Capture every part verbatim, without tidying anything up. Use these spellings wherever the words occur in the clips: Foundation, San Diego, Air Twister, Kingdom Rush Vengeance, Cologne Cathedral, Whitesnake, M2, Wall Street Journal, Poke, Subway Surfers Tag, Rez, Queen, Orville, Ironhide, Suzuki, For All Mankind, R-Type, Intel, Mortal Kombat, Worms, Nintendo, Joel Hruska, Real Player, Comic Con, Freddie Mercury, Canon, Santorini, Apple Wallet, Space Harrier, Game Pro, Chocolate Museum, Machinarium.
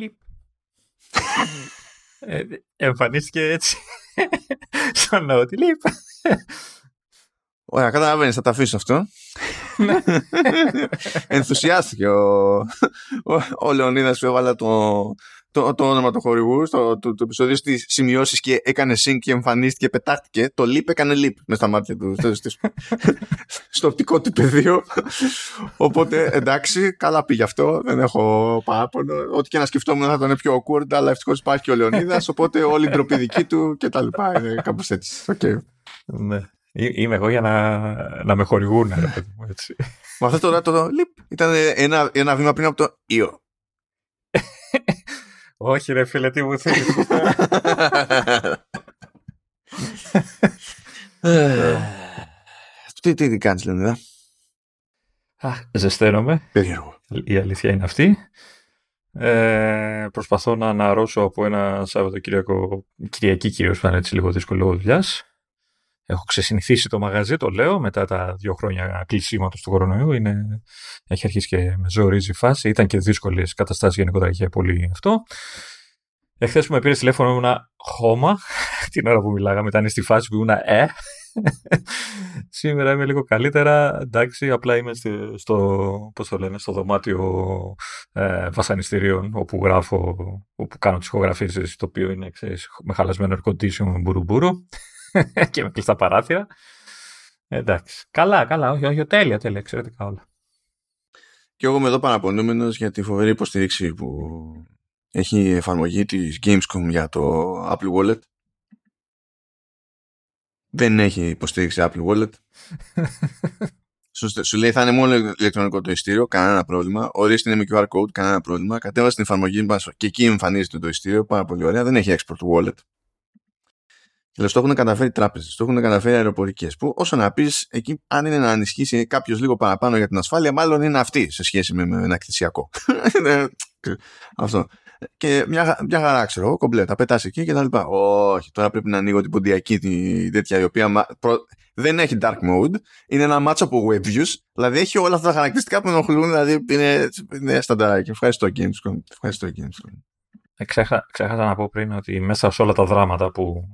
Leap. ε, εμφανίστηκε έτσι σαν ότι Leap. Ωραία, καταλαβαίνεις, θα τα αφήσω αυτό. Ενθουσιάστηκε ο, ο, ο Λεωνίδας που έβαλα το, το, το όνομα του χορηγού στο το, το επεισόδιο στις σημειώσεις και έκανε sync και εμφανίστηκε, πετάχτηκε. Το leap έκανε leap μες στα μάτια του, στο, στο, στο οπτικό του πεδίο. Οπότε εντάξει, καλά πήγε αυτό, δεν έχω παράπονο. Ό,τι και να σκεφτόμουν θα ήταν πιο awkward, αλλά ευτυχώς υπάρχει και ο Λεωνίδας, οπότε όλη η ντροπή δική του και τα λοιπά. Είναι κάπως έτσι. Okay. Ναι. Είμαι εγώ για να, να με χορηγούν. Μα αυτό τώρα το λιπ ήταν ένα, ένα βήμα πριν από το ΙΟ. Όχι ρε φίλε, τι μου θέλεις. Τι, τι κάνεις Λεωνίδα? Ζεσταίνομαι. Περίεργο. Η αλήθεια είναι αυτή. Ε, προσπαθώ να αναρρώσω από ένα Σαββατοκύριακο, Κυριακή κυρίως, που ήταν έτσι λίγο δύσκολο λόγω δουλειάς. Έχω ξεσυνηθίσει το μαγαζί, το λέω, μετά τα δύο χρόνια κλεισίματος του κορονοϊού. Είναι... Έχει αρχίσει και με ζορίζει η φάση. Ήταν και δύσκολες καταστάσεις γενικότερα, είχε πολύ αυτό. Εχθές που με πήρε τηλέφωνο ήμουνα χώμα, την ώρα που μιλάγαμε, ήταν στη φάση που ήμουνα ε. Σήμερα είμαι λίγο καλύτερα, εντάξει, απλά είμαι στο, πώς το λένε, στο δωμάτιο ε, βασανιστήριων, όπου γράφω, όπου κάνω τις ηχογραφήσεις, το οποίο είναι, ξέρεις, με χαλασμένο air conditioning, μπουρουμπουρου. Και με κλειστά παράθυρα. Εντάξει. Καλά, καλά. Όχι, όχι, τέλεια, τέλεια. Εξαιρετικά όλα. Και εγώ είμαι εδώ παραπονούμενος για τη φοβερή υποστήριξη που έχει η εφαρμογή της Gamescom για το Apple Wallet. Δεν έχει υποστήριξη Apple Wallet. Σου λέει θα είναι μόνο ηλεκτρονικό το ειστήριο, κανένα πρόβλημα. Ορίστε με κιου αρ code, κανένα πρόβλημα. Κατέβασε την εφαρμογή μας και εκεί εμφανίζεται το ειστήριο. Πάρα πολύ ωραία. Δεν έχει export wallet. Και το έχουν καταφέρει τράπεζες, το έχουν καταφέρει αεροπορικές. Που όσο να πεις, εκεί αν είναι να ανισχύσει κάποιος λίγο παραπάνω για την ασφάλεια, μάλλον είναι αυτή σε σχέση με, με ένα κτησιακό. Αυτό. Και μια, μια χαρά, ξέρω, κομπλέ, τα πετάς εκεί και τα λοιπά. Όχι, τώρα πρέπει να ανοίγω την ποντιακή τη, τέτοια, η οποία προ... δεν έχει dark mode. Είναι ένα μάτσο από web views, δηλαδή έχει όλα αυτά τα χαρακτηριστικά που ενοχλούν, δηλαδή είναι, είναι στανταράκι. Ευχαριστώ, Gamescom. Ευχαριστώ, Gamescom. Ε, ξέχα, ξέχασα να πω πριν ότι μέσα σε όλα τα δράματα που.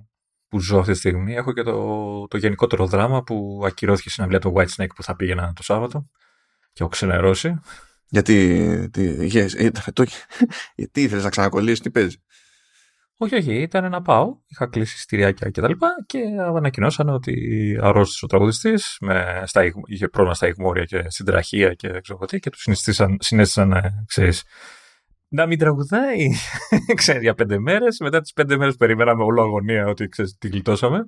που ζω αυτή τη στιγμή, έχω και το, το γενικότερο δράμα που ακυρώθηκε η συναυλία του Whitesnake που θα πήγαινα το Σάββατο και έχω ξενερώσει. Γιατί τι, yes, το, τι ήθελες να ξανακολλήσεις, τι παίζει? Όχι, όχι, ήταν να πάω, είχα κλείσει στηριάκια και τα λοιπά και ανακοινώσαν ότι αρρώστησε ο τραγουδιστής, με, στα, είχε πρόβλημα στα ηγμόρια και στην τραχεία και ξέρω τι, και του συνέστησαν, ξέρεις, να μην τραγουδάει, ξέρεις, για πέντε μέρες. Μετά τις πέντε μέρες περιμέναμε όλο αγωνία ότι, ξέρεις, τη γλιτώσαμε.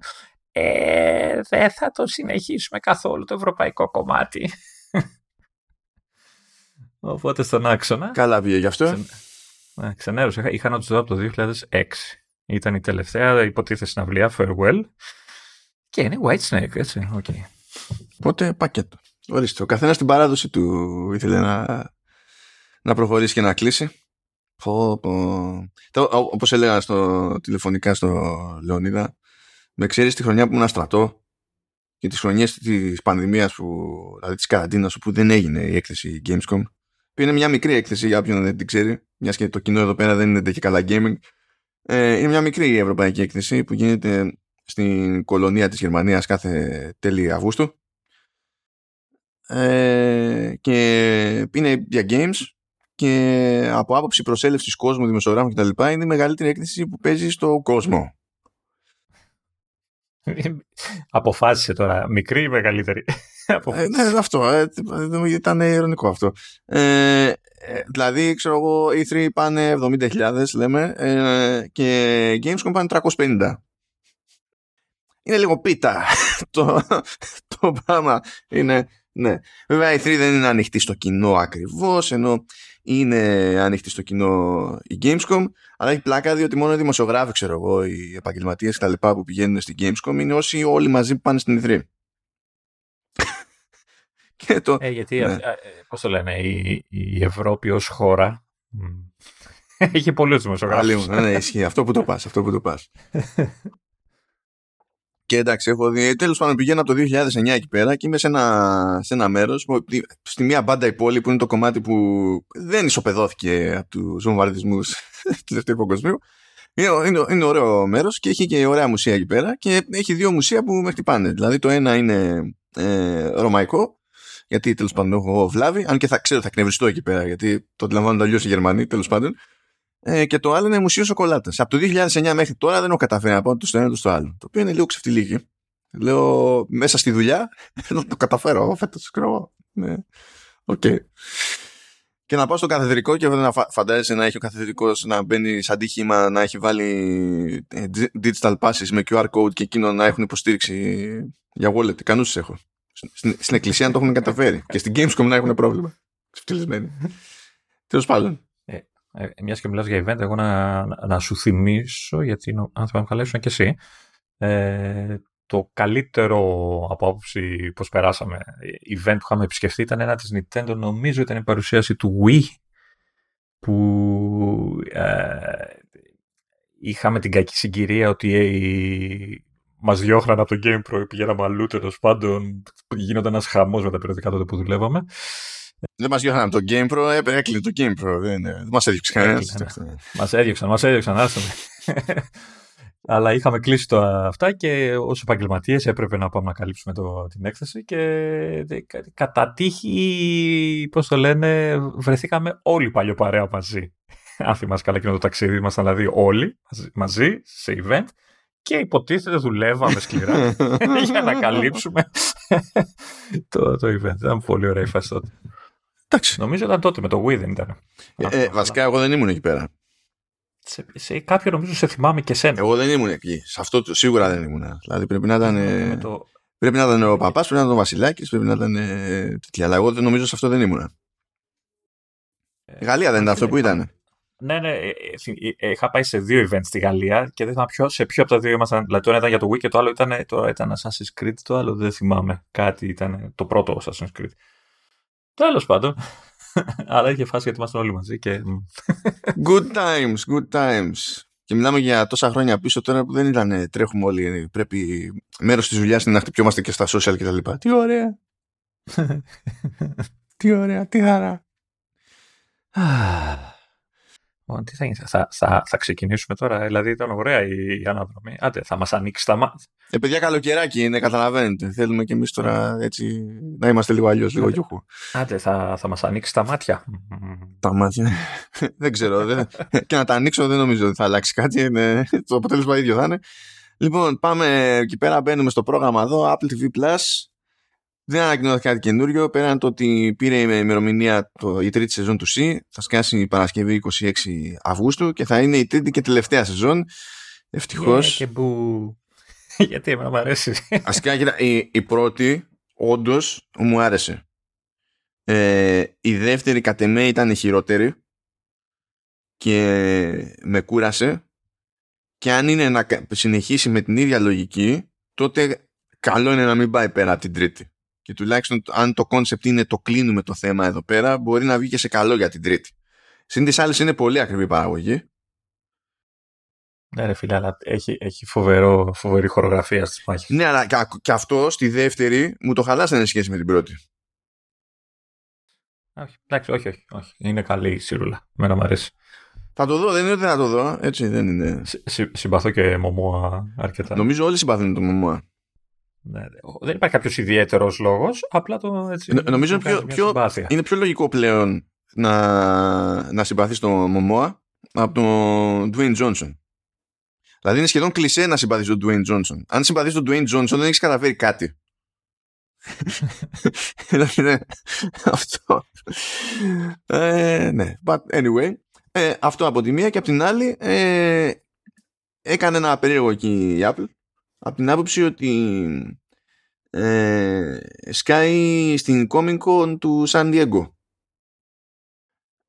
Ε, δεν θα το συνεχίσουμε καθόλου το ευρωπαϊκό κομμάτι. Οπότε στον άξονα. Καλά βγήκε γι' αυτό. Ξε... Ξενέρωσα. Είχα, είχα να τους δω από το δύο χιλιάδες έξι. Ήταν η τελευταία υποτίθεση συναυλία, farewell. Και είναι Whitesnake, έτσι. Okay. Οπότε πακέτο. Ορίστε. Ο καθένας την παράδοση του ήθελε να, να προχωρήσει και να κλείσει. Όπως έλεγα στο, τηλεφωνικά στο Λεωνίδα, με ξέρεις τη χρονιά που ήμουν στρατό και τις χρονιές της πανδημίας, που, δηλαδή της καραντίνας, που δεν έγινε η έκθεση Gamescom, που είναι μια μικρή έκθεση για όποιον δεν την ξέρει, μιας και το κοινό εδώ πέρα δεν είναι και καλά gaming. Ε, είναι μια μικρή ευρωπαϊκή έκθεση που γίνεται στην κολονία της Γερμανίας κάθε τέλη Αυγούστου, ε, και είναι για games. Και από άποψη προσέλευσης κόσμου, δημοσιογράφων κτλ. είναι η μεγαλύτερη έκθεση που παίζει στον κόσμο. Αποφάσισε τώρα, μικρή ή μεγαλύτερη? ε, ναι, αυτό. Ε, ήταν ειρωνικό αυτό. Ε, δηλαδή, ξέρω εγώ, ι θρι πάνε εβδομήντα χιλιάδες, λέμε, ε, και Gamescom πάνε τριακόσιες πενήντα. Είναι λίγο πίτα το, το πράγμα. Είναι, ναι. Βέβαια, η ι θρι δεν είναι ανοιχτή στο κοινό ακριβώς, ενώ είναι ανοιχτή στο κοινό η Gamescom, αλλά έχει πλάκα διότι μόνο οι δημοσιογράφοι, ξέρω εγώ, οι επαγγελματίες και τα λοιπά που πηγαίνουν στην Gamescom είναι όσοι όλοι μαζί που πάνε στην ι θρι. Και το... ε, γιατί, ναι. α, πώς το λένε, η, η Ευρώπη ως χώρα έχει πολλούς δημοσιογράφους. Ναι, ναι, ισχύει. Αυτό που το πας, αυτό που το πας. Και εντάξει, έχω δει. Τέλος πάντων, πηγαίνω από το δύο χιλιάδες εννιά εκεί πέρα και είμαι σε ένα, σε ένα μέρος, στη μία μπάντα η πόλη που είναι το κομμάτι που δεν ισοπεδώθηκε από τους βομβαρδισμούς του Δεύτερου Παγκοσμίου. Είναι, είναι, είναι ωραίο μέρος και έχει και ωραία μουσεία εκεί πέρα. Και έχει δύο μουσεία που με χτυπάνε. Δηλαδή, το ένα είναι ε, ρωμαϊκό, γιατί τέλος πάντων έχω βλάβει. Αν και θα ξέρω, θα κνευριστώ εκεί πέρα, γιατί το αντιλαμβάνονται αλλιώς οι Γερμανοί, τέλος πάντων. Ε, και το άλλο είναι μουσείο σοκολάτας. Από το δύο χιλιάδες εννιά μέχρι τώρα δεν έχω καταφέρει να πάω το στο ένα το στο άλλο. Το οποίο είναι λίγο ξεφτιλίκι. Λέω μέσα στη δουλειά να το καταφέρω. Φέτος κρόβω. Ναι. Οκ. Okay. Και να πάω στο καθεδρικό και να φα... φαντάζεσαι να έχει ο καθεδρικός να μπαίνει σαν τύχημα, να έχει βάλει digital passes με κιου αρ code και εκείνο να έχουν υποστήριξη για wallet. Κανούς έχω. Στην, στην εκκλησία να το έχουν καταφέρει. Και στην Gamescom να έχουν πρόβλημα. Ξεφτυλισμένοι. Τέλος πάντων. Ε, μιας και μιλάς για event, εγώ να, να, να σου θυμίσω, γιατί αν θα με καλέσουν και εσύ, ε, το καλύτερο από άποψη πως περάσαμε event που είχαμε επισκεφτεί ήταν ένα της Nintendo, νομίζω ήταν η παρουσίαση του Wii, που ε, είχαμε την κακή συγκυρία ότι ε, μας διώχναν από το Game Pro, πηγαίναμε αλλού, τέλος πάντων γίνονταν ένας χαμός με τα περιοδικά τότε που δουλεύαμε. Δεν μας διώχναν το Game Pro, έκλεινε το Game Pro. Δεν, δεν μας έδιωξε κανένας. Μας έδιωξαν, μας έδιωξαν, άσταμε. Αλλά είχαμε κλείσει το αυτά και ως επαγγελματίες έπρεπε να πάμε να καλύψουμε το, την έκθεση και κατά τύχη, πώς το λένε, βρεθήκαμε όλοι παλιό παρέα μαζί. Αν θυμάσαι καλά εκείνο το ταξίδι, ήμασταν δηλαδή όλοι μαζί σε event και υποτίθεται δουλεύαμε σκληρά για να καλύψουμε το, το event. Ήταν πολύ ωραία η φάση τότε. Εντάξει. Νομίζω ήταν τότε με το Wii, δεν ήταν. Ε, ε, βασικά, εγώ δεν ήμουν εκεί πέρα. Σε, σε, κάποιο νομίζω σε θυμάμαι και σένα. Εγώ δεν ήμουν εκεί. Σε αυτό το, σίγουρα δεν ήμουν. Δηλαδή πρέπει να ήταν. Ε, το... Πρέπει να ήταν ο παπάς, πρέπει να ήταν ο Βασιλάκης, πρέπει να ήταν. Ε, αλλά εγώ δεν νομίζω σε αυτό δεν ήμουν. Ε, Γαλλία δεν ήταν αυτό που ήταν. Ναι, ναι. Είχα πάει σε δύο events στη Γαλλία και δεν θυμάμαι ποιο, σε ποιο από τα δύο ήμασταν. Δηλαδή το ένα ήταν για το Wii και το άλλο ήταν. Το ήταν Assassin's Creed, το άλλο δεν θυμάμαι. Κάτι ήταν. Το πρώτο Assassin's Creed. Τέλος πάντων. Αλλά είχε φάση γιατί ήμασταν όλοι μαζί και... Good times, good times. Και μιλάμε για τόσα χρόνια πίσω τώρα που δεν ήταν τρέχουμε όλοι. Πρέπει μέρος της δουλειάς είναι να χτυπιόμαστε και στα social και τα λοιπά. Τι ωραία. Τι ωραία, τι χαρά. Λοιπόν, τι θα γίνει, θα, θα, θα ξεκινήσουμε τώρα. Δηλαδή ήταν ωραία η, η αναδρομή. Άντε, θα μας ανοίξει τα μάτια. Ε, παιδιά, καλοκαιράκι είναι, καταλαβαίνετε. Θέλουμε κι εμείς τώρα έτσι να είμαστε λίγο αλλιώς, λίγο γιούχου. Άντε, θα, θα μας ανοίξει τα μάτια. Τα μάτια. Δεν ξέρω. Δε, και να τα ανοίξω δεν νομίζω ότι θα αλλάξει κάτι. Είναι, το αποτέλεσμα ίδιο θα είναι. Λοιπόν, πάμε εκεί πέρα, μπαίνουμε στο πρόγραμμα εδώ, Apple τι βι Plus. Δεν ανακοινώθηκε κάτι καινούριο, πέραν το ότι πήρε η ημερομηνία το, η τρίτη σεζόν του C, θα σκάσει η Παρασκευή είκοσι έξι Αυγούστου και θα είναι η τρίτη και τελευταία σεζόν, ευτυχώς. Yeah, και που... Γιατί εμένα μου αρέσει. Ασκά, η, η πρώτη όντως μου άρεσε. Ε, η δεύτερη κατ' εμέ ήταν η χειρότερη και με κούρασε και αν είναι να συνεχίσει με την ίδια λογική, τότε καλό είναι να μην πάει πέρα από την τρίτη. Και τουλάχιστον αν το κόνσεπτ είναι το κλείνουμε το θέμα εδώ πέρα, μπορεί να βγει και σε καλό για την τρίτη. Συν τις άλλες είναι πολύ ακριβή παραγωγή. Ναι ρε φίλε, αλλά έχει, έχει φοβερό, φοβερή χορογραφία στις μάχες. Ναι, αλλά και αυτό στη δεύτερη μου το χαλάσανε σχέση με την πρώτη. Εντάξει, όχι, όχι, όχι. Είναι καλή η σειρούλα. Εμένα μου αρέσει. Θα το δω, δεν είναι ότι θα το δω. Έτσι δεν είναι. Συ, συμπαθώ και Μωμόα αρκετά. Νομίζω όλοι συμπαθούν τον Μωμόα. Ναι, δεν υπάρχει κάποιος ιδιαίτερος λόγος, απλά το έτσι. Νο, νομίζω είναι πιο, πιο, είναι πιο λογικό πλέον να, να συμπαθείς τον Μωμόα από τον Dwayne Johnson. Δηλαδή είναι σχεδόν κλισέ να συμπαθείς τον Dwayne Johnson. Αν συμπαθείς τον Dwayne Johnson δεν έχεις καταφέρει κάτι. Αυτό. ε, ναι, but anyway. Ε, αυτό από τη μία και από την άλλη ε, έκανε ένα περίεργο εκεί η Apple. Από την άποψη ότι ε, σκάει στην Comic Con του San Diego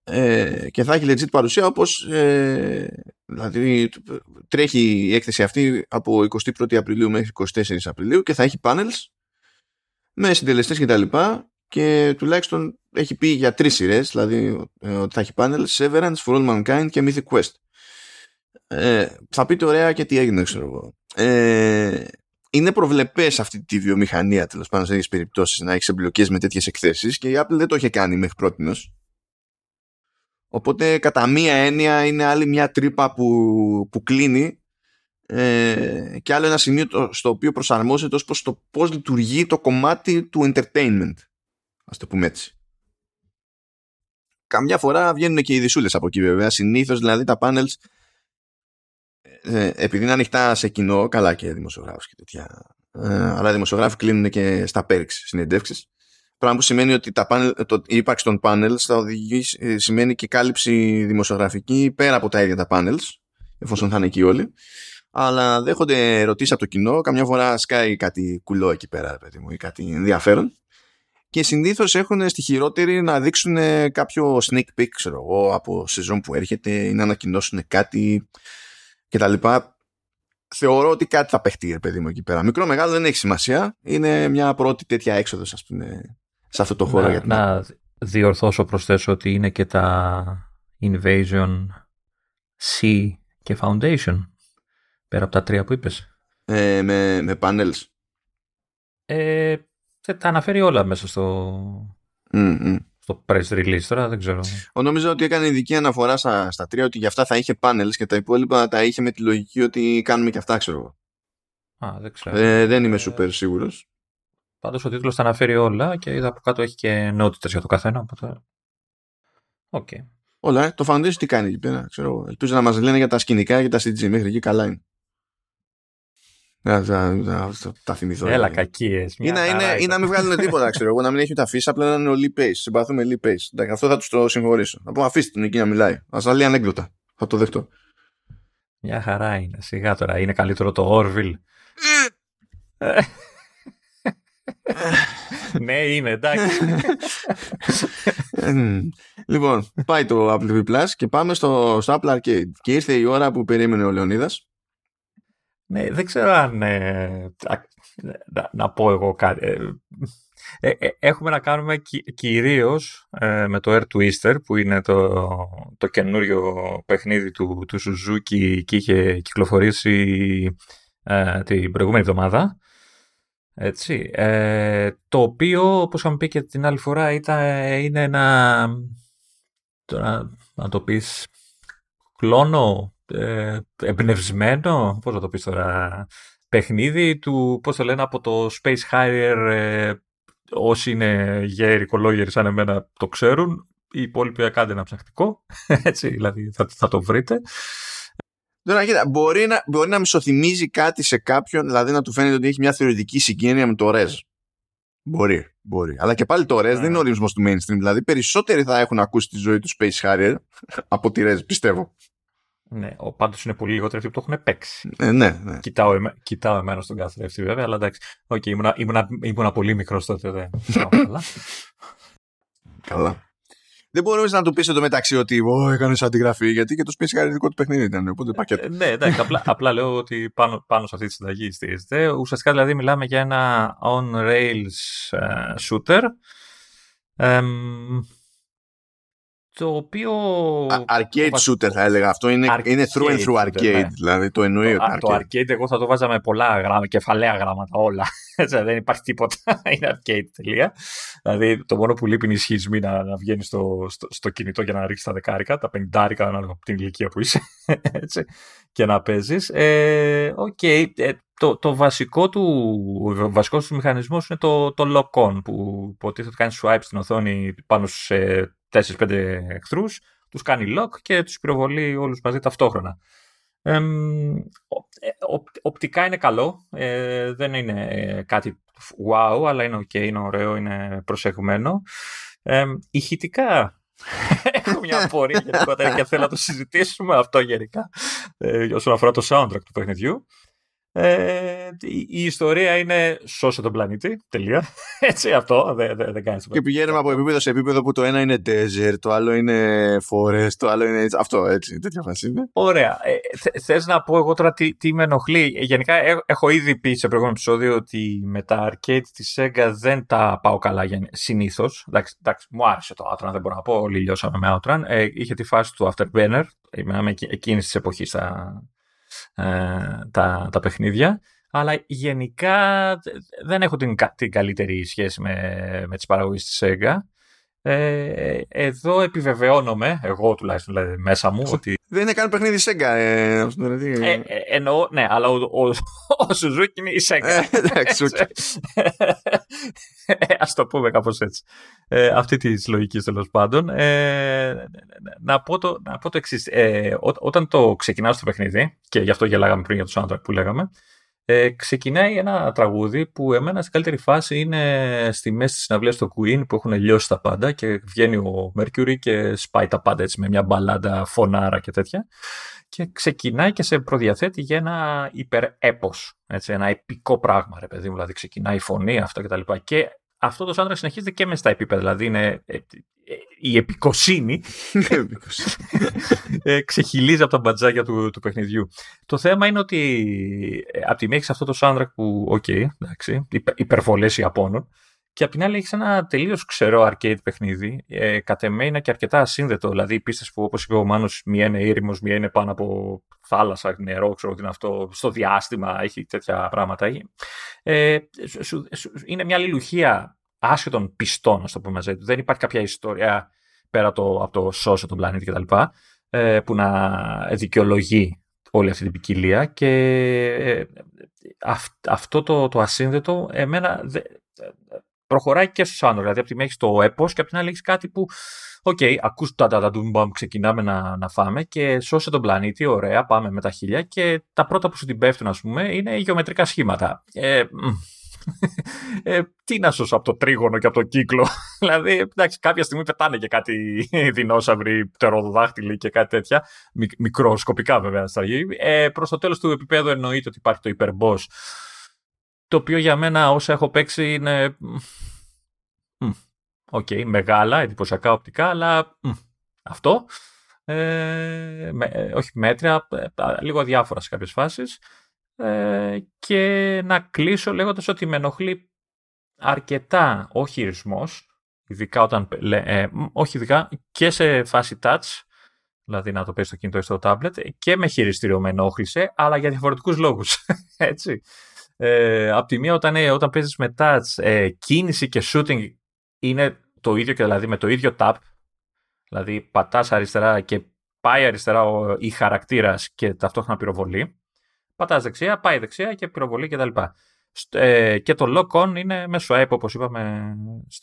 ε, και θα έχει legit παρουσία όπως ε, δηλαδή τρέχει η έκθεση αυτή από εικοστή πρώτη Απριλίου μέχρι εικοστή τέταρτη Απριλίου και θα έχει panels με συντελεστές και τα λοιπά και τουλάχιστον έχει πει για τρεις σειρές δηλαδή ε, ότι θα έχει panels Severance, For All Mankind και Mythic Quest. Ε, θα πείτε ωραία και τι έγινε, ξέρω εγώ. Ε, είναι προβλεπές αυτή τη βιομηχανία, τέλος πάντων, σε τέτοιες περιπτώσεις να έχεις εμπλοκές με τέτοιες εκθέσεις και η Apple δεν το είχε κάνει μέχρι πρότινος. Οπότε κατά μία έννοια είναι άλλη μια τρύπα που, που κλείνει ε, και άλλο ένα σημείο το, στο οποίο προσαρμόζεται ως προς το πώς λειτουργεί το κομμάτι του entertainment. Ας το πούμε έτσι. Καμιά φορά βγαίνουν και οι ειδισούλες από εκεί βέβαια. Συνήθως δηλαδή τα panels, ε, επειδή είναι ανοιχτά σε κοινό, καλά και δημοσιογράφους και τέτοια, ε, αλλά οι δημοσιογράφοι κλείνουν και στα πέριξ συνεντεύξεις. Πράγμα που σημαίνει ότι τα panel, το, η ύπαρξη των panels θα οδηγήσει, σημαίνει και κάλυψη δημοσιογραφική πέρα από τα ίδια τα panels, εφόσον θα είναι εκεί όλοι. Αλλά δέχονται ερωτήσεις από το κοινό, καμιά φορά σκάει κάτι κουλό εκεί πέρα, παιδί μου, ή κάτι ενδιαφέρον. Και συνήθως έχουν στη χειρότερη να δείξουν κάποιο sneak peek, ξέρω εγώ, από σεζόν που έρχεται ή να ανακοινώσουν κάτι κτλ. Θεωρώ ότι κάτι θα παιχτεί, παιδί μου, εκεί πέρα. Μικρό, μεγάλο δεν έχει σημασία. Είναι μια πρώτη τέτοια έξοδος, ας πούμε, σε αυτό το χώρο. Να, για την... να διορθώσω, προσθέσω ότι είναι και τα Invasion C και Foundation. Πέρα από τα τρία που είπες. Ε, με, με panels. Ε, τα αναφέρει όλα μέσα στο, mm-hmm. στο press release τώρα, δεν ξέρω. Ο, νομίζω ότι έκανε ειδική αναφορά στα, στα τρία, ότι για αυτά θα είχε panels και τα υπόλοιπα τα είχε με τη λογική ότι κάνουμε και αυτά, ξέρω εγώ. Α, δεν ξέρω. Ε, δεν είμαι super ε, σίγουρος. Πάντως ο τίτλος τα αναφέρει όλα και είδα από κάτω έχει και νότητες για το καθένα. Οπότε... Okay. Όλα, το Foundation τι κάνει εκεί πέρα, ξέρω. Ελπίζω να μας λένε για τα σκηνικά και τα σι τζι, μέχρι εκεί καλά είναι. Να, να, να, τα θυμηθώ. Έλα, κακίες. Ή να, είναι, ή να μην βγάλουν τίποτα, ξέρω εγώ, να μην έχει ούτε αφήσει, απλά να είναι ο Lee Pace. Συμπαθούμε Lee Pace. Αυτό θα του το συγχωρήσω. Να πω, αφήστε τον εκεί να μιλάει. Ας τα λέει ανέκδοτα. Θα το δεχτώ. Μια χαρά είναι. Σιγά τώρα. Είναι καλύτερο το Orville. Ναι, είναι, εντάξει. Λοιπόν, πάει το Apple τι βι Plus και πάμε στο, στο Apple Arcade. Και ήρθε η ώρα που περίμενε ο Λεωνίδας. Ναι, δεν ξέρω αν ε, να, να πω εγώ κάτι. Ε, ε, έχουμε να κάνουμε κυ, κυρίως ε, με το Air Twister, που είναι το, το καινούριο παιχνίδι του, του Suzuki και είχε κυκλοφορήσει ε, την προηγούμενη εβδομάδα. Έτσι, ε, το οποίο, όπως είχαμε πει και την άλλη φορά, ήταν, είναι ένα, τώρα, να το πεις, κλόνο, Ε, εμπνευσμένο, πώς να το πεις τώρα, παιχνίδι του, πώς το λένε, από το Space Harrier. ε, όσοι είναι γέροι, κολόγεροι σαν εμένα το ξέρουν, οι υπόλοιποι κάντε ένα ψαχτικό, έτσι, δηλαδή θα, θα το βρείτε. Τώρα, κοίτα, μπορεί να, μπορεί να μισοθυμίζει κάτι σε κάποιον, δηλαδή να του φαίνεται ότι έχει μια θεωρητική συγγένεια με το Rez. Μπορεί, μπορεί. Αλλά και πάλι το Rez yeah. δεν είναι ορισμός του mainstream, δηλαδή περισσότεροι θα έχουν ακούσει τη ζωή του Space Harrier από τη Rez, πιστεύω. Ναι, πάντως είναι πολύ λιγότεροι αυτοί που το έχουν παίξει. Ε, ναι, ναι. Κοιτάω, εμέ, κοιτάω εμένα στον καθρέφτη βέβαια, αλλά εντάξει. Okay, ήμουνα, ήμουνα, ήμουνα πολύ μικρός τότε. Δεν. καλά. καλά. Δεν μπορούμε να του πεις εδώ μεταξύ ότι έκανες αντιγραφή, γιατί και το Space Harrier δικό του παιχνίδι ήταν. Οπότε πακέτο. Ε, ναι, εντάξει. απλά, απλά λέω ότι πάνω, πάνω σε αυτή τη συνταγή στηρίζεται. Ουσιαστικά δηλαδή μιλάμε για ένα on-rails uh, shooter. Ε, το οποίο... Arcade shooter θα έλεγα αυτό, είναι, arcade, είναι through and through arcade, ναι. Δηλαδή το εννοεί. Το, το arcade εγώ θα το βάζα με πολλά γράμματα, κεφαλαία γράμματα όλα, δεν υπάρχει τίποτα, είναι arcade τελεία. Δηλαδή το μόνο που λείπει είναι η σχισμή να, να βγαίνει στο, στο, στο κινητό για να ρίξει τα δεκάρικα, τα πενηντάρικα ανάλογα από την ηλικία που είσαι, έτσι, και να παίζεις. Ε, okay. ε, το, το βασικό του, βασικός του μηχανισμός είναι το, το lock-on, που υποτίθεται κάνει swipe στην οθόνη πάνω σε τέσσερις πέντε εχθρούς, τους κάνει lock και τους πυροβολεί όλους μαζί ταυτόχρονα. Ε, οπ, οπτικά είναι καλό, ε, δεν είναι κάτι wow, αλλά είναι ok, είναι ωραίο, είναι προσεγμένο. Ε, ηχητικά έχω μια απορία γενικότερα και θέλω να το συζητήσουμε αυτό γενικά, ε, όσον αφορά το soundtrack του παιχνιδιού. Ε, η, η ιστορία είναι σώσε τον πλανήτη. Τελεία. Έτσι, αυτό δεν δε, δε κάνει. Και πηγαίνουμε από επίπεδο σε επίπεδο που το ένα είναι desert, το άλλο είναι forest, το άλλο είναι. Αυτό έτσι. Τέτοια φάση είναι. Ωραία. Ε, θες να πω εγώ τώρα τι, τι με ενοχλεί. Γενικά, έχω ήδη πει σε προηγούμενο επεισόδιο ότι με τα arcade τη Sega δεν τα πάω καλά συνήθως. Εντάξει, εντάξει, μου άρεσε το Outrun, δεν μπορώ να πω. Όλοι λιώσαμε με Outrun. Ε, είχε τη φάση του Afterburner, εκείνη τη εποχή στα. Τα, τα παιχνίδια, αλλά γενικά δεν έχω την, την καλύτερη σχέση με, με τις παραγωγές της Sega. Ε, εδώ επιβεβαιώνομαι, εγώ τουλάχιστον δηλαδή, μέσα μου, ότι. Δεν είναι καν παιχνίδι Sega. Ε, ε, ε, εννοώ, ναι, αλλά ο, ο, ο Σουζούκι είναι η Sega. Εντάξει, οκ. Ας το πούμε κάπως έτσι. Ε, αυτή τη λογική τέλος πάντων. Ε, να πω το, το εξής. Ε, ό, όταν το ξεκινάω στο παιχνίδι, και γι' αυτό γελάγαμε πριν για το soundtrack που λέγαμε, ε, ξεκινάει ένα τραγούδι που εμένα στην καλύτερη φάση είναι στη μέση της συναυλίας του Queen που έχουν λιώσει τα πάντα και βγαίνει ο Mercury και σπάει τα πάντα έτσι με μια μπαλάντα φωνάρα και τέτοια και ξεκινάει και σε προδιαθέτει για ένα υπερέπος, έτσι, ένα επικό πράγμα ρε παιδί μου, δηλαδή ξεκινάει η φωνή αυτό και τα λοιπά και αυτό το soundtrack συνεχίζεται και μέσα στα επίπεδα, δηλαδή είναι η επικοσύνη ξεχυλίζει από τα μπατζάκια του, του παιχνιδιού. Το θέμα είναι ότι από τη μία έχεις αυτό το soundtrack που, οκ, okay, εντάξει, υπερβολές Ιαπώνων και από την άλλη έχεις ένα τελείως ξερό arcade παιχνίδι, ε, κατ' εμέ είναι και αρκετά ασύνδετο, δηλαδή οι πίστες που όπως είπε ο Μάνος, μία είναι ήρημος, μία είναι πάνω από θάλασσα, νερό, ξέρω ότι είναι αυτό, στο διάστημα, έχει τέτοια πράγματα. Ε, σου, σου, σου, είναι μια αλληλουχία άσχετων πιστών, ας το πούμε μαζί του. Δεν υπάρχει κάποια ιστορία πέρα το, από το σώσο, τον πλανήτη κτλ. Ε, που να δικαιολογεί όλη αυτή την ποικιλία. Και ε, αυ, αυτό το, το ασύνδετο, εμένα δε, προχωράει και στο σάνο. Δηλαδή, από τη μία έχεις το έπος και από την άλλη έχεις κάτι που, οκ, okay, ακούς τα τανταντουμπαμ, ξεκινάμε να, να φάμε και σώσε τον πλανήτη. Ωραία, πάμε με τα χίλια. Και τα πρώτα που σου την πέφτουν, ας πούμε, είναι οι γεωμετρικά σχήματα. Ε, Ε, τι να σώσω από το τρίγωνο και από το κύκλο. Δηλαδή, εντάξει, κάποια στιγμή πετάνε και κάτι δεινόσαυροι, πτεροδάχτυλοι και κάτι τέτοια. Μικ, μικροσκοπικά, βέβαια, στα γη. Ε, προς το τέλος του επίπεδου, εννοείται ότι υπάρχει το υπερμπός. Το οποίο για μένα, όσα έχω παίξει, είναι. Οκ, okay, μεγάλα, εντυπωσιακά οπτικά, αλλά μ, αυτό. Ε, με, όχι μέτρια, λίγο αδιάφορα σε κάποιες φάσεις. Και να κλείσω λέγοντας ότι με ενοχλεί αρκετά ο χειρισμός, ειδικά όταν, ε, όχι ειδικά και σε φάση touch, δηλαδή να το παίρνεις στο κινητό ή στο tablet, και με χειριστήριο με ενόχλησε, αλλά για διαφορετικούς λόγους. Έτσι. Ε, απ' τη μία όταν, ε, όταν παίζεις με touch, ε, κίνηση και shooting είναι το ίδιο, και δηλαδή με το ίδιο tap, δηλαδή πατάς αριστερά και πάει αριστερά ο, η χαρακτήρας και ταυτόχρονα πυροβολεί. Πατάς δεξιά, πάει δεξιά και πυροβολή κτλ. Ε, και το lock-on είναι μέσω swipe, όπως είπαμε,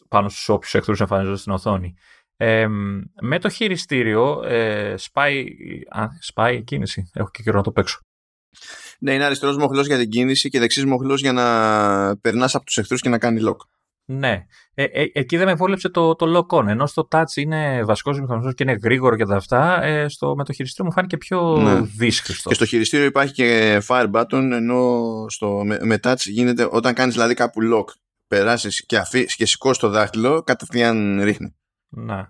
πάνω στους όποιους εχθρούς εμφανίζονται στην οθόνη. Ε, με το χειριστήριο ε, σπάει, α, σπάει η κίνηση. Έχω και καιρό να το παίξω. Ναι, είναι αριστερός μοχλός για την κίνηση και δεξής μοχλός για να περνάς από τους εχθρούς και να κάνει lock. Ναι. Ε, ε, εκεί δεν με βόλεψε το, το lock-on. Ενώ στο touch είναι βασικός μηχανισμός και είναι γρήγορο και τα αυτά. Ε, στο, με το χειριστήριο μου φάνηκε πιο ναι. δύσκολο. Και στο χειριστήριο υπάρχει και fire button, ενώ στο, με, με touch γίνεται όταν κάνεις δηλαδή κάπου lock, περάσεις και, και σηκώσεις το δάχτυλο, κατευθείαν ρίχνει. Ναι.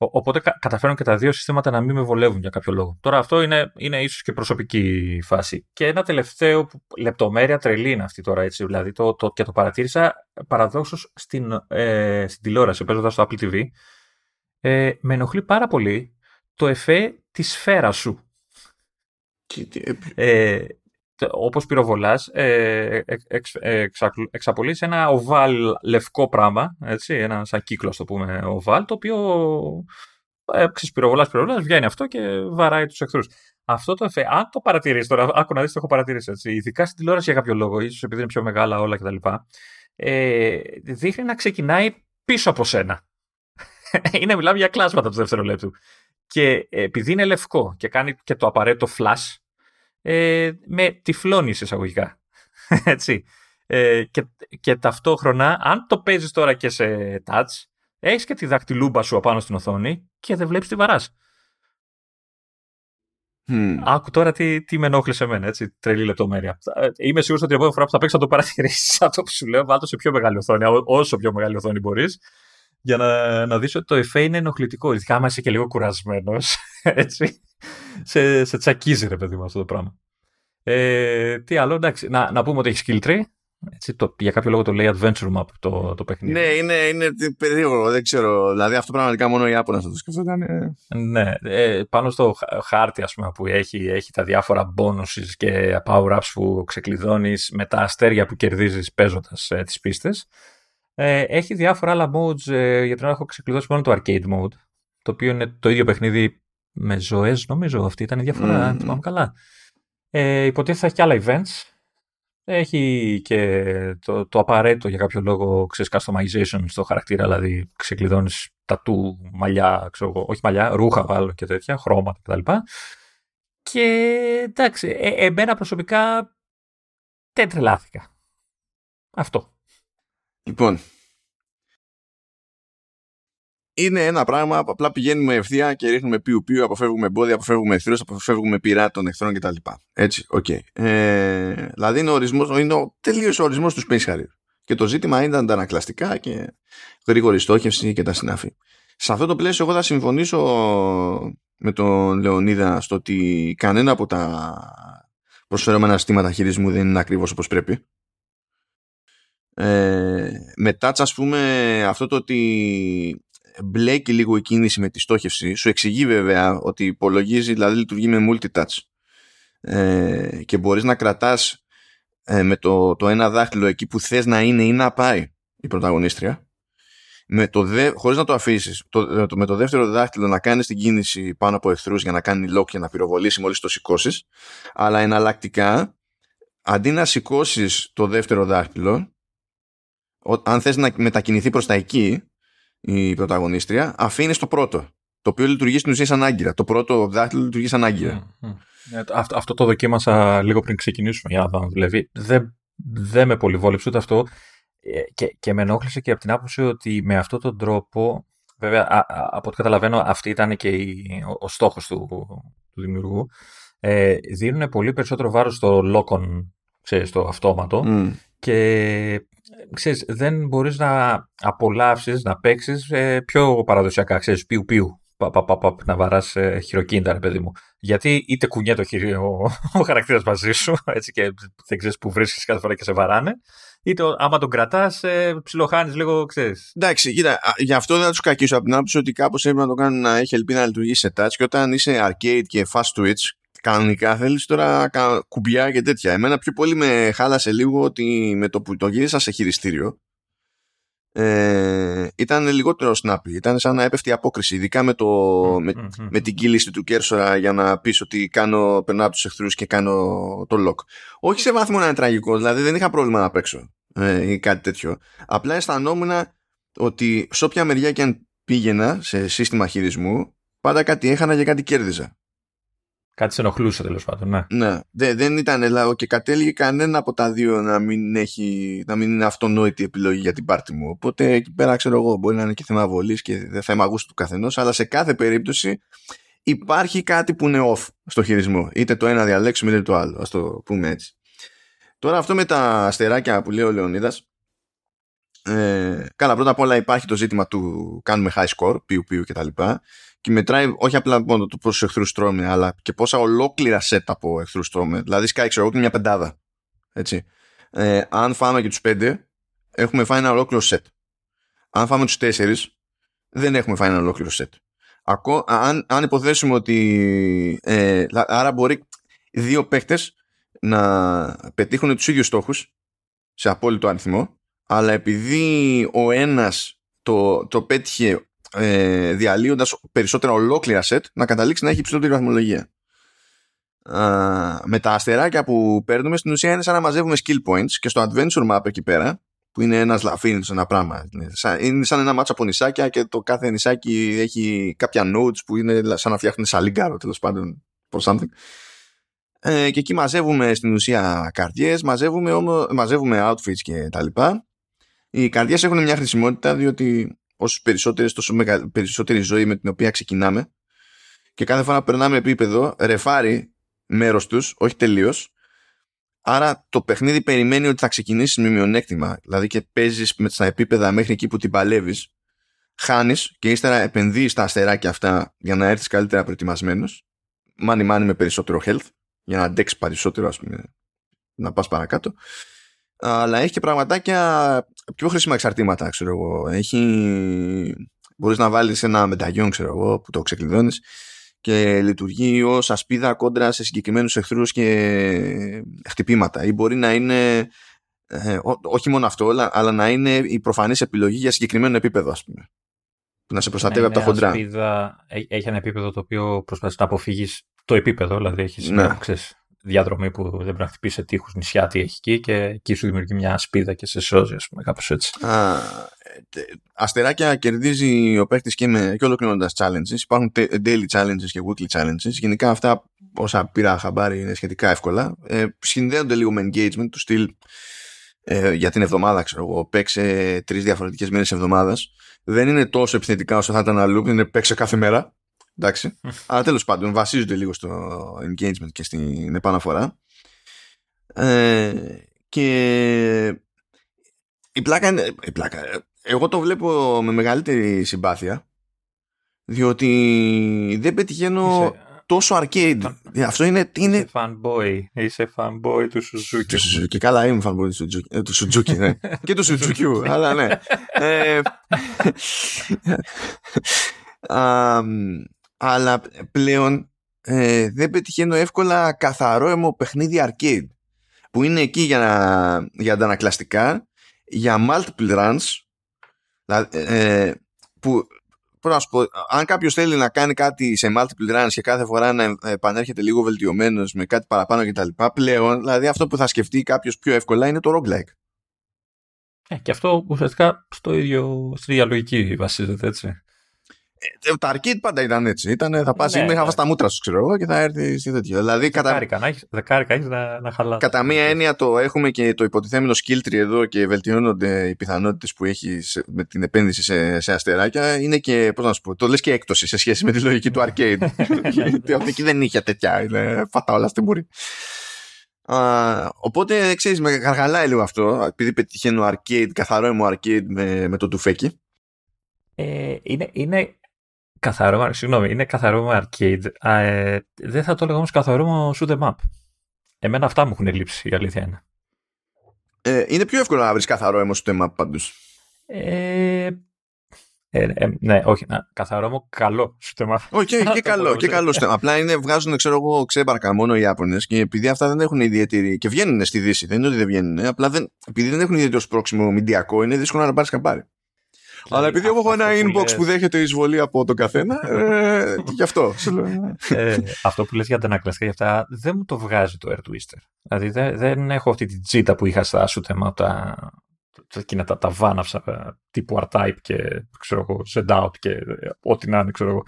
Οπότε κα, καταφέρουν και τα δύο συστήματα να μην με βολεύουν για κάποιο λόγο. Τώρα αυτό είναι, είναι ίσως και προσωπική φάση. Και ένα τελευταίο που, λεπτομέρεια τρελή είναι αυτή τώρα, έτσι, δηλαδή, το, το, και το παρατήρησα παραδόξως στην, ε, στην τηλεόραση, παίζοντας στο Apple τι βι. Ε, με ενοχλεί πάρα πολύ το εφέ της σφαίρας σου. Ε, όπως πυροβολάς, ε, εξ, εξ, εξαπολύεις ένα οβάλ λευκό πράγμα, έτσι, ένα σαν κύκλο, το πούμε, οβάλ, το οποίο ε, πυροβολάς, πυροβολάς, βγαίνει αυτό και βαράει τους εχθρούς. Αυτό το εφέ, αν το παρατηρείς τώρα, άκου να δεις, το έχω παρατηρήσει, έτσι, ειδικά στην τηλεόραση για κάποιο λόγο, ίσως επειδή είναι πιο μεγάλα όλα κτλ, ε, δείχνει να ξεκινάει πίσω από σένα. Είναι, μιλάμε για κλάσματα του δευτερολέπτου. Και επειδή είναι λευκό και κάνει και το απαραίτητο flash, Ε, με τυφλώνεις εισαγωγικά. Έτσι. Ε, και, και ταυτόχρονα, αν το παίζεις τώρα και σε touch, έχεις και τη δακτυλούμπα σου απάνω στην οθόνη και δεν βλέπεις τι βαράς. Mm. Άκου τώρα τι, τι με ενόχλησε εμένα, έτσι, τρελή λεπτομέρεια. Είμαι σίγουρος ότι την επόμενη φορά που θα παίξεις θα το παρατηρήσεις αυτό που σου λέω. Βάλ' το σε πιο μεγάλη οθόνη, ό, όσο πιο μεγάλη οθόνη μπορείς, για να, να δεις ότι το εφέ είναι ενοχλητικό. Ειδικά άμα είσαι και λίγο κουρασμένος, έτσι. Σε, σε τσακίζει ρε παιδί μου αυτό το πράγμα. Ε, τι άλλο, εντάξει, να, να πούμε ότι έχει skill tree. Έτσι, το, για κάποιο λόγο το λέει Adventure Map το, το παιχνίδι. Ναι, είναι, είναι περίεργο, δεν ξέρω. Δηλαδή αυτό πραγματικά μόνο οι Ιάπωνες θα το σκεφτόταν. Ναι, ε, πάνω στο χάρτη, ας πούμε, που έχει, έχει τα διάφορα bonuses και power-ups που ξεκλειδώνεις με τα αστέρια που κερδίζεις παίζοντας ε, τις πίστες. Ε, έχει διάφορα άλλα modes, ε, για τον έχω ξεκλειδώσει μόνο το arcade mode, το οποίο είναι το ίδιο παιχνίδι με ζωές, νομίζω. Αυτή ήταν η διαφορά, αν mm-hmm. θυμάμαι καλά. Ε, υποτίθεται θα έχει και άλλα events. Έχει και το, το απαραίτητο για κάποιο λόγο, ξέρεις, customization στο χαρακτήρα, δηλαδή ξεκλειδώνεις τατού, μαλλιά, ξέρω, όχι μαλλιά, ρούχα βάλω και τέτοια, χρώματα κτλ. Και εντάξει, ε, εμένα προσωπικά δεν τρελάθηκα. Αυτό. Λοιπόν, είναι ένα πράγμα, απλά πηγαίνουμε ευθεία και ρίχνουμε πιου-πιου, αποφεύγουμε εμπόδια, αποφεύγουμε εχθρούς, αποφεύγουμε πειρά των εχθρών κτλ. Έτσι, οκ. Okay. Ε, δηλαδή είναι ο ορισμός, είναι ο τελείως ο ορισμός του Space Harrier. Και το ζήτημα ήταν τα ανακλαστικά και γρήγορη στόχευση και τα συνάφη. Σε αυτό το πλαίσιο εγώ θα συμφωνήσω με τον Λεωνίδα στο ότι κανένα από τα προσφερόμενα συστήματα χειρισμού δεν είναι ακριβώς όπως πρέπει. Ε, μετά, ας πούμε, αυτό το ότι μπλέκει λίγο η κίνηση με τη στόχευση σου εξηγεί βέβαια ότι υπολογίζει, δηλαδή λειτουργεί με multi-touch ε, και μπορείς να κρατάς ε, με το, το ένα δάχτυλο εκεί που θες να είναι ή να πάει η πρωταγωνίστρια, με το δε, χωρίς να το αφήσεις το, το, με το δεύτερο δάχτυλο να κάνεις την κίνηση πάνω από εχθρούς για να κάνει lock και να πυροβολήσει μόλις το σηκώσεις, αλλά εναλλακτικά αντί να σηκώσεις το δεύτερο δάχτυλο, αν θες να μετακινηθεί προς τα εκεί η πρωταγωνίστρια, αφήνεις το πρώτο, το οποίο λειτουργεί στην ουσία σαν άγκυρα. Το πρώτο δάχτυλο λειτουργεί σαν άγκυρα. Mm, mm. Αυτό, αυτό το δοκίμασα λίγο πριν ξεκινήσουμε για να δω αν δουλεύει. Δεν, δεν με πολυβόλεψε ούτε αυτό και, και με ενόχλησε και από την άποψη ότι με αυτόν τον τρόπο, βέβαια α, από ό,τι καταλαβαίνω αυτή ήταν και η, ο, ο στόχος του, του δημιουργού, ε, δίνουν πολύ περισσότερο βάρος στο lock-on, ξέρεις, στο αυτόματο mm. και ξέρεις, δεν μπορείς να απολαύσεις, να παίξεις ε, πιο παραδοσιακά, ξέρεις, πιου-πιου, πα, πα, πα, πα, να βαράς ε, χειροκίνητα, ρε παιδί μου. Γιατί είτε κουνιέ το χειρί, ο, ο χαρακτήρας μαζί σου, έτσι, και δεν ξέρεις που βρίσκεις κάθε φορά και σε βαράνε, είτε άμα τον κρατάς, ε, ψιλοχάνεις λίγο, ξέρεις. Εντάξει, κοίτα, γι' αυτό δεν θα τους κακίσω από την άποψη ότι κάπως έπρεπε να το κάνουν να έχει ελπίδα να λειτουργήσει σε touch, και όταν είσαι arcade και fast twitch, κανονικά θέλεις τώρα κουμπιά και τέτοια. Εμένα πιο πολύ με χάλασε λίγο ότι με το που το γύρισα σε χειριστήριο ε, ήταν λιγότερο snappy. Ήταν σαν να έπεφτει η απόκριση, ειδικά με, το, mm-hmm. με, mm-hmm. με την κύληση του κέρσορα για να πεις ότι κάνω, περνάω από τους εχθρούς και κάνω το lock. Όχι σε βάθμο να είναι τραγικό, δηλαδή δεν είχα πρόβλημα να παίξω ε, ή κάτι τέτοιο. Απλά αισθανόμουν ότι σε όποια μεριά και αν πήγαινα σε σύστημα χειρισμού, πάντα κάτι έχανα και κάτι κέρδιζα. Κάτι σε ενοχλούσε τέλος πάντων, ναι. Ναι, δε, δεν ήταν ελάω και κατέληγε κανένα από τα δύο να μην, έχει, να μην είναι αυτονόητη επιλογή για την πάρτι μου. Οπότε εκεί πέρα ξέρω εγώ, μπορεί να είναι και θέμα βολής και δεν θα είμαι αγούστου του καθενός, αλλά σε κάθε περίπτωση υπάρχει κάτι που είναι off στο χειρισμό. Είτε το ένα διαλέξουμε είτε το άλλο, ας το πούμε έτσι. Τώρα αυτό με τα αστεράκια που λέει ο Λεωνίδας. Ε, καλά, πρώτα απ' όλα υπάρχει το ζήτημα του κάνουμε high score, πιου-πιου κτλ. Και μετράει όχι απλά μόνο το πόσους εχθρούς τρώμε, αλλά και πόσα ολόκληρα σετ από εχθρούς τρώμε. Δηλαδή, σκάει, ξέρω εγώ, μια πεντάδα. Έτσι. Ε, αν φάμε και τους πέντε, έχουμε φάει ένα ολόκληρο σετ. Αν φάμε τους τέσσερις, δεν έχουμε φάει ένα ολόκληρο σετ. Ακό, αν, αν υποθέσουμε ότι. Ε, άρα, μπορεί δύο παίχτες να πετύχουν τους ίδιους στόχους σε απόλυτο αριθμό, αλλά επειδή ο ένας το, το πέτυχε. Ε, διαλύοντας περισσότερα ολόκληρα σετ, να καταλήξει να έχει υψηλότερη βαθμολογία. Α, με τα αστεράκια που παίρνουμε στην ουσία είναι σαν να μαζεύουμε skill points, και στο adventure map εκεί πέρα που είναι ένας λαφίνης, ένα πράγμα είναι σαν, είναι σαν ένα μάτσο από νησάκια και το κάθε νησάκι έχει κάποια nodes που είναι σαν να φτιάχνουν σαλίγκαρο τέλος πάντων for something. Ε, και εκεί μαζεύουμε στην ουσία καρδιές, μαζεύουμε, όμως, μαζεύουμε outfits και τα λοιπά. Οι καρδιές έχουν μια χρησιμότητα διότι όσο περισσότερες, τόσο μεγα... περισσότερη ζωή με την οποία ξεκινάμε, και κάθε φορά που περνάμε επίπεδο ρεφάρει μέρος τους, όχι τελείως. Άρα το παιχνίδι περιμένει ότι θα ξεκινήσεις με μειονέκτημα, δηλαδή, και παίζεις με τα επίπεδα μέχρι εκεί που την παλεύεις, χάνεις και ύστερα επενδύεις τα αστεράκια αυτά για να έρθεις καλύτερα προετοιμασμένος, μάνι μάνι με περισσότερο health, για να αντέξεις περισσότερο, ας πούμε, να πας παρακάτω. αλλά έχει και πραγματάκια πιο χρήσιμα εξαρτήματα, ξέρω εγώ. Έχει... Μπορείς να βάλεις ένα μεταγιόν, ξέρω εγώ, που το ξεκλειδώνεις και λειτουργεί ως ασπίδα κόντρα σε συγκεκριμένους εχθρούς και χτυπήματα. Ή μπορεί να είναι, ε, ό, όχι μόνο αυτό, αλλά, αλλά να είναι η προφανής επιλογή για συγκεκριμένο επίπεδο, ας πούμε. Που να σε προστατεύει από τα χοντρά. Ασπίδα, έχει ένα επίπεδο το οποίο προσπαθεί να αποφύγεις το επίπεδο, δηλαδή έχεις διαδρομή που δεν πρέπει να χτυπήσει σε τείχους, νησιά, τι έχει εκεί, και εκεί σου δημιουργεί μια ασπίδα και σε σώζει, ας πούμε, κάπως έτσι. Α, αστεράκια κερδίζει ο παίκτης και, και ολοκληρώνοντας challenges. Υπάρχουν daily challenges και weekly challenges. Γενικά αυτά, όσα πήρα χαμπάρι, είναι σχετικά εύκολα. Ε, συνδέονται λίγο με engagement του στυλ, ε, για την εβδομάδα, ξέρω εγώ. Παίξε τρεις διαφορετικές μέρες εβδομάδας. Δεν είναι τόσο επιθετικά όσο θα ήταν αλλού, είναι παίξε κάθε μέρα. Εντάξει. Αλλά τέλος πάντων βασίζονται λίγο στο engagement και στην επαναφορά. Ε, και η πλάκα είναι... Η πλάκα, εγώ το βλέπω με μεγαλύτερη συμπάθεια, διότι δεν πετυχαίνω είσαι... τόσο arcade. Αυτό είναι... είναι... Είσαι fanboy. Είσαι fanboy του Suzuki. Και καλά είμαι fanboy του Suzuki. Του Suzuki, ναι. Και του Suzuki, αλλά ναι. ε, α, αλλά πλέον ε, δεν πετυχαίνω εύκολα καθαρό αιμο παιχνίδι arcade που είναι εκεί για, να, για αντανακλαστικά, για multiple runs, δηλαδή, ε, που να σου πω, αν κάποιος θέλει να κάνει κάτι σε multiple runs και κάθε φορά να επανέρχεται λίγο βελτιωμένος με κάτι παραπάνω και τα λοιπά, πλέον δηλαδή αυτό που θα σκεφτεί κάποιος πιο εύκολα είναι το roguelike. Ε, και αυτό ουσιαστικά στο ίδιο, στην ίδια λογική βασίζεται, έτσι. Ε, τα arcade πάντα ήταν έτσι. Ήτανε, θα πας, ναι, μέχρι να φας τα μούτρα σου, ξέρω εγώ, και θα έρθει στη τέτοια. Δηλαδή, δεκάρικα έχεις να, να χαλάσεις. Κατά μία έννοια, το έχουμε και το υποτιθέμενο skill tree εδώ και βελτιώνονται οι πιθανότητες που έχεις με την επένδυση σε, σε αστεράκια. Είναι και, πώς να σου πω, το λες και έκπτωση σε σχέση με τη λογική του arcade. Γιατί εκεί δεν είχε τέτοια. Φάτα όλα στην πουρή. Uh, οπότε, ξέρεις, με γαργαλάει λίγο αυτό, επειδή πετυχαίνω arcade, καθαρό μου arcade με, με το τουφέκι. Ε, είναι, είναι καθαρό, συγγνώμη, είναι καθαρό με arcade. Α, ε, δεν θα το έλεγα όμως καθαρό με shoot em up. Εμένα αυτά μου έχουν λείψει, η αλήθεια είναι. Ε, είναι πιο εύκολο να βρεις καθαρό με shoot em up πάντως. Ε, ε, ε, ναι, όχι, να, καθαρό μου καλό shoot em up. Όχι, και, και καλό, και καλό shoot em up. Απλά είναι, βγάζουν, ξέρω εγώ, ξέμπαρκα μόνο οι Ιάπωνες, και επειδή αυτά δεν έχουν ιδιαίτερη. Και βγαίνουν στη Δύση, δεν είναι ότι δεν βγαίνουν. Απλά δεν, επειδή δεν έχουν ιδιαίτερο πρόξιμο μηντιακό, είναι δύσκολο να πάρεις καμπάρι. Αλλά επειδή εγώ έχω ένα inbox που, που δέχεται εισβολή από τον καθένα, ε, γι' αυτό. ε, αυτό που λες για αντανακλαστικά και αυτά, δεν μου το βγάζει το Air Twister. Δηλαδή δεν, δεν έχω αυτή την τζίτα που είχα στα σούτεμα, τα, τα, τα, τα βάναυσα τύπου R-Type και ξέρω εγώ, send out και ό,τι να είναι, ξέρω εγώ.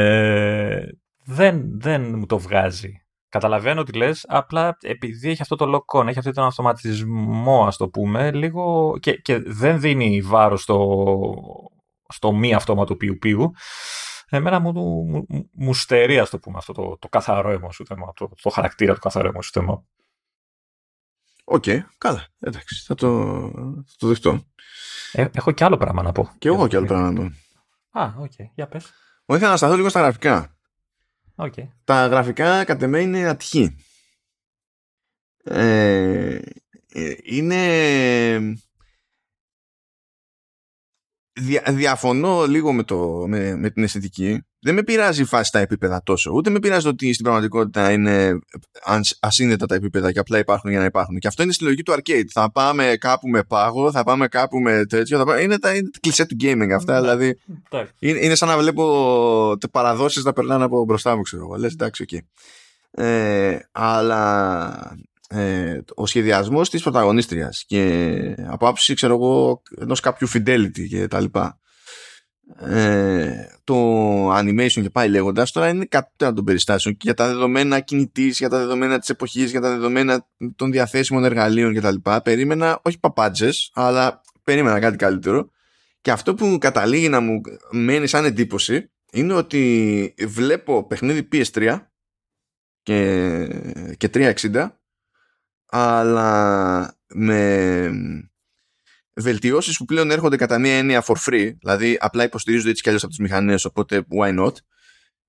Ε, δεν, δεν μου το βγάζει. Καταλαβαίνω τι λες, απλά επειδή έχει αυτό το lock-on, έχει αυτόν τον αυτοματισμό, ας το πούμε, λίγο και, και δεν δίνει βάρος στο, στο μη αυτόματο πιου-πιου, εμένα μου, μου, μου, μου στερεί, ας το πούμε, αυτό το, το καθαρό αιμοσύτεμα, το, το χαρακτήρα του καθαρό αιμοσύτεμα. Οκ, okay, καλά, εντάξει, θα το, θα το δεχτώ. Ε, έχω και άλλο πράγμα να πω. Και εγώ και άλλο πράγμα να πω. Α, οκ, okay, για πες. Μου ήθελα να σταθώ λίγο στα γραφικά. Okay. Τα γραφικά κατ' εμέ είναι ατυχή. Ε, είναι... Δια, διαφωνώ λίγο με, το, με, με την αισθητική. Δεν με πειράζει η φάση στα επίπεδα τόσο. Ούτε με πειράζει ότι στην πραγματικότητα είναι ασύνδετα τα επίπεδα και απλά υπάρχουν για να υπάρχουν. Και αυτό είναι στη λογική του arcade. Θα πάμε κάπου με πάγο, θα πάμε κάπου με τέτοιο. Θα πάμε... Είναι τα είναι κλισέ του gaming αυτά. Mm-hmm. Δηλαδή mm-hmm. Είναι, είναι σαν να βλέπω παραδόσεις να περνάνε από μπροστά μου, ξέρω. Λες εντάξει, okay. ε, Αλλά ε, ο σχεδιασμός της πρωταγωνίστριας και από άψη, ξέρω εγώ, ενός κάποιου fidelity και τα λοιπά. Ε, το animation και πάει λέγοντας, τώρα είναι κατ' των περιστάσεων και για τα δεδομένα κινητής, για τα δεδομένα της εποχής, για τα δεδομένα των διαθέσιμων εργαλείων κτλ. Περίμενα όχι παπάντζες, αλλά περίμενα κάτι καλύτερο, και αυτό που καταλήγει να μου μένει σαν εντύπωση είναι ότι βλέπω παιχνίδι πι ες θρι και, και τριακόσια εξήντα, αλλά με βελτιώσεις που πλέον έρχονται κατά μία έννοια for free, δηλαδή απλά υποστηρίζονται έτσι κι αλλιώς από τις μηχανές, οπότε why not,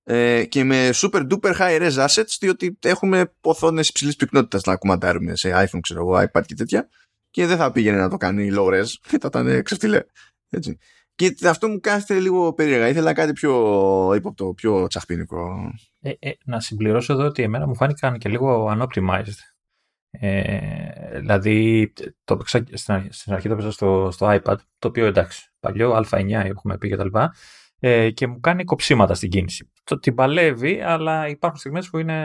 ε, και με super duper high res assets, διότι έχουμε οθόνες υψηλής πυκνότητας να κουμαντάρουμε σε iPhone, ξέρω εγώ, iPad και τέτοια, και δεν θα πήγαινε να το κάνει low res, θα ήταν ξεφτιλέ. Έτσι. Και αυτό μου κάθεται λίγο περίεργα. Ήθελα κάτι πιο ύποπτο, πιο τσαχπίνικο. Ε, ε, να συμπληρώσω εδώ ότι εμένα μου φάνηκαν και λίγο unoptimized. Ε, δηλαδή, το, στην αρχή το πέσα στο, στο iPad, το οποίο εντάξει, παλιό, α9 έχουμε πει κτλ. Ε, και μου κάνει κοψίματα στην κίνηση. Το την παλεύει, αλλά υπάρχουν στιγμές που είναι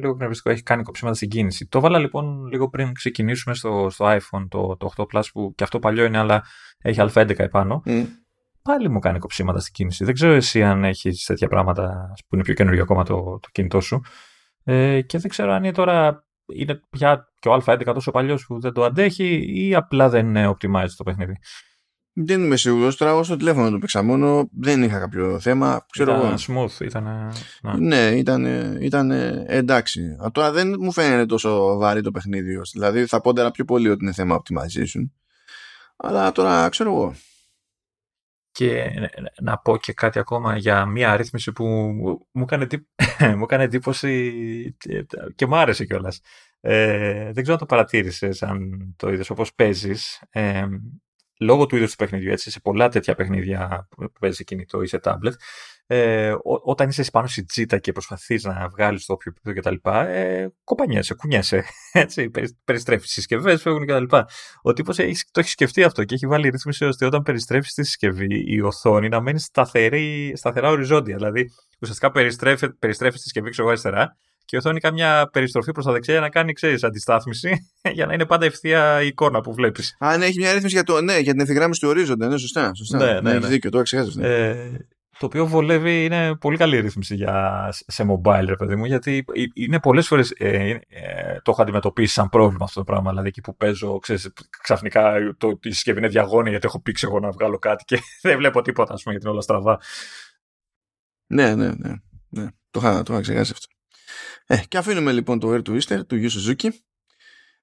λίγο πνευριστικό. Έχει κάνει κοψίματα στην κίνηση. Το βάλα λοιπόν λίγο πριν ξεκινήσουμε στο, στο iPhone το, το οκτώ Plus, που και αυτό παλιό είναι, αλλά έχει α11 επάνω. Mm. Πάλι μου κάνει κοψίματα στην κίνηση. Δεν ξέρω εσύ αν έχεις τέτοια πράγματα που είναι πιο καινούργιο ακόμα το, το κινητό σου. Ε, και δεν ξέρω αν είναι τώρα. Είναι πια και ο α11 τόσο παλιός που δεν το αντέχει, ή απλά δεν optimized το παιχνίδι. Δεν είμαι σίγουρος. Τώρα εγώ στο τηλέφωνο το παίξα μόνο, δεν είχα κάποιο θέμα. Ξέρω ήταν εγώ. Smooth, ήταν. Ναι, ήταν, ήταν εντάξει. Α, τώρα δεν μου φαίνεται τόσο βαρύ το παιχνίδι. Δηλαδή θα πόντερα πιο πολύ ότι είναι θέμα optimization. Αλλά τώρα ξέρω εγώ. Και να πω και κάτι ακόμα για μια αρρύθμιση που μου έκανε εντύπωση, εντύπωση και μου άρεσε κιόλας. Ε, δεν ξέρω αν το παρατήρησες, αν το είδες, όπως παίζεις. Ε, λόγω του είδους του παιχνιδιού, έτσι, σε πολλά τέτοια παιχνίδια που παίζεις σε κινητό ή σε τάμπλετ, ε, ό, όταν είσαι πάνω στη τζίτα και προσπαθείς να βγάλεις το όποιο επίπεδο κτλ., ε, κοπανιέσαι, κουνιέσαι, έτσι, περιστρέφεις τις συσκευές, φεύγουν κτλ. Ο τύπος το έχει σκεφτεί αυτό και έχει βάλει ρύθμιση ώστε όταν περιστρέφεις τη συσκευή, η οθόνη να μένει σταθερή, σταθερά οριζόντια. Δηλαδή, ουσιαστικά περιστρέφεις τη συσκευή ξέρω αριστερά, και η οθόνη καμιά περιστροφή προς τα δεξιά για να κάνει, ξέρεις, αντιστάθμιση, για να είναι πάντα ευθεία η εικόνα που βλέπεις. Αν έχει μια ρύθμιση για, το, ναι, για την ευθυγράμμιση του ορίζοντα, ναι, σωστά. σωστά. Ναι, ναι, ναι, έχεις ναι. δίκιο, το εξηγάζεις. Ναι. Ε, το οποίο βολεύει, είναι πολύ καλή ρύθμιση για, σε mobile, ρε παιδί μου, γιατί είναι πολλές φορές. Ε, ε, το έχω αντιμετωπίσει σαν πρόβλημα αυτό το πράγμα. Δηλαδή, εκεί που παίζω, ξέρεις, ξαφνικά το, η συσκευή είναι διαγώνια, γιατί έχω πήξει εγώ να βγάλω κάτι και δεν βλέπω τίποτα, ας πούμε, γιατί είναι όλα στραβά. Ναι, ναι, ναι. ναι. Το είχα ξεχάσει αυτό. Ε, και αφήνουμε λοιπόν το Air Twister του Yu Suzuki.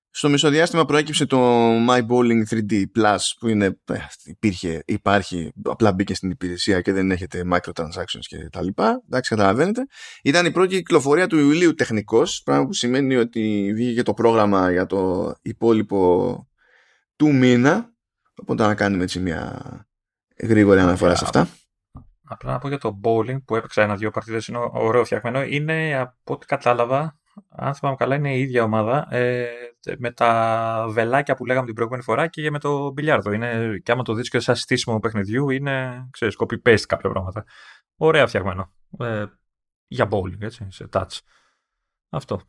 Στο μισοδιάστημα προέκυψε το My Bowling θρι ντι Plus, που είναι, υπήρχε, υπάρχει, απλά μπήκε στην υπηρεσία και δεν έχετε microtransactions και τα λοιπά. Εντάξει, καταλαβαίνετε. Ήταν η πρώτη κυκλοφορία του Ιουλίου τεχνικώς, πράγμα που σημαίνει ότι βγήκε το πρόγραμμα για το υπόλοιπο του μήνα. Οπότε να κάνουμε έτσι μια γρήγορη αναφορά σε αυτά. Απλά να πω για το bowling που έπαιξα ένα-δύο παρτίδες, είναι ωραίο φτιαχμένο. Είναι από ό,τι κατάλαβα, αν θυμάμαι καλά, είναι η ίδια ομάδα ε, με τα βελάκια που λέγαμε την προηγούμενη φορά και με το μπιλιάρδο. Είναι, και άμα το δεις και σαν στήσιμο παιχνιδιού, είναι, ξέρεις, copy-paste κάποια πράγματα. Ωραία φτιαχμένο. Ε, για bowling, έτσι, σε touch. Αυτό.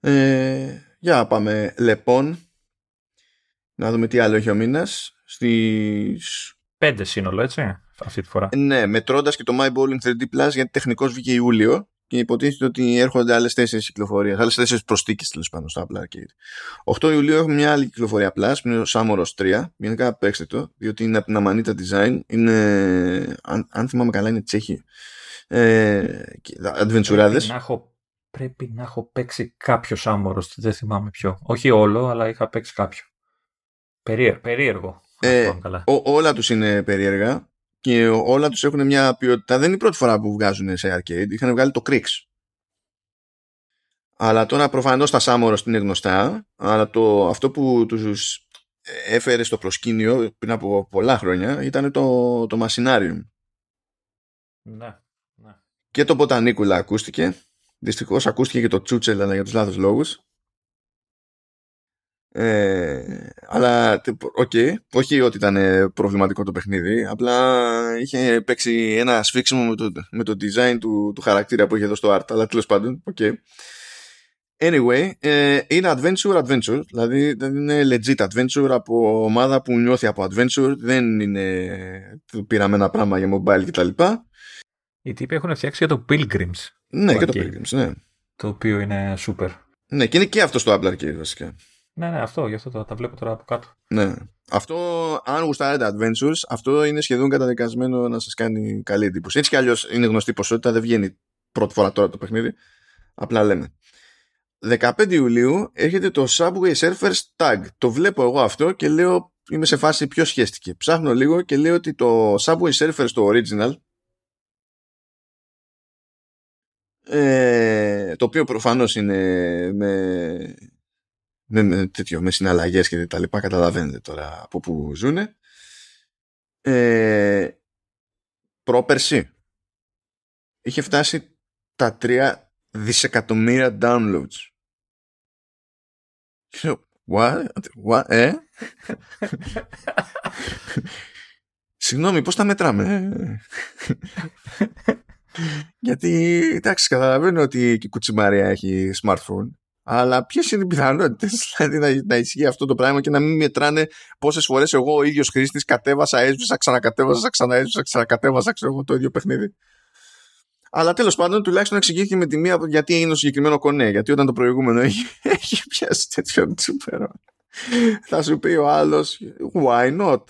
Ε, για πάμε, λοιπόν, να δούμε τι άλλο έχει ο μήνας. Στις... Πέντε σύνολο, έτσι, αυτή τη φορά. Ναι, μετρώντας και το My Bowling θρι ντι Plus, γιατί τεχνικώς βγήκε Ιούλιο και υποτίθεται ότι έρχονται άλλες τέσσερις κυκλοφορίες, άλλες τέσσερις προστίκες τέλος πάντων στο Apple Arcade. οκτώ Ιουλίου έχουμε μια άλλη κυκλοφορία Plus, που είναι το Samoros τρία. Γενικά παίξτε το, διότι είναι από την Αμανίτα Design. Είναι, αν, αν θυμάμαι καλά, είναι Τσέχοι. Ε, Adventureάδες. Πρέπει να έχω παίξει κάποιο Samoros, δεν θυμάμαι ποιο. Όχι όλο, αλλά είχα παίξει κάποιο. Περίεργο. περίεργο. Ε, ό, όλα τους είναι περίεργα και όλα τους έχουν μια ποιότητα. Δεν είναι η πρώτη φορά που βγάζουν σε arcade. Είχαν βγάλει το Crix, αλλά τώρα προφανώς τα Samoros είναι γνωστά. Αλλά το, αυτό που τους έφερε στο προσκήνιο πριν από πολλά χρόνια ήταν το, το Machinarium. Ναι, ναι. Και το Botanicula ακούστηκε. Δυστυχώς ακούστηκε και το Τσούτσελ, αλλά για τους λάθος λόγους. Ε, αλλά οκ, okay, όχι ότι ήταν προβληματικό το παιχνίδι, απλά είχε παίξει ένα σφίξιμο με το, με το design του, του χαρακτήρα που είχε εδώ στο art, αλλά τέλος πάντων okay. Anyway, ε, είναι adventure adventure, δηλαδή δεν είναι legit adventure από ομάδα που νιώθει από adventure, δεν είναι πειραμένα πράγμα για mobile κτλ. Οι τύποι έχουν φτιάξει για το Pilgrims. Ναι, το και το Pilgrims, ναι. Το οποίο είναι super. Ναι, και είναι και αυτό στο Apple Arcade βασικά. Ναι, ναι, αυτό, γι' αυτό το, τα βλέπω τώρα από κάτω. Ναι. Αυτό, αν γουστάρετε adventures, αυτό είναι σχεδόν καταδικασμένο να σας κάνει καλή εντύπωση. Έτσι κι αλλιώς είναι γνωστή ποσότητα, δεν βγαίνει πρώτη φορά τώρα το παιχνίδι. Απλά λέμε. δεκαπέντε Ιουλίου έρχεται το Subway Surfers Tag. Το βλέπω εγώ αυτό και λέω, είμαι σε φάση ποιος σχέστηκε. Ψάχνω λίγο και λέω ότι το Subway Surfers το original, ε, το οποίο προφανώς είναι με... με, με, τέτοιο, με συναλλαγές και τα λοιπά, καταλαβαίνετε τώρα από που ζούνε. Ε, πρόπερση είχε φτάσει τα τρία δισεκατομμύρια downloads. What? What? Ε? Συγγνώμη, πώς τα μετράμε? Γιατί, εντάξει, καταλαβαίνω ότι η κουτσιμαρία έχει smartphone, αλλά ποιες είναι οι πιθανότητες, δηλαδή, να, να ισχύει αυτό το πράγμα και να μην μετράνε πόσες φορές εγώ ο ίδιος χρήστης κατέβασα, έσβησα, ξανακατέβασα, ξαναέσβησα, ξανακατέβασα, ξέρω εγώ, το ίδιο παιχνίδι. Αλλά τέλος πάντων, τουλάχιστον εξηγήθηκε με τη μία γιατί έγινε το συγκεκριμένο κονέ. Γιατί όταν το προηγούμενο έχει, έχει πιάσει τέτοιο τσούπερο, θα σου πει ο άλλος, why not?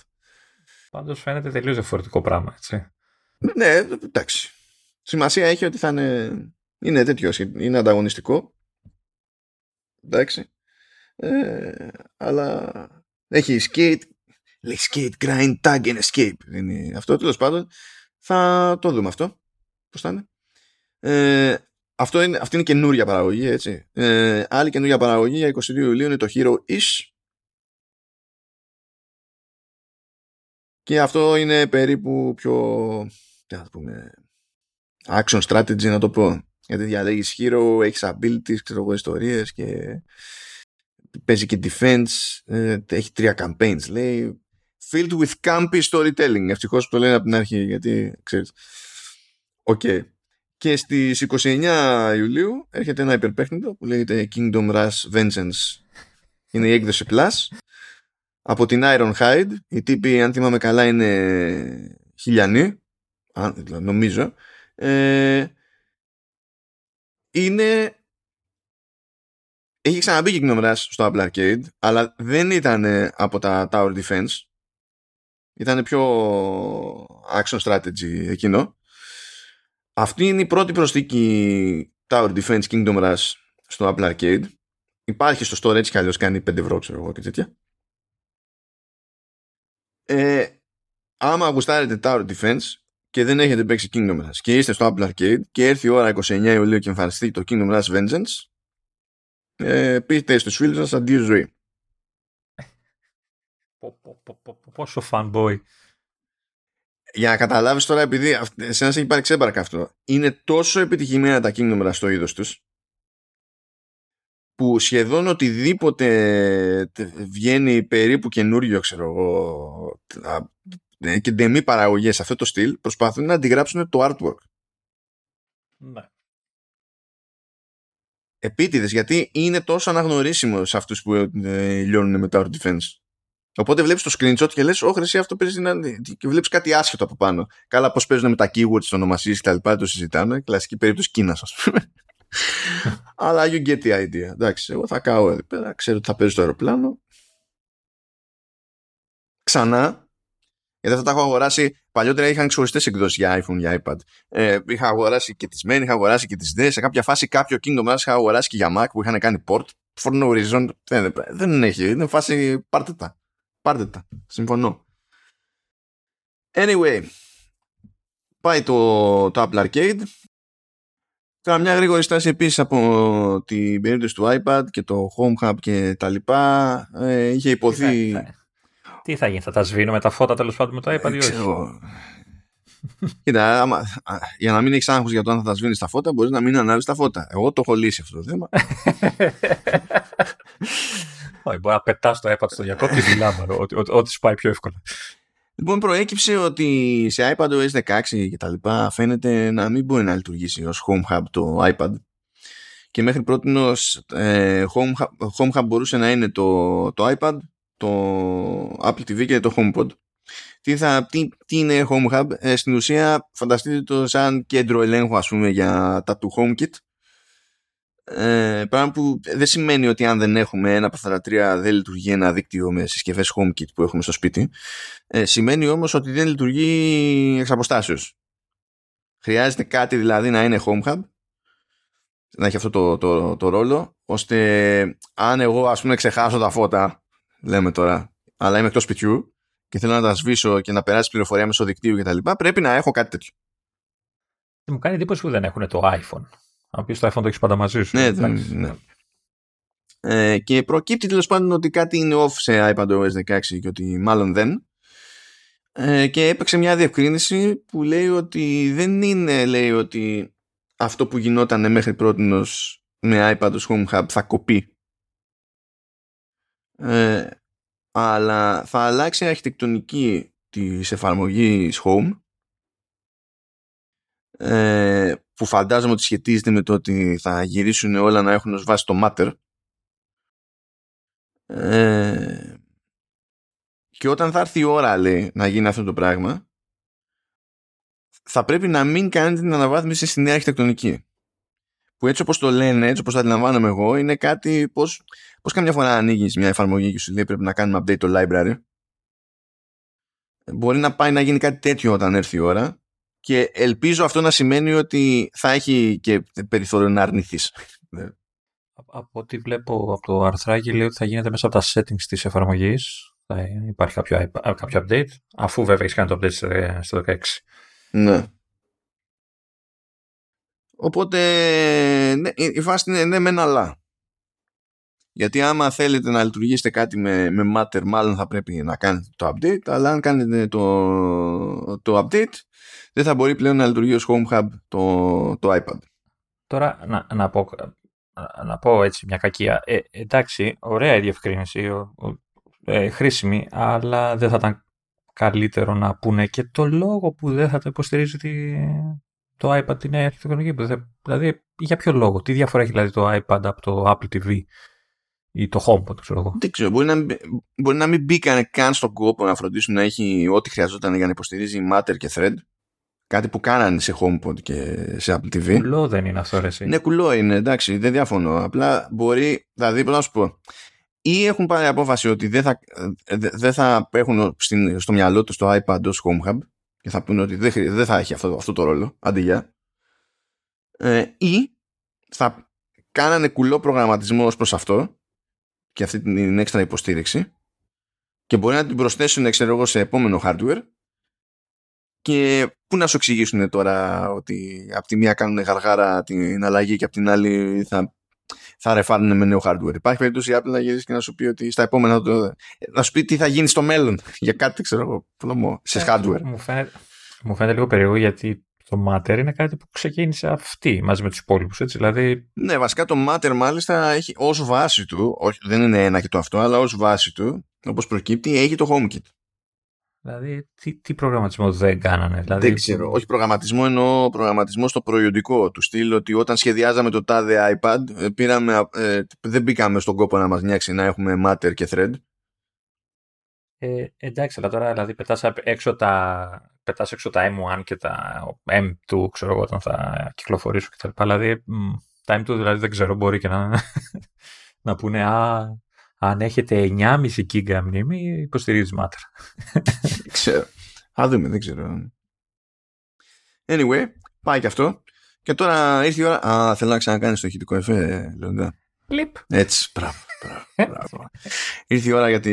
Πάντως φαίνεται τελείως διαφορετικό πράγμα, έτσι. Ναι, εντάξει. Σημασία έχει ότι θα είναι, είναι τέτοιο, είναι ανταγωνιστικό. Εντάξει. Ε, αλλά έχει skate, λέει skate, grind, tag and escape. Είναι αυτό, τέλος πάντων. Θα το δούμε αυτό. Πώς θα είναι. Ε, αυτό είναι, αυτή είναι καινούρια παραγωγή, έτσι. Ε, άλλη καινούρια παραγωγή για εικοστή δεύτερη Ιουλίου είναι το Hero-ish. Και αυτό είναι περίπου πιο, τι θα πούμε, action strategy να το πω. Γιατί διαλέγεις hero, έχεις abilities, ξέρω εγώ, ιστορίες και παίζει και defense. Ε, έχει τρία campaigns, λέει. Filled with campy storytelling. Ευτυχώς που το λένε από την αρχή, γιατί ξέρεις. Οκ. Okay. Και στις εικοστή ενάτη Ιουλίου έρχεται ένα υπερπέχνητο που λέγεται Kingdom Rush Vengeance. Είναι η έκδοση Plus. Από την Ironhide. Η τύπη, αν θυμάμαι καλά, είναι χιλιανή. Νομίζω. Ε, είναι... Έχει ξαναμπεί Kingdom Rush στο Apple Arcade, αλλά δεν ήταν από τα Tower Defense. Ήταν πιο action strategy εκείνο. Αυτή είναι η πρώτη προσθήκη Tower Defense Kingdom Rush στο Apple Arcade. Υπάρχει στο store έτσι κι αλλιώς, κάνει πέντε ευρώ, ξέρω εγώ, και τέτοια. Ε, άμα γουστάρετε Tower Defense και δεν έχετε παίξει Kingdom Rush και είστε στο Apple Arcade και έρθει η ώρα εικοστή ενάτη Ιουλίου και εμφανιστεί το Kingdom Rush Vengeance, ε, πείτε στους φίλους σας αντίο ζωή. Πόσο fanboy. Για να καταλάβεις τώρα, επειδή σε ένας έχει πάρει ξέμπαρκα αυτό, είναι τόσο επιτυχημένα τα Kingdom Rush στο είδος τους, που σχεδόν οτιδήποτε βγαίνει περίπου καινούριο, ξέρω εγώ, και ντεμή παραγωγές σε αυτό το στυλ, προσπαθούν να αντιγράψουν το artwork. Ναι. Επίτηδες, γιατί είναι τόσο αναγνωρίσιμο σε αυτούς που λιώνουν με Tower Defense. Οπότε βλέπεις το screenshot και λες, όχι, εσύ αυτό παίζει να... και βλέπεις κάτι άσχετο από πάνω. Καλά, πώς παίζουν με τα keywords, τις ονομασίες και τα λοιπά, το συζητάμε. Κλασική περίπτωση Κίνας, ας πούμε. Αλλά you get the idea. Εντάξει, εγώ θα κάω εδώ πέρα, ξέρω ότι θα παίζω το αεροπλάνο. Ξανά, γιατί αυτά τα έχω αγοράσει. Παλιότερα είχαν ξεχωριστές εκδόσεις για iPhone, για iPad. Ε, είχα αγοράσει και τις Men, είχα αγοράσει και τις Δε. Σε κάποια φάση κάποιο Kingdom Rush είχα αγοράσει και για Mac που είχαν κάνει port. For no reason. Δεν, δεν έχει, είναι φάση πάρτε τα. Πάρτε τα. Συμφωνώ. Anyway, πάει το, το Apple Arcade. Τώρα μια γρήγορη στάση επίσης από την περίπτωση του iPad και το Home Hub και τα λοιπά. Ε, είχε υποθεί... Τι θα, θα... Τι θα γίνει, θα τα σβήνουμε τα φώτα τέλος πάντων με το iPad ή όχι? Κοίτα, άμα, για να μην έχεις άγχος για το αν θα τα σβήνεις τα φώτα, μπορείς να μην ανάβεις τα φώτα. Εγώ το έχω λύσει αυτό το θέμα. Όχι, μπορεί να πετάς το iPad στο διακόπτη τη λάμπαρο, ό,τι σου πάει πιο εύκολα. Λοιπόν, προέκυψε ότι σε iPadOS δεκαέξι και τα λοιπά φαίνεται να μην μπορεί να λειτουργήσει ως Home Hub το iPad. Και μέχρι πρότινος ε, home, hub, home Hub μπορούσε να είναι το, το iPad, το Apple τι βι και το HomePod. Τι, θα, τι, τι είναι Home Hub? Ε, στην ουσία φανταστείτε το σαν κέντρο ελέγχου, ας πούμε, για τα του HomeKit. Ε, πράγμα που δεν σημαίνει ότι αν δεν έχουμε ένα από αυτά τα τρία δεν λειτουργεί ένα δίκτυο με συσκευές HomeKit που έχουμε στο σπίτι. Ε, σημαίνει όμως ότι δεν λειτουργεί εξ αποστάσεως. Χρειάζεται κάτι δηλαδή να είναι Home Hub, να έχει αυτό το, το, το, το ρόλο, ώστε αν εγώ, ας πούμε, ξεχάσω τα φώτα, λέμε τώρα, αλλά είμαι εκτός σπιτιού και θέλω να τα σβήσω και να περάσει πληροφορία μέσω δικτύου κτλ., πρέπει να έχω κάτι τέτοιο. Μου κάνει εντύπωση που δεν έχουν το iPhone. Αν πεις το iPhone το έχεις πάντα μαζί σου. Ναι, ναι. Ε, και προκύπτει τέλος πάντων ότι κάτι είναι off σε iPadOS δεκαέξι και ότι μάλλον δεν. Ε, και έπαιξε μια διευκρίνηση που λέει ότι δεν είναι, λέει ότι αυτό που γινόταν μέχρι πρότινος με iPadOS Home Hub θα κοπεί. Ε, αλλά θα αλλάξει η αρχιτεκτονική της εφαρμογής Home, ε, που φαντάζομαι ότι σχετίζεται με το ότι θα γυρίσουν όλα να έχουν ως βάση το Matter. Ε, και όταν θα έρθει η ώρα, λέει, να γίνει αυτό το πράγμα, θα πρέπει να μην κάνετε την αναβάθμιση στη νέα αρχιτεκτονική, που έτσι όπως το λένε, έτσι όπως το αντιλαμβάνομαι εγώ, είναι κάτι πως, πως καμιά φορά ανοίγεις μια εφαρμογή και σου λέει πρέπει να κάνουμε update το library. Μπορεί να πάει να γίνει κάτι τέτοιο όταν έρθει η ώρα, και ελπίζω αυτό να σημαίνει ότι θα έχει και περιθώριο να αρνηθείς. Από ό,τι βλέπω από το αρθράκι, λέει ότι θα γίνεται μέσα από τα settings της εφαρμογής. Θα υπάρχει κάποιο, κάποιο update, αφού βέβαια έχεις κάνει το update στο δεκαέξι. Ναι. Οπότε ναι, η φάση είναι ναι μεν αλλά. Γιατί άμα θέλετε να λειτουργήσετε κάτι με, με Matter, μάλλον θα πρέπει να κάνετε το update. Αλλά αν κάνετε το, το update, δεν θα μπορεί πλέον να λειτουργεί ως Home Hub το, το iPad. Τώρα να, να πω... να πω έτσι μια κακία. Ε, εντάξει, ωραία η διευκρίνηση, ε, χρήσιμη, αλλά δεν θα ήταν καλύτερο να πούνε και το λόγο που δεν θα το υποστηρίζει τη, το iPad την αρχιτεκτονική. Δηλαδή, για ποιο λόγο, τι διαφορά έχει δηλαδή το iPad από το Apple τι βι ή το HomePod, το ξέρω εγώ. Δεν ξέρω, μπορεί να, μπορεί να μην μπήκαν καν στον κόπο να φροντίσουν να έχει ό,τι χρειαζόταν για να υποστηρίζει Matter και Thread. Κάτι που κάνανε σε HomePod και σε Apple τι βι. Κουλό δεν είναι αυτό, ρε εσύ. Ναι, κουλό είναι, εντάξει, δεν διαφωνώ. Απλά μπορεί, δηλαδή, πρέπει να σου πω, ή έχουν πάρει απόφαση ότι δεν θα, δεν θα έχουν στην, στο μυαλό τους το iPad ως Home Hub και θα πούνε ότι δεν, δεν θα έχει αυτό, αυτό το ρόλο, αντί για. Ε, ή θα κάνανε κουλό προγραμματισμό ως προς αυτό και αυτή την έξτρα υποστήριξη και μπορεί να την προσθέσουν, ξέρω εγώ, σε επόμενο hardware. Και πού να σου εξηγήσουν τώρα ότι από τη μία κάνουν γαργάρα την αλλαγή και από την άλλη θα, θα ρεφάρουν με νέο hardware. Υπάρχει περίπτωση η Apple να γυρίσει και να σου πει ότι στα επόμενα. Το, να σου πει τι θα γίνει στο μέλλον για κάτι, ξέρω εγώ, πλωμό, σε hardware. Μου φαίνεται, μου φαίνεται λίγο περίεργο γιατί το Matter είναι κάτι που ξεκίνησε αυτή μαζί με τους υπόλοιπους. Δηλαδή... Ναι, βασικά το Matter μάλιστα έχει ως βάση του, όχι, δεν είναι ένα και το αυτό, αλλά ως βάση του, όπως προκύπτει, έχει το HomeKit. Δηλαδή, τι, τι προγραμματισμό δεν κάνανε. Δηλαδή... Δεν ξέρω. Όχι προγραμματισμό, εννοώ προγραμματισμό στο προϊοντικό του στυλ. Ότι όταν σχεδιάζαμε το τάδε iPad, πήραμε, ε, δεν μπήκαμε στον κόπο να μας νοιάξει να έχουμε Matter και Thread. Ε, εντάξει, αλλά τώρα δηλαδή, πετάς έξω τα, πετάς έξω τα εμ ουάν και τα εμ τού, ξέρω εγώ, όταν θα κυκλοφορήσω κτλ. Δηλαδή, τα εμ τού δηλαδή δεν ξέρω, μπορεί και να, να πούνε. Α, αν έχετε εννιά κόμμα πέντε γίγα μνήμη, υποστηρίζει Matter. Δεν ξέρω. Α, δούμε, δεν ξέρω. Anyway, πάει και αυτό. Και τώρα ήρθε η ώρα. Α, θέλω να ξανακάνεις το ηχητικό εφέ, Λεωνίδα. Leap. Έτσι, μπράβο, μπράβο. Ήρθε η ώρα για, τη,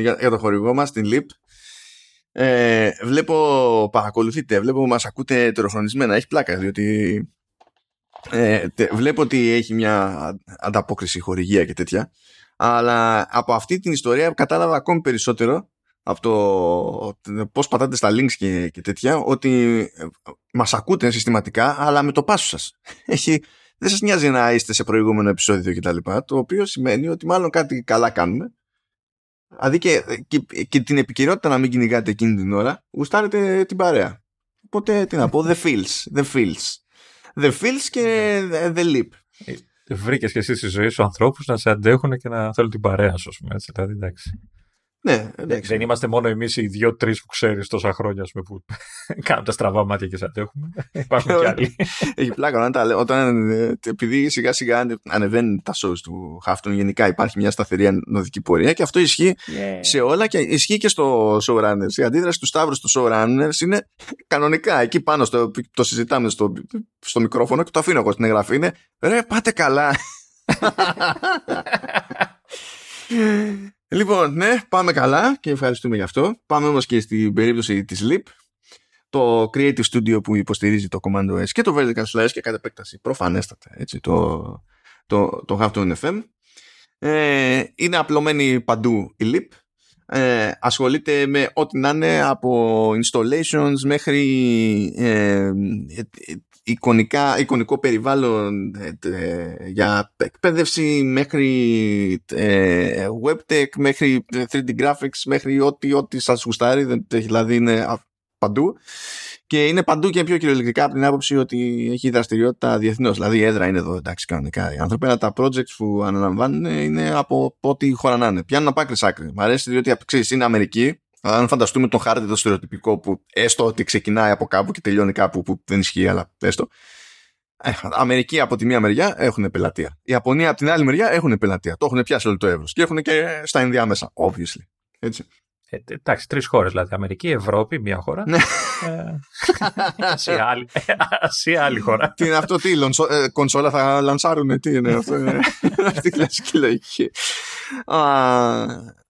για, για το χορηγό μας, την Leap. Ε, βλέπω, παρακολουθείτε, βλέπω μας ακούτε τεροχρονισμένα. Έχει πλάκα, διότι ε, τε, βλέπω ότι έχει μια ανταπόκριση, χορηγία και τέτοια. Αλλά από αυτή την ιστορία κατάλαβα ακόμη περισσότερο από το πώς πατάτε στα links και, και τέτοια, ότι μας ακούτε συστηματικά, αλλά με το πάσο σας. Έχει, δεν σας νοιάζει να είστε σε προηγούμενο επεισόδιο και τα λοιπά, το οποίο σημαίνει ότι μάλλον κάτι καλά κάνουμε. Δηλαδή και, και, και την επικαιρότητα να μην κυνηγάτε εκείνη την ώρα, γουστάρετε την παρέα. Οπότε τι να πω, the feels, the feels. The feels και the leap. Βρήκες και εσύ στη ζωή σου ανθρώπους να σε αντέχουν και να θέλουν την παρέα σου, ας πούμε, έτσι, δηλαδή, εντάξει. Ναι, εντάξει. Δεν είμαστε μόνο εμείς οι δύο-τρεις που ξέρεις τόσα χρόνια, ας πούμε, που κάνουν τα στραβά μάτια και σε αντέχουμε. Υπάρχουν κι άλλοι. Έχει πλάκα όταν τα λέω, όταν, επειδή σιγά-σιγά ανεβαίνουν τα shows του Χάφτον, γενικά υπάρχει μια σταθερή ανωδική πορεία και αυτό ισχύει yeah. σε όλα και ισχύει και στο showrunners. Η αντίδραση του Σταύρου στο showrunners είναι κανονικά. Εκεί πάνω στο, το συζητάμε στο, στο μικρόφωνο και το αφήνω εγώ στην εγγραφή. Είναι ρε, πάτε καλά. Λοιπόν, ναι, πάμε καλά και ευχαριστούμε γι' αυτό. Πάμε όμως και στην περίπτωση της Leap, το Creative Studio που υποστηρίζει το Command ο ες και το Vertical Slice και κατ' επέκταση προφανέστατα, έτσι, το, το, το Halftone εφ εμ. Ε, είναι απλωμένη παντού η Leap. Ε, ασχολείται με ό,τι να είναι, από installations μέχρι ε, εικονικά, εικονικό περιβάλλον ε, για εκπαίδευση, μέχρι ε, webtech, μέχρι θρι ντι graphics, μέχρι ό,τι, ό,τι σας γουστάρει, δηλαδή είναι παντού. Και είναι παντού και πιο κυριολεκτικά από την άποψη ότι έχει δραστηριότητα διεθνώς. Δηλαδή η έδρα είναι εδώ, εντάξει, κανονικά. Οι ανθρωπένα τα projects που αναλαμβάνουν είναι από ό,τι χώρα να είναι. Πιάνουν από άκρη σ' άκρη. Μ' αρέσει διότι ξέρεις, είναι Αμερική. Αν φανταστούμε τον χάρτη το στερεοτυπικό που έστω ότι ξεκινάει από κάπου και τελειώνει κάπου, που δεν ισχύει, αλλά έστω. Ε, Αμερική από τη μία μεριά έχουν πελατεία. Η Ιαπωνία από την άλλη μεριά έχουν πελατεία. Το έχουν πιάσει όλο το εύρος. Και έχουν και στα ενδιάμεσα, obviously. Έτσι. Ε, εντάξει, τρεις χώρες δηλαδή. Αμερική, Ευρώπη, μία χώρα. Ασία, άλλη χώρα. Τι είναι αυτό, τι κονσόλα θα λανσάρουν, τι είναι αυτό. Αυτή η κλασική λογική.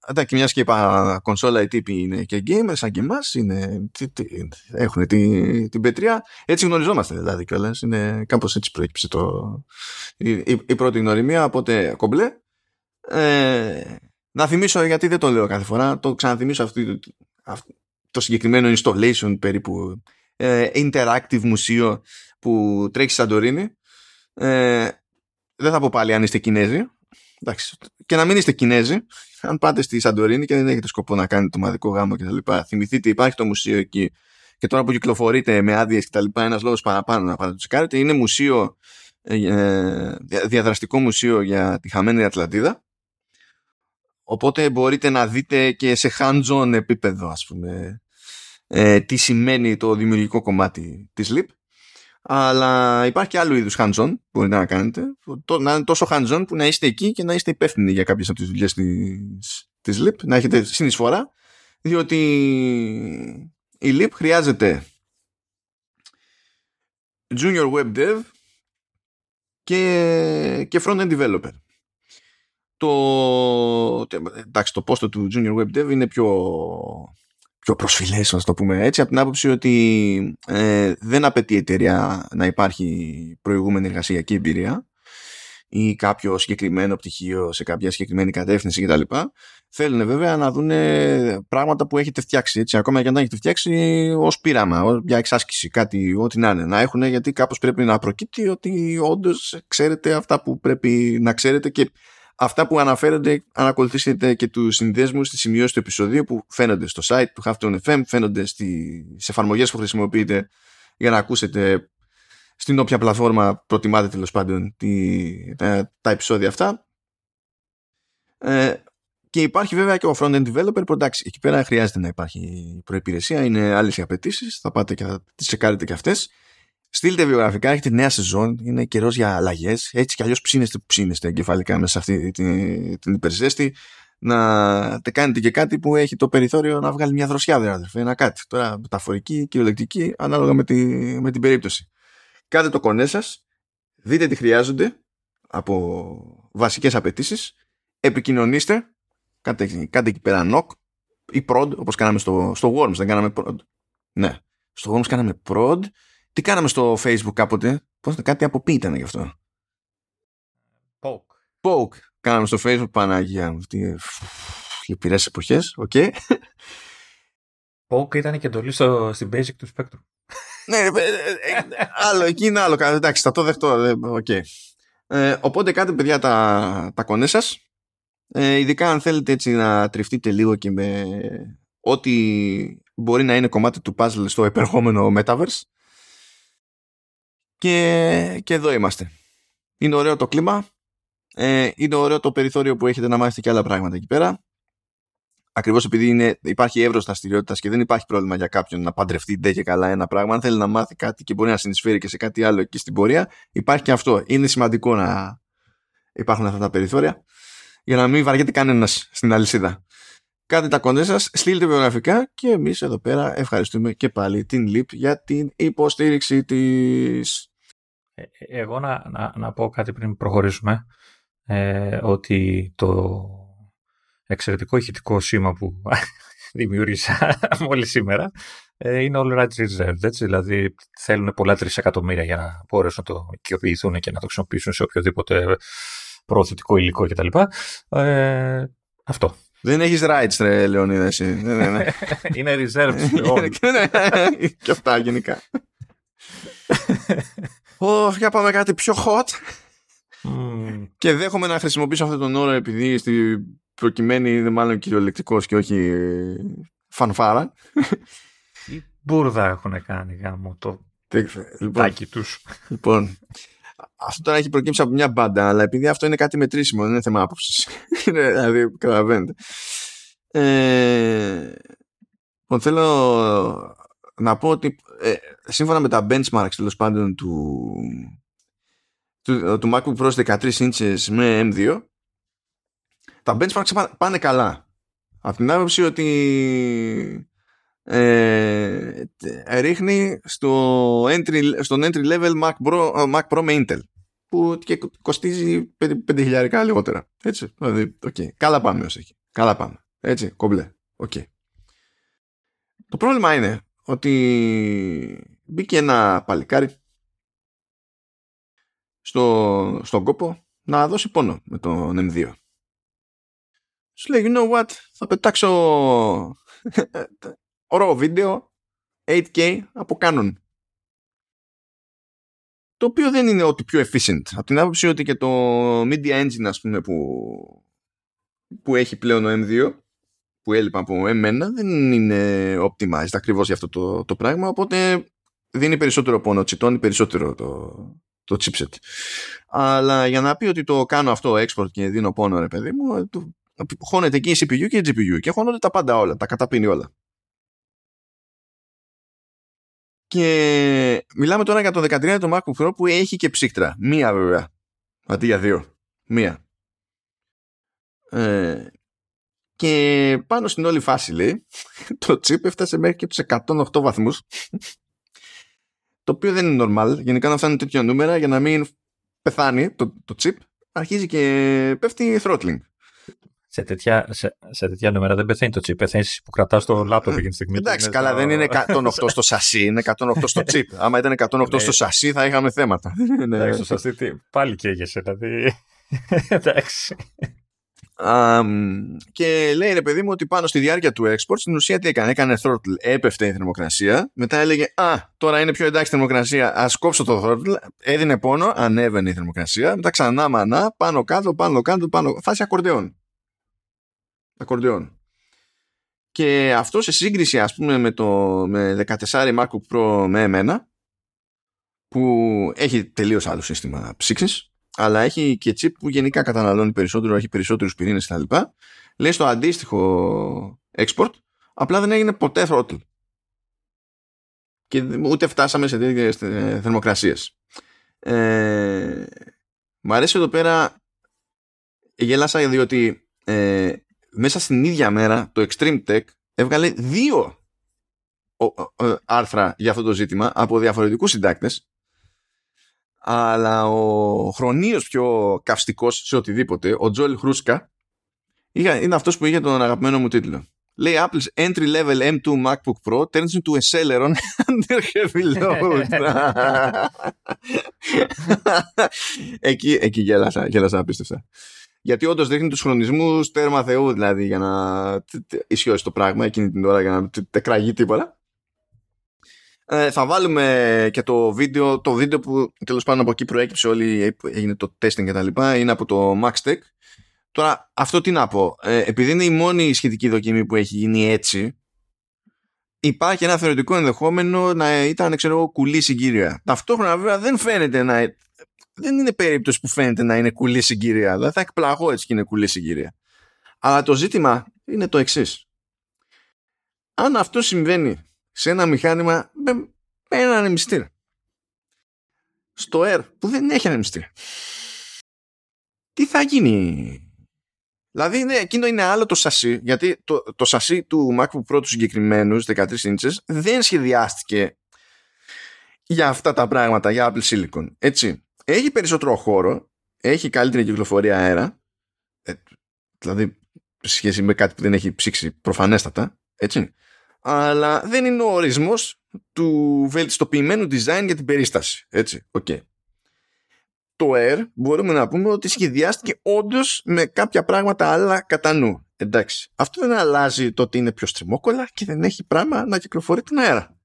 Εντάξει, μια και είπα κονσόλα, οι τύποι είναι και gamers, σαν και εμάς. Έχουν την πετριά. Έτσι γνωριζόμαστε δηλαδή κιόλας. Κάπως έτσι προέκυψε η πρώτη γνωριμία. Οπότε κομπλέ. Να θυμίσω, γιατί δεν το λέω κάθε φορά, το ξαναθυμίσω αυτή, αυτή, το συγκεκριμένο installation περίπου ε, interactive μουσείο που τρέχει στη Σαντορίνη. Ε, δεν θα πω πάλι αν είστε Κινέζοι. Εντάξει. Και να μην είστε Κινέζοι, αν πάτε στη Σαντορίνη και δεν έχετε σκοπό να κάνετε το μαδικό γάμο κτλ. Θυμηθείτε, υπάρχει το μουσείο εκεί και τώρα που κυκλοφορείτε με άδειες κτλ. Ένας λόγος παραπάνω να πάτε το τσεκάρετε. Είναι μουσείο, ε, διαδραστικό μουσείο για τη χαμένη Ατλαντίδα. Οπότε μπορείτε να δείτε και σε hands-on επίπεδο, ας πούμε, ε, τι σημαίνει το δημιουργικό κομμάτι της Leap. Αλλά υπάρχει και άλλου είδους hands-on που μπορείτε να κάνετε. Το, να είναι τόσο hands-on που να είστε εκεί και να είστε υπεύθυνοι για κάποιες από τις δουλειές της, της Leap. Να έχετε συνεισφορά, διότι η Leap χρειάζεται junior web dev και, και front-end developer. Το, εντάξει, το πόστο του Junior Web Dev είναι πιο, πιο προσφυλές, να το πούμε έτσι, από την άποψη ότι ε, δεν απαιτεί η εταιρεία να υπάρχει προηγούμενη εργασιακή εμπειρία ή κάποιο συγκεκριμένο πτυχίο σε κάποια συγκεκριμένη κατεύθυνση κτλ. Θέλουν βέβαια να δουν πράγματα που έχετε φτιάξει, έτσι, ακόμα και αν τα έχετε φτιάξει ως πείραμα, ως μια εξάσκηση, κάτι, ό,τι να είναι. Να έχουν, γιατί κάπως πρέπει να προκύπτει ότι όντως ξέρετε αυτά που πρέπει να ξέρετε και αυτά που αναφέρονται, αν ακολουθήσετε και τους συνδέσμους στις σημειώσεις του επεισοδίου που φαίνονται στο site του Halftone εφ εμ, φαίνονται στις εφαρμογές που χρησιμοποιείτε για να ακούσετε στην όποια πλατφόρμα προτιμάτε, τέλος πάντων, τη, τα, τα επεισόδια αυτά. Ε, και υπάρχει βέβαια και ο front-end developer, που εντάξει, εκεί πέρα χρειάζεται να υπάρχει προϋπηρεσία, είναι άλλες οι απαιτήσεις, θα πάτε και θα τις τσεκάρετε και αυτές. Στείλτε βιογραφικά, έχετε νέα σεζόν, είναι καιρός για αλλαγές. Έτσι κι αλλιώς ψήνεστε που ψήνεστε εγκεφαλικά μέσα σε αυτή την, την υπερζέστη. Να κάνετε και κάτι που έχει το περιθώριο να βγάλει μια δροσιά, αδερφέ, ένα κάτι. Τώρα μεταφορική, κυριολεκτική, ανάλογα με, τη, με την περίπτωση. Κάντε το κονέ σας, δείτε τι χρειάζονται από βασικές απαιτήσεις, επικοινωνήστε, κάντε, κάντε εκεί πέρα knock ή prod, όπως κάναμε στο, στο Worms. Δεν κάναμε prod. Ναι, στο Worms κάναμε prod. Τι κάναμε στο Facebook κάποτε, πώς, κάτι από πι ήταν γι' αυτό. Poke. Poke. Κάναμε στο Facebook, Παναγία μου. Λυπηρές εποχές, οκ. Okay. Poke ήταν και εντολή στην Basic του Spectrum. Ναι, άλλο εκεί είναι άλλο. Εντάξει, θα το δεχτώ. Okay. Ε, οπότε κάντε, παιδιά, τα, τα κονέ σας. Ε, ειδικά αν θέλετε έτσι να τριφτείτε λίγο και με ό,τι μπορεί να είναι κομμάτι του puzzle στο επερχόμενο Metaverse. Και, και εδώ είμαστε. Είναι ωραίο το κλίμα, ε, είναι ωραίο το περιθώριο που έχετε να μάθετε και άλλα πράγματα εκεί πέρα. Ακριβώς επειδή είναι, υπάρχει εύρος δραστηριότητας και δεν υπάρχει πρόβλημα για κάποιον να παντρευτεί ντε και καλά ένα πράγμα. Αν θέλει να μάθει κάτι και μπορεί να συνεισφέρει και σε κάτι άλλο εκεί στην πορεία, υπάρχει και αυτό. Είναι σημαντικό να υπάρχουν αυτά τα περιθώρια για να μην βαριέται κανένας στην αλυσίδα. Κάντε τα κοντά σας, στείλτε βιογραφικά και εμείς εδώ πέρα ευχαριστούμε και πάλι την Leap για την υποστήριξη της. Ε, εγώ να, να, να πω κάτι πριν προχωρήσουμε, ε, ότι το εξαιρετικό ηχητικό σήμα που δημιούργησα μόλις σήμερα ε, είναι all rights reserved, έτσι, δηλαδή θέλουν πολλά τρισεκατομμύρια για να μπορέσουν να το οικειοποιηθούν και να το χρησιμοποιήσουν σε οποιοδήποτε προωθητικό υλικό κτλ. Ε, αυτό. Δεν έχεις rights, ρε Λεωνίδα, εσύ. Είναι reserves. Και αυτά γενικά. Ωχ, για πάμε κάτι πιο hot. Mm. Και δέχομαι να χρησιμοποιήσω αυτόν τον όρο επειδή στη προκειμένη είναι μάλλον κυριολεκτικός και όχι φανφάρα. Τι μπούρδα έχουν κάνει γάμο το τάκι τους. Λοιπόν, αυτό τώρα έχει προκύψει από μια μπάντα, αλλά επειδή αυτό είναι κάτι μετρήσιμο, δεν είναι θέμα άποψης. Δηλαδή, καταλαβαίνετε. Ε, λοιπόν, θέλω να πω ότι ε, σύμφωνα με τα benchmarks τέλος πάντων του, του, του MacBook Pro δεκατρείς ίντσες με εμ δύο, τα benchmarks πάνε καλά. Από την άποψη ότι ε, ρίχνει στο entry, στον entry level Mac Pro, Mac Pro με Intel, που και κοστίζει πέντε χιλιάδες λιγότερα. Έτσι, δηλαδή, okay. Καλά πάμε όσο εκεί. Καλά πάμε. Έτσι, κομπλέ. Okay. Το πρόβλημα είναι ότι μπήκε ένα παλικάρι στο, στον κόπο να δώσει πόνο με τον εμ δύο. Σου λέει, you know what, θα πετάξω ωραίο βίντεο έιτ κέι από Canon. Το οποίο δεν είναι ό,τι πιο efficient. Από την άποψη ότι και το Media Engine, ας πούμε, που, που έχει πλέον ο εμ δύο, που έλειπα από εμ ένα, δεν είναι optimized ακριβώς για αυτό το, το πράγμα, οπότε δίνει περισσότερο πόνο, τσιτώνει περισσότερο το, το chipset. Αλλά για να πει ότι το κάνω αυτό export και δίνω πόνο, ρε παιδί μου, χώνεται εκεί η σι πι γιου και η τζι πι γιου και χώνονται τα πάντα όλα, τα καταπίνει όλα. Και μιλάμε τώρα για το δεκατρία το MacBook Pro που έχει και ψύκτρα. Μία βέβαια, αντί για δύο. Μία. Ε, και πάνω στην όλη φάση, λέει, το chip έφτασε μέχρι και τους εκατόν οκτώ βαθμούς, το οποίο δεν είναι normal. Γενικά να φτάνουν τέτοια νούμερα για να μην πεθάνει το, το chip, αρχίζει και πέφτει throttling. Σε τέτοια, σε, σε τέτοια νούμερα δεν πεθαίνει το chip. Πεθαίνει που κρατάς το λάπτοπ εκείνη τη στιγμή. Εντάξει, καλά, το... δεν είναι εκατόν οκτώ στο σασί, είναι εκατόν οκτώ στο chip. Άμα ήταν εκατόν οκτώ στο σασί, θα είχαμε θέματα. Εντάξει, στο σασί πάλι καίγεσαι, δηλαδή. Εντάξει. Um, και λέει, ρε παιδί μου, ότι πάνω στη διάρκεια του export στην ουσία τι έκανε, έκανε throttle, έπεφτε η θερμοκρασία, μετά έλεγε α, τώρα είναι πιο εντάξει η θερμοκρασία, ας κόψω το throttle, έδινε πόνο, ανέβαινε η θερμοκρασία, μετά ξανά μανά, πάνω κάτω, πάνω κάτω, πάνω, φάση ακορντεόν. Ακορντεόν. Και αυτό σε σύγκριση, ας πούμε, με το με δεκατέσσερα MacBook Pro με εμένα, που έχει τελείως άλλο σύστημα ψήξης, αλλά έχει και chip που γενικά καταναλώνει περισσότερο, έχει περισσότερους πυρήνες κτλ. Λέει στο αντίστοιχο export, απλά δεν έγινε ποτέ throttle. Και ούτε φτάσαμε σε τέτοιες θερμοκρασίες. Ε, μ' αρέσει εδώ πέρα, γέλασα διότι ε, μέσα στην ίδια μέρα το Extreme Tech έβγαλε δύο άρθρα για αυτό το ζήτημα από διαφορετικούς συντάκτες. Αλλά ο χρονίος πιο καυστικός σε οτιδήποτε, ο Τζόλ Χρούσκα, είναι αυτός που είχε τον αγαπημένο μου τίτλο. Λέει, Apple's entry-level εμ δύο MacBook Pro turns into a Celeron under heavy load. εκεί, εκεί γέλασα, γέλασα απίστευτα. Γιατί όντως δείχνει τους χρονισμούς τέρμα Θεού, δηλαδή, για να ισιώσει το πράγμα εκείνη την ώρα, για να τεκραγεί τίποτα. Ε, θα βάλουμε και το βίντεο, το βίντεο που τέλος πάντων από εκεί προέκυψε όλη, έγινε το testing και τα λοιπά, είναι από το MaxTech. Τώρα αυτό τι να πω, ε, επειδή είναι η μόνη σχετική δοκιμή που έχει γίνει έτσι, υπάρχει ένα θεωρητικό ενδεχόμενο να ήταν, ξέρω εγώ, κουλή συγκύρια. Ταυτόχρονα βέβαια δεν φαίνεται να, δεν είναι περίπτωση που φαίνεται να είναι κουλή συγκύρια, δηλαδή θα εκπλαγώ έτσι και είναι κουλή συγκύρια. Αλλά το ζήτημα είναι το εξής. Αν αυτό συμβαίνει σε ένα μηχάνημα με, με έναν ανεμιστήρα, στο Air που δεν έχει ανεμιστήρα, τι θα γίνει? Δηλαδή ναι, εκείνο είναι άλλο το σασί, γιατί το, το σασί του MacBook Pro του συγκεκριμένου δεκατρείς ίντσες δεν σχεδιάστηκε για αυτά τα πράγματα, για Apple Silicon, έτσι. Έχει περισσότερο χώρο, έχει καλύτερη κυκλοφορία αέρα, ε, δηλαδή σε σχέση με κάτι που δεν έχει ψήξει προφανέστατα, έτσι. Αλλά δεν είναι ο ορισμός του βελτιστοποιημένου design για την περίσταση. Έτσι, οκ. Okay. το Air μπορούμε να πούμε ότι σχεδιάστηκε όντως με κάποια πράγματα άλλα κατά νου. Εντάξει. Αυτό δεν αλλάζει το ότι είναι πιο στριμόκολλα και δεν έχει πράγμα να κυκλοφορεί τον αέρα.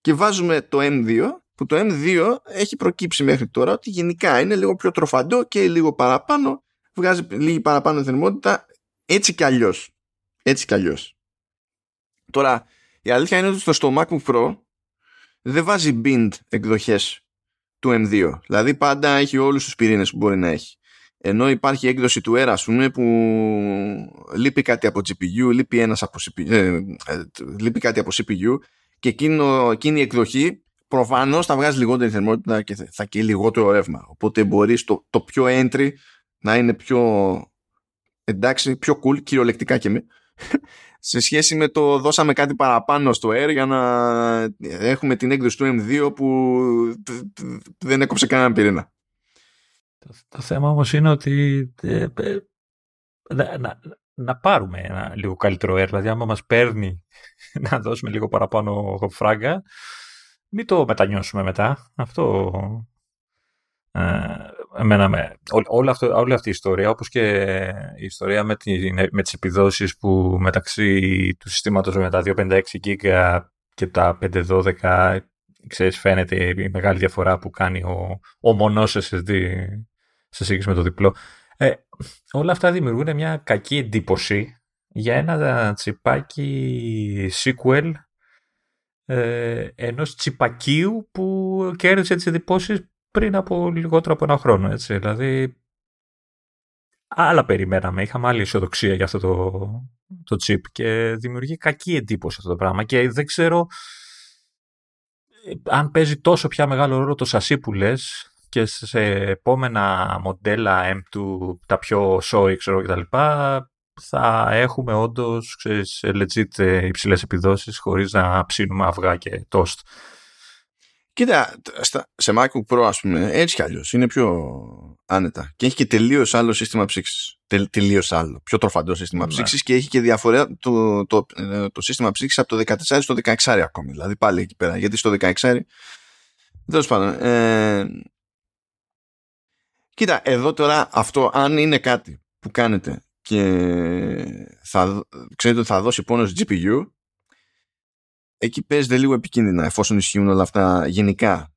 Και βάζουμε το εμ δύο, που το εμ δύο έχει προκύψει μέχρι τώρα ότι γενικά είναι λίγο πιο τροφαντό και λίγο παραπάνω, βγάζει λίγη παραπάνω θερμότητα, έτσι κι αλλιώς. Έτσι κι αλλιώς. Τώρα, η αλήθεια είναι ότι στο MacBook Pro δεν βάζει bind εκδοχές του εμ δύο. Δηλαδή πάντα έχει όλους τους πυρήνες που μπορεί να έχει. Ενώ υπάρχει έκδοση του Air, ας πούμε, που λείπει κάτι από τζι πι γιου, λείπει, ένας από σι πι γιου, ε, λείπει κάτι από σι πι γιου και εκείνο, εκείνη η εκδοχή προφανώς θα βγάζει λιγότερη θερμότητα και θα καίει λιγότερο ρεύμα. Οπότε μπορείς το, το πιο entry να είναι πιο εντάξει, πιο cool, κυριολεκτικά και μη, σε σχέση με το δώσαμε κάτι παραπάνω στο Air για να έχουμε την έκδοση του εμ δύο που δεν έκοψε κανέναν πυρήνα. Το θέμα όμως είναι ότι ε, ε, να, να, να πάρουμε ένα λίγο καλύτερο Air. Δηλαδή, άμα μας παίρνει να δώσουμε λίγο παραπάνω φράγκα, μην το μετανιώσουμε μετά. Αυτό ε, εμένα με, ό, όλη, αυτό, όλη αυτή η ιστορία, όπως και η ιστορία με, τη, με τις επιδόσεις που μεταξύ του συστήματος με τα διακόσια πενήντα έξι τζι μπι και τα πεντακόσια δώδεκα, ξέρεις, φαίνεται η μεγάλη διαφορά που κάνει ο, ο μονός ες ες ντι σε σύγκριση με το διπλό. Ε, όλα αυτά δημιουργούν μια κακή εντύπωση για ένα τσιπάκι sequel ε, ενός τσιπακίου που κέρδισε τις εντυπώσεις πριν από λιγότερο από ένα χρόνο. Έτσι. Δηλαδή, άλλα περιμέναμε. Είχαμε άλλη αισιοδοξία για αυτό το, το chip και δημιουργεί κακή εντύπωση αυτό το πράγμα. Και δεν ξέρω αν παίζει τόσο πια μεγάλο ρόλο το σασί που λες, και σε επόμενα μοντέλα εμ δύο, τα πιο σόι, ξέρω κτλ., θα έχουμε όντως, ξέρεις, legit υψηλές επιδόσεις χωρίς να ψήνουμε αυγά και toast. Κοίτα, στα, σε MacBook Pro, ας πούμε, έτσι κι αλλιώς είναι πιο άνετα και έχει και τελείως άλλο σύστημα ψήξης. Τε, τελείως άλλο, πιο τροφαντό σύστημα ψήξης, και έχει και διαφορά το, το, το, το σύστημα ψήξης από το δεκατέσσερα στο δεκαέξι ακόμη. Δηλαδή πάλι εκεί πέρα, γιατί στο δεκαέξι. Τέλος πάντων. Ε, κοίτα, εδώ τώρα αυτό, αν είναι κάτι που κάνετε και θα, ξέρετε ότι θα δώσει πόνο στο τζι πι γιου, εκεί παίζεται λίγο επικίνδυνα, εφόσον ισχύουν όλα αυτά γενικά.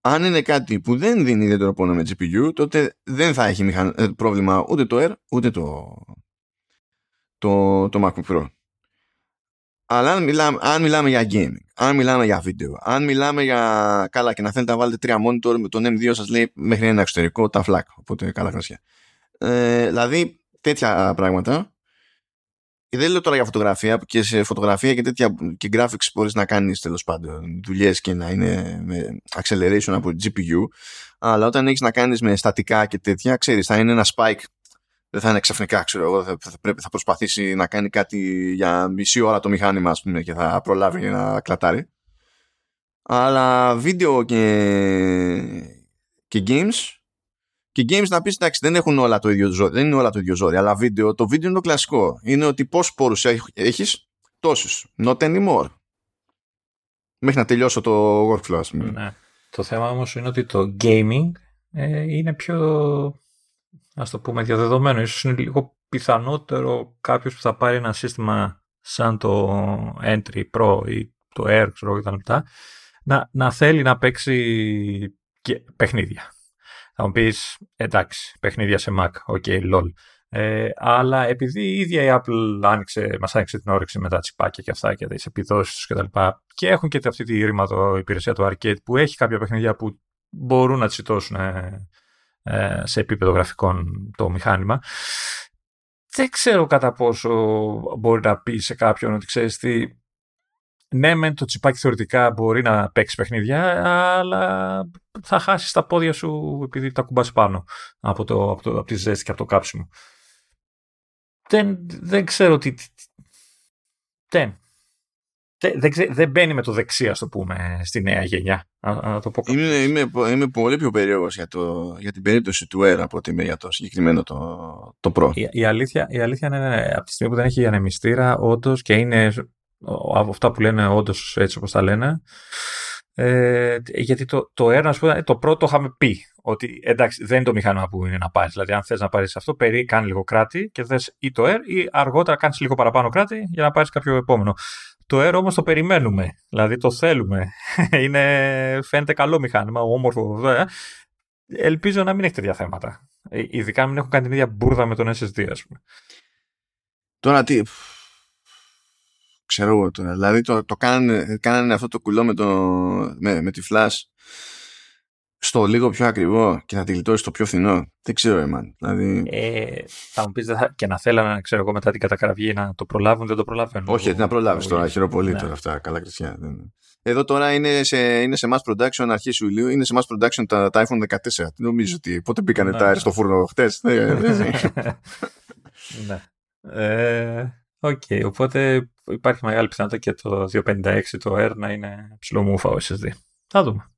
Αν είναι κάτι που δεν δίνει ιδιαίτερο πόνο με τζι πι γιου, τότε δεν θα έχει μηχαν... πρόβλημα ούτε το Air, ούτε το, το... το MacBook Pro. Αλλά αν μιλάμε, αν μιλάμε για gaming, αν μιλάμε για βίντεο, αν μιλάμε για, καλά, και να θέλετε να βάλετε τρία monitor, με τον εμ δύο σας λέει μέχρι ένα εξωτερικό, τα φλακ, οπότε καλά κρασιά. Ε, δηλαδή τέτοια πράγματα. Δεν λέω τώρα για φωτογραφία, και σε φωτογραφία και τέτοια και graphics μπορείς να κάνεις τέλος πάντων δουλειές και να είναι με acceleration από τζι πι γιου, αλλά όταν έχεις να κάνεις με στατικά και τέτοια, ξέρεις, θα είναι ένα spike, δεν θα είναι ξαφνικά, ξέρω εγώ, θα, θα, πρέπει, θα προσπαθήσει να κάνει κάτι για μισή ώρα το μηχάνημα, ας πούμε, και θα προλάβει να κλατάρει. Αλλά βίντεο και, και games, και games, να πεις, εντάξει, δεν έχουν όλα το ίδιο ζόρι, δεν είναι όλα το ίδιο ζόρι, αλλά βίντεο, το βίντεο είναι το κλασικό. Είναι ότι πόσους πόρους έχεις, τόσους. Not anymore. Μέχρι να τελειώσω το workflow, ας πούμε. Ναι. Το θέμα όμως είναι ότι το gaming ε, είναι πιο, ας το πούμε, διαδεδομένο. Ίσως είναι λίγο πιθανότερο κάποιος που θα πάρει ένα σύστημα σαν το Entry Pro ή το Air, ξέρω, κτλ., να, να θέλει να παίξει και παιχνίδια. Θα μου πεις, εντάξει, παιχνίδια σε Mac, οκ, okay, lol. Ε, αλλά επειδή η ίδια η Apple άνοιξε, μας άνοιξε την όρεξη με τα τσιπάκια και αυτά και τις επιδόσεις τους κτλ. Και, και έχουν και αυτή τη ρηματοϊπηρεσία του Arcade που έχει κάποια παιχνίδια που μπορούν να τσιτώσουν ε, ε, σε επίπεδο γραφικών το μηχάνημα. Δεν ξέρω κατά πόσο μπορεί να πει σε κάποιον ότι, ξέρεις τι, ναι, μεν το τσιπάκι θεωρητικά μπορεί να παίξει παιχνίδια, αλλά θα χάσεις τα πόδια σου επειδή τα κουμπάς πάνω από, το, από, το, από τη ζέστη και από το κάψιμο. Δεν, δεν ξέρω τι... Δεν. Δεν, δεν, ξέ, δεν μπαίνει με το δεξί, ας το πούμε, στη νέα γενιά. Α, α, το πω. Είμαι, είμαι, είμαι πολύ πιο περίεργος για, για την περίπτωση του Air από ότι είμαι για το συγκεκριμένο το, το Pro. Η, η, αλήθεια, η αλήθεια είναι, ναι, από τη στιγμή που δεν έχει ανεμιστήρα, όντως, και είναι... από αυτά που λένε όντως έτσι όπως τα λένε, Ε, γιατί το, το Air, να σου πω, το πρώτο είχαμε πει ότι εντάξει, δεν είναι το μηχάνημα που είναι να πάρεις. Δηλαδή, αν θες να πάρεις αυτό, περί, κάνει λίγο κράτη και θες ή το Air, ή αργότερα κάνεις λίγο παραπάνω κράτη για να πάρεις κάποιο επόμενο. Το Air όμως το περιμένουμε. Δηλαδή, το θέλουμε. Είναι, φαίνεται καλό μηχάνημα, όμορφο βέβαια. Ελπίζω να μην έχετε τέτοια θέματα. Ειδικά μην έχουν κάνει την ίδια μπουρδα με τον ες ες ντι, ας πούμε. Τώρα τι. Ξέρω εγώ τώρα. Δηλαδή το, το κάνανε, κάνανε αυτό το κουλό με, το, με, με τη Flash στο λίγο πιο ακριβό και θα τη γλιτώσει το πιο φθηνό. Δεν ξέρω, εμάν. Δηλαδή... Ε, θα μου πεις θα... και να θέλανε, ξέρω εγώ, μετά την κατακραυγή να το προλάβουν, δεν το προλάβαινε. Όχι, δεν προλάβεις τώρα. Εγώ... Χειροπολύ ναι. Τώρα αυτά. Καλά κρυφιά. Δεν... Εδώ τώρα είναι σε, είναι σε mass production αρχές Ιουλίου, είναι σε mass production τα, τα iPhone δεκατέσσερα. Τι νομίζω ότι πότε μπήκανε ναι. τα Air στο φούρνο χτες. Ναι. Ε... Οκ, okay, οπότε υπάρχει μεγάλη πιθανότητα και το διακόσια πενήντα έξι το Air να είναι ψιλομούφα ο ες ες ντι. Θα δούμε.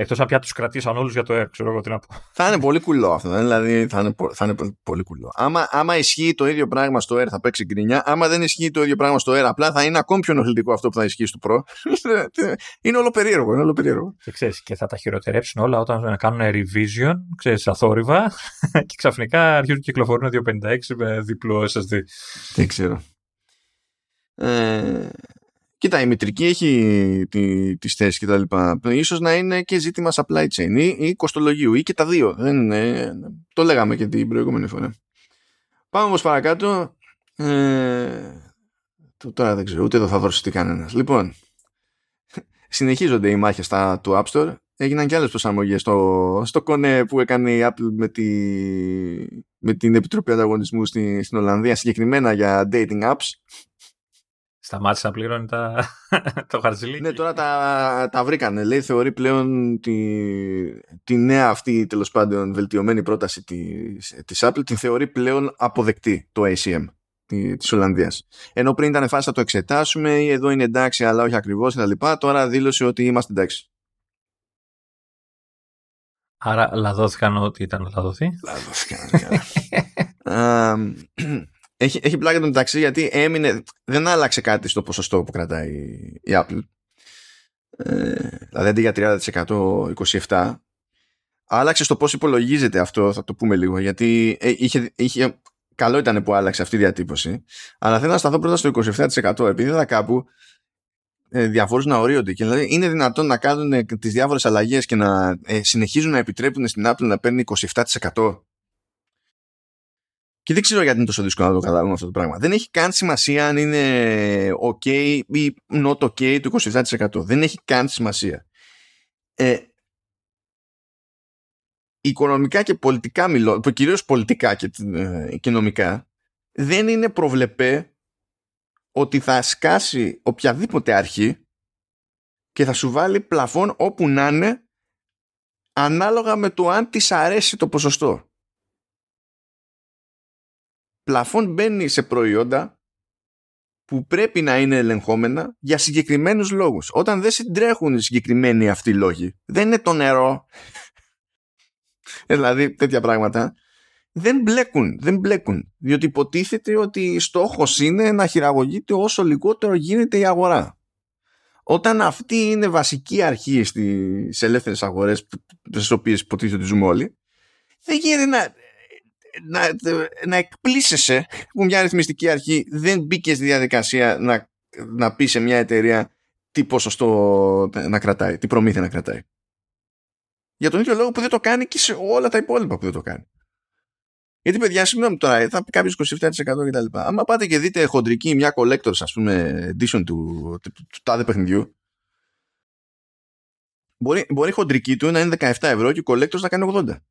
Εκτός αν πια τους κρατήσαν όλους για το Air, ξέρω εγώ τι να πω. Θα είναι πολύ κουλό αυτό, δηλαδή θα είναι, θα είναι πολύ κουλό. Άμα, άμα ισχύει το ίδιο πράγμα στο Air θα παίξει γκρινιά, άμα δεν ισχύει το ίδιο πράγμα στο Air απλά θα είναι ακόμη πιο ενοχλητικό αυτό που θα ισχύει στο Pro. Είναι όλο περίεργο, είναι όλο περίεργο. Και ξέρεις, και θα τα χειροτερέψουν όλα όταν κάνουν revision, ξέρεις, αθόρυβα και ξαφνικά αρχίζουν και κυκλοφορούν διακόσια πενήντα έξι με διπλό ες ες ντι. Δεν ξέρω. Ε... Κοίτα, η μητρική έχει τις θέσεις και τα λοιπά. Ίσως να είναι και ζήτημα supply chain ή, ή κοστολογίου ή και τα δύο. Δεν, ε, το λέγαμε και την προηγούμενη φορά. Πάμε όμως παρακάτω. Ε, τώρα δεν ξέρω, ούτε εδώ θα δώσει κανένας. Λοιπόν, συνεχίζονται οι μάχες στα, του App Store. Έγιναν και άλλες προσαρμογές στο, στο κονέ που έκανε η Apple με, τη, με την Επιτροπή Ανταγωνισμού στην, στην Ολλανδία, συγκεκριμένα για dating apps. Σταμάτησε να πληρώνει τα... το χαρτζιλίκι. Ναι, τώρα τα, τα βρήκανε. Λέει, θεωρεί πλέον τη, τη νέα αυτή, τέλος πάντων, βελτιωμένη πρόταση της, της Apple, την θεωρεί πλέον αποδεκτή το έι σι εμ της Ολλανδίας. Ενώ πριν ήταν φάση να το εξετάσουμε ή εδώ είναι εντάξει, αλλά όχι ακριβώς και τα λοιπά, τώρα δήλωσε ότι είμαστε εντάξει. Άρα λαδώθηκαν ό,τι ήταν λαδωθεί. Λαδώθηκαν. Έχει, έχει πλάκα το μεταξύ γιατί έμεινε, δεν άλλαξε κάτι στο ποσοστό που κρατάει η Apple. Ε, δηλαδή αντί για τριάντα τοις εκατό είκοσι επτά τοις εκατό. Άλλαξε στο πώς υπολογίζεται αυτό, θα το πούμε λίγο. Γιατί ε, είχε, είχε, καλό ήταν που άλλαξε αυτή η διατύπωση. Αλλά θέλω να σταθώ πρώτα στο είκοσι επτά τοις εκατό επειδή είδα κάπου ε, διαφόρους να ορίζονται. Και δηλαδή είναι δυνατόν να κάνουν τις διάφορες αλλαγές και να ε, συνεχίζουν να επιτρέπουν στην Apple να παίρνει είκοσι επτά τοις εκατό. Και δεν ξέρω γιατί είναι τόσο δύσκολο να το καταλάβουμε αυτό το πράγμα. Δεν έχει καν σημασία αν είναι OK ή not OK του είκοσι επτά τοις εκατό. Δεν έχει καν σημασία. Ε, οικονομικά και πολιτικά μιλώ, κυρίως πολιτικά και, ε, και νομικά, δεν είναι προβλεπέ ότι θα σκάσει οποιαδήποτε αρχή και θα σου βάλει πλαφόν όπου να είναι ανάλογα με το αν της αρέσει το ποσοστό. Πλαφόν μπαίνει σε προϊόντα που πρέπει να είναι ελεγχόμενα για συγκεκριμένους λόγους. Όταν δεν συντρέχουν οι συγκεκριμένοι αυτοί λόγοι, δεν είναι το νερό, δηλαδή τέτοια πράγματα, δεν μπλέκουν, δεν μπλέκουν. Διότι υποτίθεται ότι στόχος είναι να χειραγωγείται όσο λιγότερο γίνεται η αγορά. Όταν αυτή είναι βασική αρχή στις ελεύθερες αγορές, στις οποίες υποτίθεται ότι ζούμε όλοι, δεν γίνεται να... Να, να εκπλήσεσαι που μια ρυθμιστική αρχή δεν μπήκε στη διαδικασία να, να πει σε μια εταιρεία τι ποσοστό να κρατάει, τι προμήθεια να κρατάει. Για τον ίδιο λόγο που δεν το κάνει και σε όλα τα υπόλοιπα που δεν το κάνει. Γιατί παιδιά, συγγνώμη τώρα, θα πει κάποιο είκοσι επτά τοις εκατό κτλ. Άμα πάτε και δείτε χοντρική μια collectors, ας πούμε, edition του, του, του, του τάδε παιχνιδιού, μπορεί, μπορεί η χοντρική του να είναι δεκαεπτά ευρώ και η collectors να κάνει ογδόντα.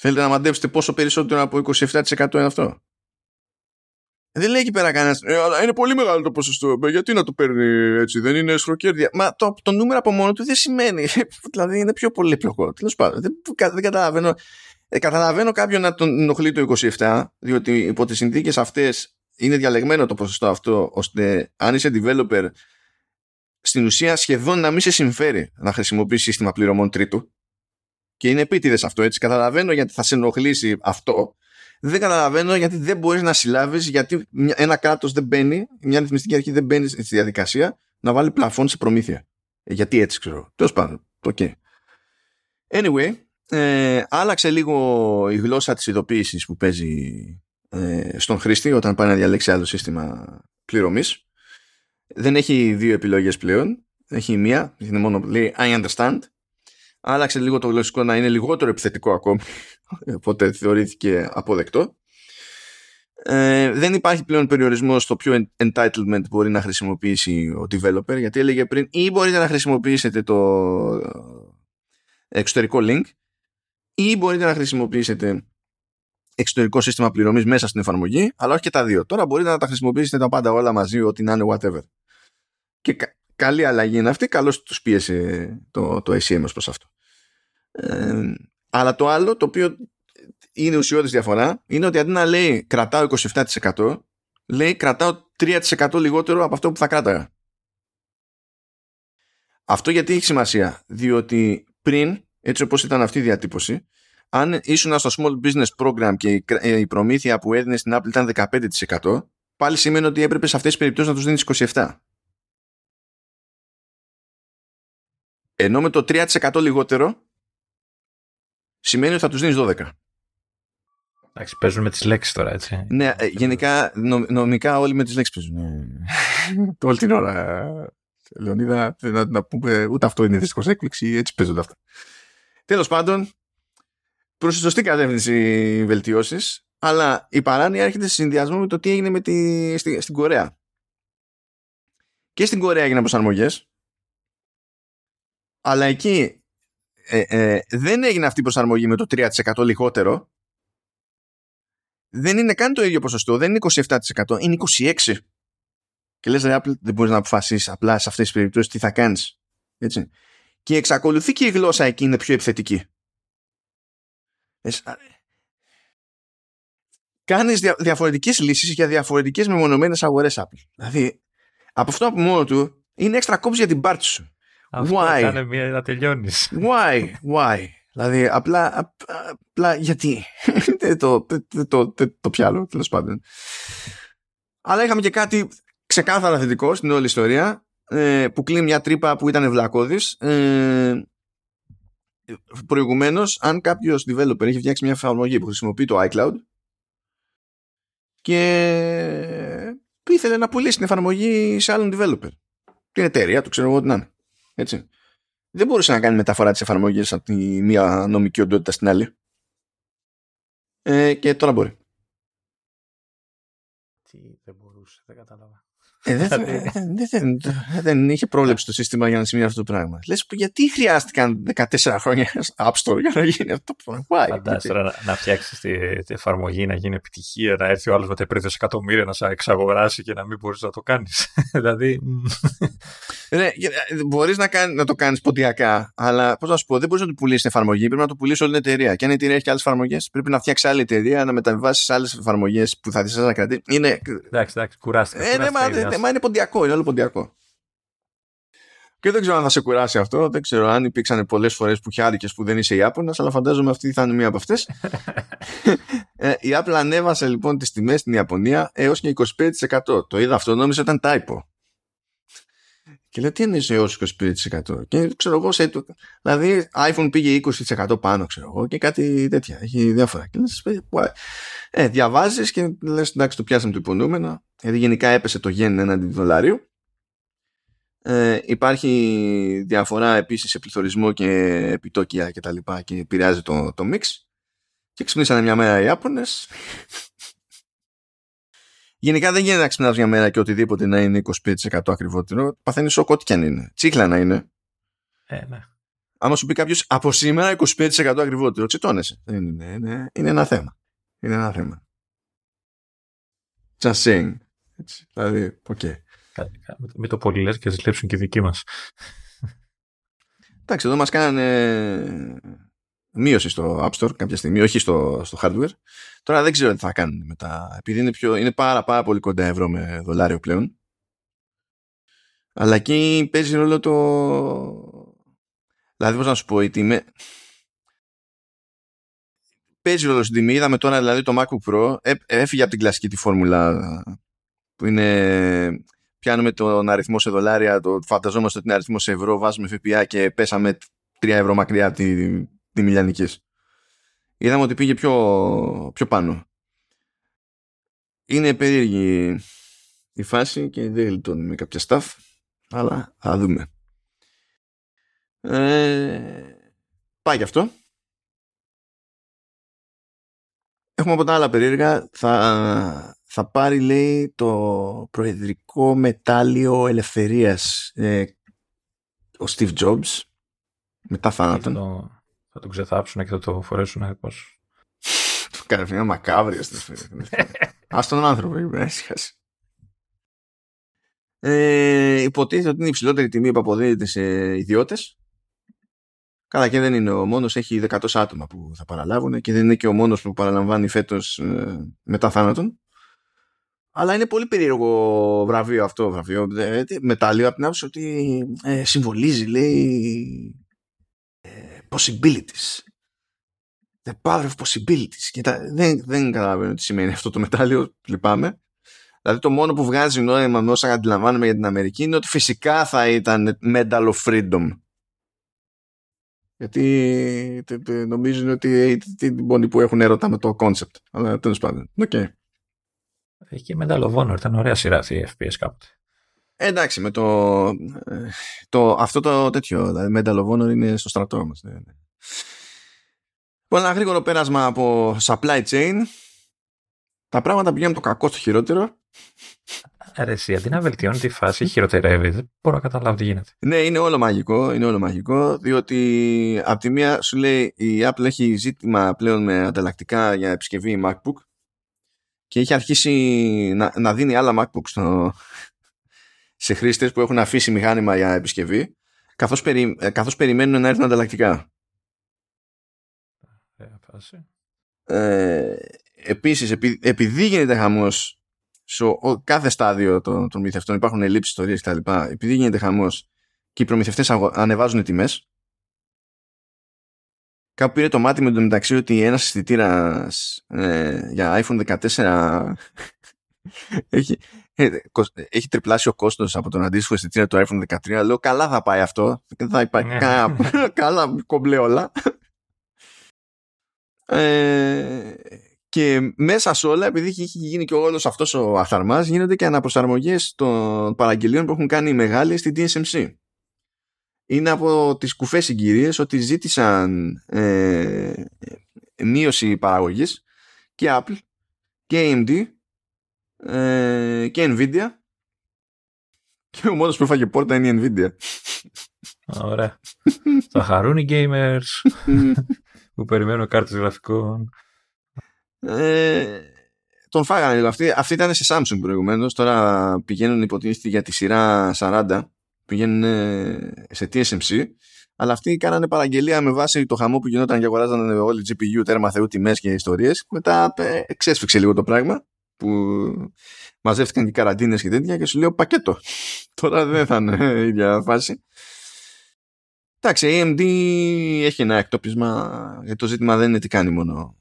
Θέλετε να μαντέψετε πόσο περισσότερο από είκοσι επτά τοις εκατό είναι αυτό. Δεν λέει εκεί πέρα κανένας. Ε, αλλά είναι πολύ μεγάλο το ποσοστό. Γιατί να το παίρνει έτσι, δεν είναι σχροκέρδια. Μα το, το νούμερο από μόνο του δεν σημαίνει. Δηλαδή είναι πιο πολύπλοκο. Τέλος πάντων. Δεν, δεν καταλαβαίνω. Ε, καταλαβαίνω κάποιον να τον ενοχλεί το είκοσι επτά, διότι υπό τις συνθήκες αυτές είναι διαλεγμένο το ποσοστό αυτό, ώστε αν είσαι developer, στην ουσία σχεδόν να μην σε συμφέρει να χρησιμοποιείς σύστημα πληρωμών τρίτου. Και είναι επίτηδες αυτό, έτσι. Καταλαβαίνω γιατί θα σε ενοχλήσει αυτό. Δεν καταλαβαίνω γιατί δεν μπορείς να συλλάβεις, γιατί ένα κράτος δεν μπαίνει, μια ρυθμιστική αρχή δεν μπαίνει στη διαδικασία να βάλει πλαφόν σε προμήθεια. Γιατί έτσι, ξέρω. Τέλος πάντων. Okay. Anyway, ε, άλλαξε λίγο η γλώσσα της ειδοποίησης που παίζει ε, στον χρήστη όταν πάει να διαλέξει άλλο σύστημα πληρωμής. Δεν έχει δύο επιλογές πλέον. Έχει μία. Είναι μόνο λέει I understand. Άλλαξε λίγο το γλωσσικό να είναι λιγότερο επιθετικό ακόμη. Οπότε θεωρήθηκε αποδεκτό. Ε, δεν υπάρχει πλέον περιορισμό στο ποιο entitlement μπορεί να χρησιμοποιήσει ο developer, γιατί έλεγε πριν ή μπορείτε να χρησιμοποιήσετε το εξωτερικό link ή μπορείτε να χρησιμοποιήσετε εξωτερικό σύστημα πληρωμής μέσα στην εφαρμογή, αλλά όχι και τα δύο. Τώρα μπορείτε να τα χρησιμοποιήσετε τα πάντα όλα μαζί, ό,τι να είναι whatever. Και κα- καλή αλλαγή είναι αυτή, καλώς τους πίεσε το, το έι σι εμ ως προς αυτό. Ε, αλλά το άλλο, το οποίο είναι ουσιώδης διαφορά, είναι ότι αντί να λέει κρατάω είκοσι επτά τοις εκατό, λέει κρατάω τρία τοις εκατό λιγότερο από αυτό που θα κράταγα. Αυτό γιατί έχει σημασία, διότι πριν, έτσι όπως ήταν αυτή η διατύπωση, αν ήσουν στο Small Business Program και η προμήθεια που έδινε στην Apple ήταν δεκαπέντε τοις εκατό, πάλι σημαίνει ότι έπρεπε σε αυτές τις περιπτώσεις να τους δίνεις είκοσι επτά τοις εκατό. Ενώ με το τρία τοις εκατό λιγότερο σημαίνει ότι θα τους δίνεις δώδεκα τοις εκατό. Εντάξει, παίζουν με τις λέξεις τώρα, έτσι. Ναι, γενικά, νο, νομικά όλοι με τις λέξεις παίζουν. Όλη την ώρα, Λεωνίδα, να, να πούμε, ούτε αυτό είναι δυστυχώς έκπληξη, έτσι παίζονται αυτά. Τέλος πάντων, προς τη σωστή κατεύθυνση βελτιώσεις, αλλά η παράνοια έρχεται σε συνδυασμό με το τι έγινε με τη, στη, στην Κορέα. Και στην Κορέα έγιναν προσαρμογές, αλλά εκεί ε, ε, δεν έγινε αυτή η προσαρμογή με το τρία τοις εκατό λιγότερο. Δεν είναι καν το ίδιο ποσοστό, δεν είναι είκοσι επτά τοις εκατό, είναι είκοσι έξι τοις εκατό. Και λες, Apple, δεν μπορείς να αποφασίσεις απλά σε αυτές τις περιπτώσεις τι θα κάνεις. Έτσι. Και εξακολουθεί και η γλώσσα εκεί είναι πιο επιθετική. Λες, α... Κάνεις δια... διαφορετικές λύσεις για διαφορετικές μεμονωμένες αγορές Apple. Δηλαδή, από αυτό από μόνο του είναι έξτρα κόψη για την πάρτι σου. Αυτό why? Κάνε μία να τελειώνεις. Why, why. Δηλαδή, απλά, απλά, απλά γιατί. Δεν το, το, το, το, το πιάνω, τέλος πάντων. Αλλά είχαμε και κάτι ξεκάθαρα θετικό στην όλη ιστορία, ε, που κλείνει μια τρύπα που ήταν βλακώδης. Ε, προηγουμένως, αν κάποιος developer έχει φτιάξει μια εφαρμογή που χρησιμοποιεί το iCloud και ήθελε να πουλήσει την εφαρμογή σε άλλον developer, την εταιρεία του, ξέρω εγώ τι να είναι. Έτσι. Δεν μπορούσε να κάνει μεταφορά της εφαρμογής από τη μία νομική οντότητα στην άλλη. Ε, και τώρα μπορεί. Τι δεν μπορούσε, δεν κατάλαβα. Ε, δεν, δεν, δεν, δεν είχε πρόβλεψη το σύστημα για να σημαίνει αυτό το πράγμα. Λες, γιατί χρειάστηκαν δεκατέσσερα χρόνια App Store για να γίνει αυτό το πράγμα. Φαντάζεσαι να, να φτιάξεις την εφαρμογή, να γίνει επιτυχία, να έρθει ο άλλος με τα επρίδες εκατομμύρια να σε εξαγοράσει και να μην μπορείς να το κάνεις. Δηλαδή. Ναι, μπορείς να, να το κάνεις ποντιακά, αλλά πώς να σου πω, δεν μπορείς να το πουλήσεις την εφαρμογή, πρέπει να το πουλήσεις όλη την εταιρεία. Και αν η εταιρεία έχει και άλλες εφαρμογές, πρέπει να φτιάξει άλλη εταιρεία, να μεταβιβάσεις άλλες εφαρμογές που θα τις να κρατήσει. Είναι. Εντάξει, εντάξει, κουράστηκα. Μα είναι ποντιακό, είναι όλο ποντιακό. Και δεν ξέρω αν θα σε κουράσει αυτό. Δεν ξέρω αν υπήρξαν πολλές φορές που χάρηκες που δεν είσαι Ιάπωνας, αλλά φαντάζομαι αυτή θα είναι μία από αυτές. ε, η Apple ανέβασε λοιπόν τις τιμές στην Ιαπωνία έως και είκοσι πέντε τοις εκατό. Το είδα αυτό, νόμιζα ήταν τάιπο. Και λέω τι είναι έως είκοσι πέντε τοις εκατό. Και ξέρω εγώ, σε... δηλαδή iPhone πήγε είκοσι τοις εκατό πάνω, ξέρω εγώ, και κάτι τέτοια. Έχει διάφορα. Και λες, ε, διαβάζεις και λες εντάξει, το πιάσαμε το υπονούμενο. Γιατί γενικά έπεσε το γεν έναντι δολαρίου. Ε, υπάρχει διαφορά επίσης σε πληθωρισμό και επιτόκια και τα λοιπά και επηρεάζει το, το mix. Και ξυπνήσανε μια μέρα οι Ιάπωνες. Γενικά δεν γίνεται να ξυπνάς μια μέρα και οτιδήποτε να είναι είκοσι πέντε τοις εκατό ακριβότερο. Παθαίνεις σοκ ό,τι κι αν είναι. Τσίχλα να είναι. Ε, ναι. Άμα σου πει κάποιος από σήμερα είκοσι πέντε τοις εκατό ακριβότερο, τσιτώνεσαι. Ε, ναι, ναι. Είναι ένα θέμα. Είναι ένα θέμα. Just saying. Έτσι, δηλαδή, οκ. Okay. Μην το πολύ λες και ζηλέψουν και οι δικοί μας. Εντάξει, εδώ μας κάνανε μείωση στο App Store κάποια στιγμή, όχι στο, στο hardware. Τώρα δεν ξέρω τι θα κάνουν μετά. Επειδή είναι, πιο, είναι πάρα, πάρα πολύ κοντά ευρώ με δολάριο πλέον. Αλλά εκεί παίζει ρόλο το... Δηλαδή, πώς να σου πω, η τιμή... Παίζει ρόλο στην τιμή. Είδαμε τώρα δηλαδή το MacBook Pro. Έφυγε από την κλασική τη φόρμουλα που είναι πιάνουμε τον αριθμό σε δολάρια, το φανταζόμαστε ότι είναι αριθμό σε ευρώ, βάζουμε ΦΠΑ και πέσαμε τρία ευρώ μακριά από τη, τη Μιλιανικής. Είδαμε ότι πήγε πιο, πιο πάνω. Είναι περίεργη η φάση και δεν γλιτώνουμε κάποια staff, αλλά θα δούμε. Ε, πάει και αυτό. Έχουμε από τα άλλα περίεργα. Θα, θα πάρει, λέει, το Προεδρικό Μετάλλιο Ελευθερίας ε, ο Steve Jobs μετά θάνατον. Θα, το, θα τον ξεθάψουν και θα το φορέσουν πώς. Το κάνει μια μακάβρια. Ας τον άνθρωπο είπε. Ε, υποτίθεται ότι είναι η υψηλότερη τιμή που αποδίδεται σε ιδιώτες. Καλά, και δεν είναι ο μόνος, έχει δεκατό άτομα που θα παραλάβουν και δεν είναι και ο μόνος που παραλαμβάνει φέτος ε, μετά θάνατον. Αλλά είναι πολύ περίεργο βραβείο αυτό, βραβείο ε, μετάλλιο, από την άποψη ότι ε, συμβολίζει, λέει, ε, possibilities. The power of possibilities. Και τα, δεν, δεν καταλαβαίνω τι σημαίνει αυτό το μετάλλιο, λυπάμαι. Δηλαδή το μόνο που βγάζει νόημα με όσα αντιλαμβάνουμε για την Αμερική είναι ότι φυσικά θα ήταν Medal of Freedom. Γιατί νομίζουν ότι είναι μόνοι που έχουν έρωτα με το concept. Αλλά τέλος πάντων. Okay. Έχει και Medal of Honor. Ήταν ωραία σειρά η εφ πι ες κάποτε. Εντάξει, με το, το αυτό το τέτοιο. Δηλαδή Medal of Honor είναι στο στρατό μας. Λοιπόν, ένα γρήγορο πέρασμα από supply chain. Τα πράγματα πηγαίνουν το κακό στο χειρότερο. Ρε εσύ, αντί να βελτιώνει τη φάση, χειροτερεύει. Δεν μπορώ να καταλάβω τι γίνεται. Ναι, είναι όλο μαγικό, είναι όλο μαγικό, διότι από τη μία σου λέει η Apple έχει ζήτημα πλέον με ανταλλακτικά για επισκευή MacBook και έχει αρχίσει να, να δίνει άλλα MacBook στο, σε χρήστες που έχουν αφήσει μηχάνημα για επισκευή, καθώς, περι, καθώς περιμένουν να έρθουν ανταλλακτικά. Ε, επίσης, επει, επειδή γίνεται χαμός στο so, κάθε στάδιο των προμηθευτών, υπάρχουν ελλείψεις, ιστορίες κτλ. Επειδή γίνεται χαμός και οι προμηθευτές ανεβάζουν τιμές, κάπου πήρε το μάτι με το μεταξύ ότι ένας αισθητήρας ε, για άιφον δεκατέσσερα έχει, ε, έχει τριπλάσιο κόστος από τον αντίστοιχο αισθητήρα του άιφον δεκατρία. Λέω, καλά θα πάει αυτό. Δεν θα υπάρχει κανένα. Καλά, κομπλέ όλα. Ε, Και μέσα σε όλα, επειδή έχει γίνει και όλος αυτός ο αθαρμάς, γίνονται και αναπροσαρμογές των παραγγελίων που έχουν κάνει οι μεγάλοι στην ντι ες εμ σι. Είναι από τις κουφές συγκυρίες ότι ζήτησαν ε, μείωση παραγωγής και Apple και έι εμ ντι ε, και Nvidia, και ο μόνος που έφαγε πόρτα είναι η Nvidia. Ωραία. Θα χαρούν οι gamers που περιμένουν κάρτες γραφικών. Ε, τον φάγανε λίγο. Αυτή, αυτή ήταν σε Samsung προηγουμένως. Τώρα πηγαίνουν, υποτίθεται, για τη σειρά σαράντα. Πηγαίνουν σε τι ες εμ σι. Αλλά αυτοί κάνανε παραγγελία με βάση το χαμό που γινόταν και αγοράζανε όλοι τζι πι γιου, τέρμα θεού, τιμές και ιστορίες. Μετά ε, ξέσφιξε λίγο το πράγμα, που μαζεύτηκαν και καραντίνες και τέτοια, και σου λέω πακέτο. Τώρα δεν θα είναι η ίδια φάση. Εντάξει, η έι εμ ντι έχει ένα εκτόπισμα, γιατί το ζήτημα δεν είναι τι κάνει μόνο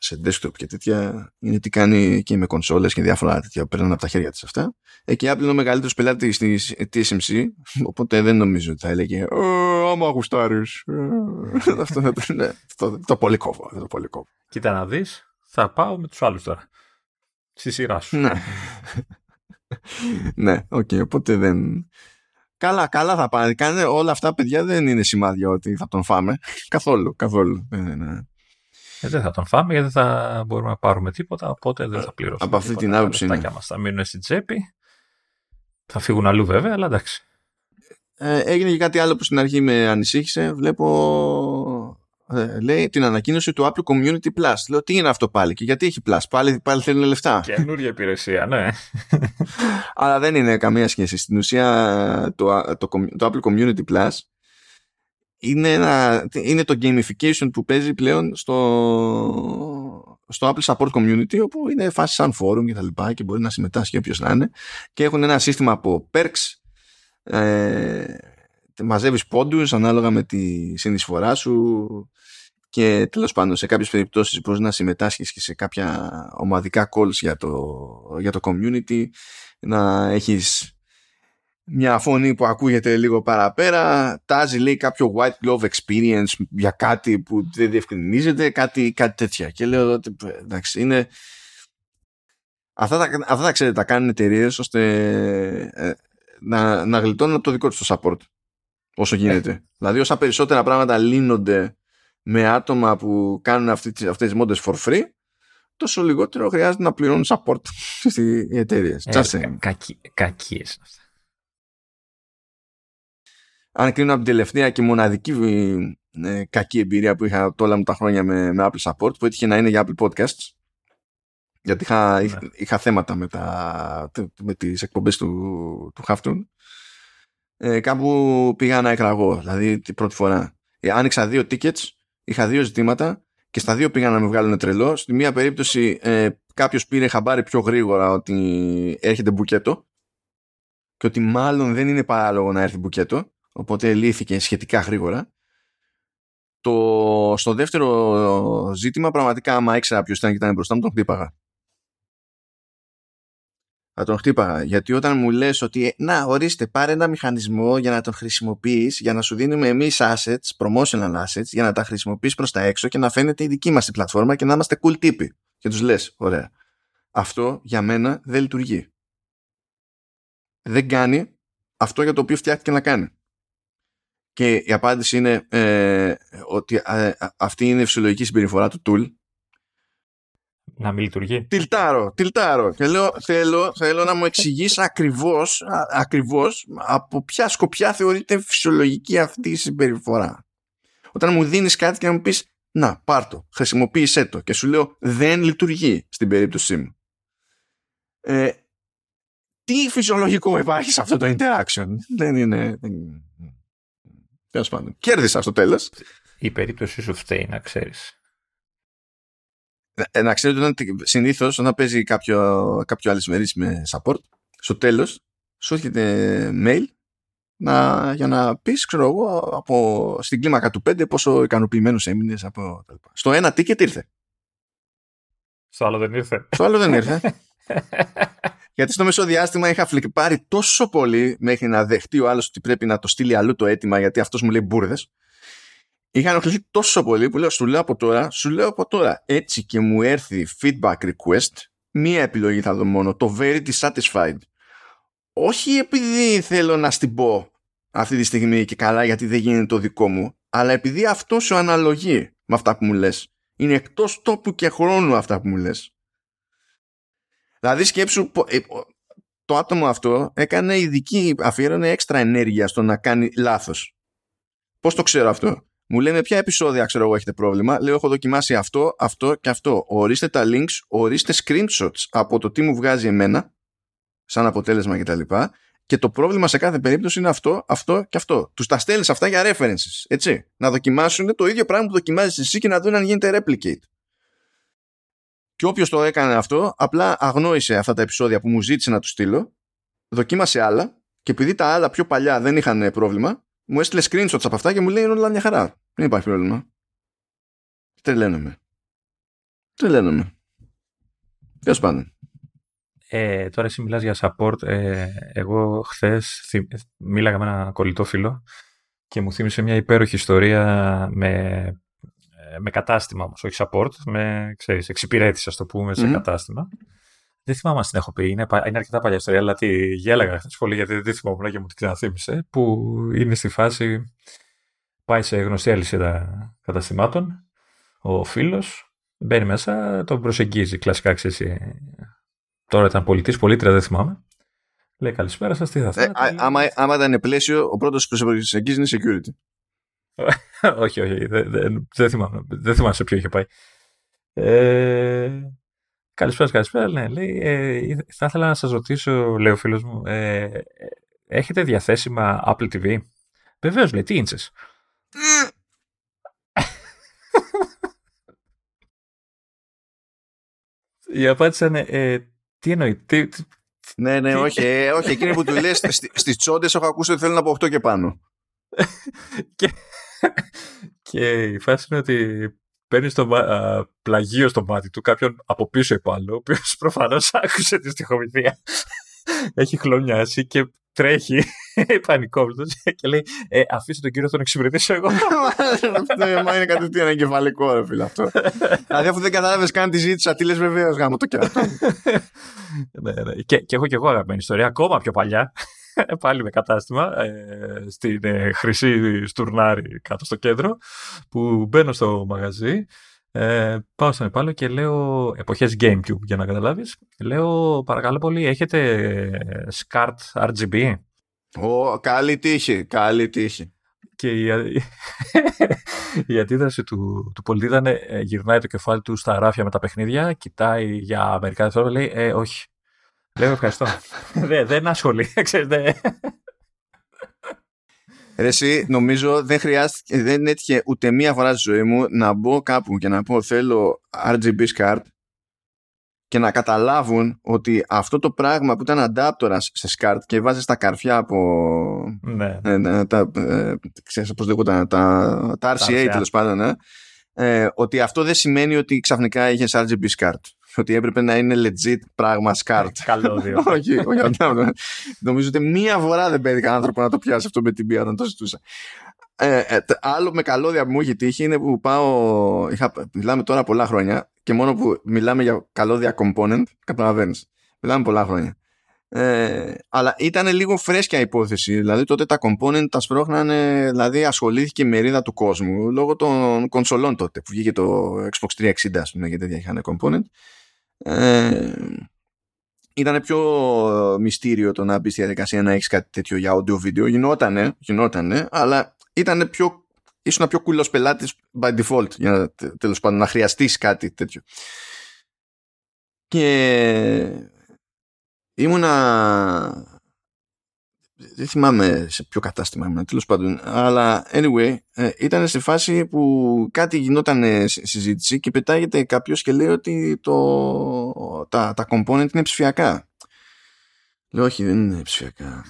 σε desktop και τέτοια, είναι τι κάνει και με κονσόλες και διάφορα τέτοια που παίρνουν από τα χέρια της αυτά. Ε, και η Apple είναι ο μεγαλύτερος πελάτης της τι ες εμ σι, οπότε δεν νομίζω ότι θα έλεγε «Άμα γουστάρεις». Αυτό θα το το πολύ κόβω. Κοίτα να δεις, θα πάω με τους άλλους τώρα. Στη σειρά σου. Ναι, οκ, οπότε δεν... Καλά, καλά θα πάνε. Κάνε όλα αυτά, παιδιά, δεν είναι σημάδια ότι θα τον φάμε. Καθόλου, καθόλου. Ε, δεν θα τον φάμε, γιατί δεν θα μπορούμε να πάρουμε τίποτα, οπότε δεν θα πληρώσουμε. Από αυτή την άποψη. Τα λεφτάκια μας θα μείνουν στην τσέπη. Θα φύγουν αλλού βέβαια, αλλά εντάξει. Ε, έγινε και κάτι άλλο που στην αρχή με ανησύχησε. Βλέπω, ε, λέει, την ανακοίνωση του Apple Community Plus. Λέω, τι είναι αυτό πάλι και γιατί έχει Plus. Πάλι, πάλι θέλουν λεφτά. Καινούργια υπηρεσία, ναι. Αλλά δεν είναι καμία σχέση. Στην ουσία, το, το, το, το Apple Community Plus Είναι, ένα, είναι το gamification που παίζει πλέον στο, στο Apple Support Community, όπου είναι φάση σαν forum και τα λοιπά και μπορεί να συμμετάσχει όποιος να είναι, και έχουν ένα σύστημα από perks, ε, μαζεύεις πόντους ανάλογα με τη συνεισφορά σου και τέλος πάντων σε κάποιες περιπτώσεις μπορείς να συμμετάσχεις και σε κάποια ομαδικά calls για το, για το community, να έχεις μια φωνή που ακούγεται λίγο παραπέρα, τάζει λέει κάποιο white glove experience για κάτι που δεν διευκρινίζεται, κάτι, κάτι τέτοια. Και λέω ότι εντάξει, είναι... Αυτά τα, αυτά τα ξέρετε, τα κάνουν εταιρείες ώστε ε, να, να γλιτώνουν από το δικό τους το support όσο γίνεται. Δηλαδή όσα περισσότερα πράγματα λύνονται με άτομα που κάνουν αυτές τις μόντες for free, τόσο λιγότερο χρειάζεται να πληρώνουν support οι εταιρείες. Ε, κα, Κακίες αυτά. Αν κρίνω από την τελευταία και μοναδική ε, κακή εμπειρία που είχα όλα μου τα χρόνια με, με Apple Support, που έτυχε να είναι για Apple Podcasts, γιατί είχα, είχα, είχα θέματα με, τα, με τις εκπομπές του, του Χαφτούν, ε, κάπου πήγα να εκραγώ, δηλαδή την πρώτη φορά. Ε, άνοιξα δύο tickets, είχα δύο ζητήματα και στα δύο πήγα να με βγάλουν τρελό. Στη μία περίπτωση ε, κάποιος πήρε χαμπάρι πιο γρήγορα ότι έρχεται μπουκέτο και ότι μάλλον δεν είναι παράλογο να έρθει μπουκέτο, οπότε λύθηκε σχετικά γρήγορα. Το, στο δεύτερο ζήτημα, πραγματικά, άμα ήξερα ποιος ήταν και ήταν μπροστά μου, τον χτύπαγα. Θα τον χτύπαγα. Γιατί όταν μου λες ότι, να, ορίστε, πάρε ένα μηχανισμό για να τον χρησιμοποιείς, για να σου δίνουμε εμείς assets, promotional assets, για να τα χρησιμοποιείς προς τα έξω και να φαίνεται η δική μας η πλατφόρμα και να είμαστε cool τύποι. Και τους λες, ωραία. Αυτό για μένα δεν λειτουργεί. Δεν κάνει αυτό για το οποίο φτιάχτηκε να κάνει. Και η απάντηση είναι ε, ότι ε, αυτή είναι η φυσιολογική συμπεριφορά του tool. Να μην λειτουργεί. Τιλτάρω, τιλτάρω. Και λέω, θέλω, θέλω να μου εξηγείς ακριβώς, α, ακριβώς από ποια σκοπιά θεωρείται φυσιολογική αυτή η συμπεριφορά. Όταν μου δίνεις κάτι και να μου πεις, να, πάρ' το, χρησιμοποίησέ το. Και σου λέω, δεν λειτουργεί στην περίπτωσή μου. Ε, τι φυσιολογικό υπάρχει σε αυτό το interaction? Δεν είναι... Δεν είναι. Κέρδισα στο τέλος. Η περίπτωση σου φταίει, να ξέρεις. Να, να ξέρεις ότι συνήθως όταν παίζει κάποιο, κάποιο αλυσμερίς με support, στο τέλος σου έρχεται mail να, mm. για να πεις, ξέρω εγώ, από, στην κλίμακα του πέντε πόσο ικανοποιημένος έμεινες από... Στο ένα ticket ήρθε. Στο άλλο δεν ήρθε. Στο άλλο δεν ήρθε. Γιατί στο μεσοδιάστημα είχα φλιπάρει τόσο πολύ μέχρι να δεχτεί ο άλλος ότι πρέπει να το στείλει αλλού το αίτημα, γιατί αυτός μου λέει μπούρδες. Είχα ενοχληθεί τόσο πολύ που λέω, σου λέω από τώρα, σου λέω από τώρα. Έτσι και μου έρθει feedback request, μία επιλογή θα δω μόνο, το very dissatisfied. Όχι επειδή θέλω να στην πω αυτή τη στιγμή και καλά, γιατί δεν γίνεται το δικό μου, αλλά επειδή αυτό σου αναλογεί με αυτά που μου λες. Είναι εκτός τόπου και χρόνου αυτά που μου λες. Δηλαδή σκέψου, το άτομο αυτό έκανε ειδική, αφιέρωνε έξτρα ενέργεια στο να κάνει λάθος. Πώς το ξέρω αυτό? Μου λένε ποια επεισόδια, ξέρω εγώ, έχετε πρόβλημα. Λέω, έχω δοκιμάσει αυτό, αυτό και αυτό. Ορίστε τα links, ορίστε screenshots από το τι μου βγάζει εμένα σαν αποτέλεσμα κτλ. Και, και το πρόβλημα σε κάθε περίπτωση είναι αυτό, αυτό και αυτό. Τους τα στέλνεις αυτά για references, έτσι. Να δοκιμάσουν το ίδιο πράγμα που δοκιμάζεις εσύ και να δουν αν γίνεται replicate. Και όποιος το έκανε αυτό, απλά αγνόησε αυτά τα επεισόδια που μου ζήτησε να του στείλω, δοκίμασε άλλα και επειδή τα άλλα πιο παλιά δεν είχαν πρόβλημα, μου έστειλε screenshots από αυτά και μου λέει είναι όλα μια χαρά. Δεν υπάρχει πρόβλημα. Τρελαίνομαι. Τρελαίνομαι. Τέλος πάντων. Ε, τώρα εσύ μιλάς για support. Ε, εγώ χθες θυ... μίλαγα με ένα κολλητό φίλο και μου θύμισε μια υπέροχη ιστορία με... με κατάστημα όμως, όχι support, με, ξέρεις, εξυπηρέτηση, ας το πούμε, σε mm-hmm. κατάστημα. Δεν θυμάμαι αν την έχω πει, είναι, είναι αρκετά παλιά ιστορία, αλλά τι γέλαγα χθες πολύ, γιατί δεν θυμόμουν και μου την ξαναθύμισε, που είναι στη φάση, πάει σε γνωστή αλυσίδα καταστημάτων, ο φίλος μπαίνει μέσα, τον προσεγγίζει, κλασικά, ξέρεις, τώρα ήταν πολιτής, πολίτερα, δεν θυμάμαι. Λέει, καλησπέρα σας, τι θα θέλετε? Ε, άμα, άμα ήταν πλαίσιο, ο πρώτος που προσεγγίζει είναι security. όχι, όχι, δεν δε, δε θυμάμαι, δε θυμάμαι σε ποιο είχε πάει. Ε, καλησπέρα, καλησπέρα. Ναι, λέει, ε, θα ήθελα να σας ρωτήσω, λέει ο φίλος μου, ε, έχετε διαθέσιμα Apple τι βι? Βεβαίως, λέει, τι ίντσες? Η απάντηση ήταν, ε, τι εννοεί, τι, τι, ναι, ναι, τι... όχι, όχι, εκείνη που του λες στις τσόντες έχω ακούσει ότι θέλουν από οκτώ και πάνω. και, και η φάση είναι ότι παίρνει στο α, πλαγίο στο μάτι του κάποιον από πίσω υπάλληλο, ο οποίος προφανώς άκουσε τη στοιχομηθεία, έχει χλωνιάσει και τρέχει πανικόβλητος και λέει ε, αφήστε τον κύριο, τον εξυπηρετήσω εγώ. Μα είναι κατευθείαν εγκεφαλικό ρε φίλε αυτό. Δηλαδή αφού δεν κατάλαβες καν τη ζήτησα, τι λες βεβαίως γάμο το κερατό. Και έχω και εγώ αγαπημένη ιστορία, ακόμα πιο παλιά. Πάλι με κατάστημα ε, στην ε, χρυσή στουρνάρι κάτω στο κέντρο, που μπαίνω στο μαγαζί, ε, πάω στον υπάλληλο και λέω, εποχές Gamecube για να καταλάβεις, λέω παρακαλώ πολύ έχετε σκάρτ αρ τζι μπι? Ω, καλή τύχη, καλή τύχη. Και η, η αντίδραση του, του πολίτη ήταν ε, γυρνάει το κεφάλι του στα ράφια με τα παιχνίδια, κοιτάει για μερικά δευτερόλεπτα, λέει ε, όχι. Λέω ευχαριστώ. δεν δεν ασχολεί. Ρε εσύ, νομίζω δεν χρειάστηκε, δεν έτυχε ούτε μία φορά στη ζωή μου να μπω κάπου και να πω θέλω αρ τζι μπι SCART και να καταλάβουν ότι αυτό το πράγμα που ήταν αντάπτορας σε SCART και βάζεις τα καρφιά από... Ναι. Ε, τα, ε, ξέρεις πώς λέγονταν, τα, τα αρ σι έι τέλος πάντων, ε, ε, ότι αυτό δεν σημαίνει ότι ξαφνικά είχες αρ τζι μπι SCART. Ότι έπρεπε να είναι legit πράγμα σκάρτ. Καλώδιο. Όχι, όχι. Νομίζω ότι μία φορά δεν πέτυχα άνθρωπο να το πιάσει αυτό με την πία όταν το ζητούσα. Ε, ε, άλλο με καλώδια που μου έχει τύχει είναι που πάω. Είχα, μιλάμε τώρα πολλά χρόνια και μόνο που μιλάμε για καλώδια component, καταλαβαίνεις. Μιλάμε πολλά χρόνια. Ε, αλλά ήταν λίγο φρέσκια υπόθεση. Δηλαδή τότε τα component τα σπρώχνανε, δηλαδή ασχολήθηκε η μερίδα του κόσμου λόγω των κονσολών τότε που βγήκε το Xbox τριακόσια εξήντα, ας πούμε, γιατί είχαν component. Ε, ήταν πιο μυστήριο το να μπει στη διαδικασία να έχεις κάτι τέτοιο για audio-video. Γινότανε, γινότανε, αλλά ήταν πιο, ήσουν πιο κουλός πελάτης by default για να, τέλος πάντων, να χρειαστείς κάτι τέτοιο. Και ήμουνα, δεν θυμάμαι σε ποιο κατάστημα ήμουνα, τέλος πάντων, αλλά anyway, ήταν σε φάση που κάτι γινόταν συζήτηση και πετάγεται κάποιος και λέει ότι το, τα, τα component είναι ψηφιακά. Λέω όχι, δεν είναι ψηφιακά.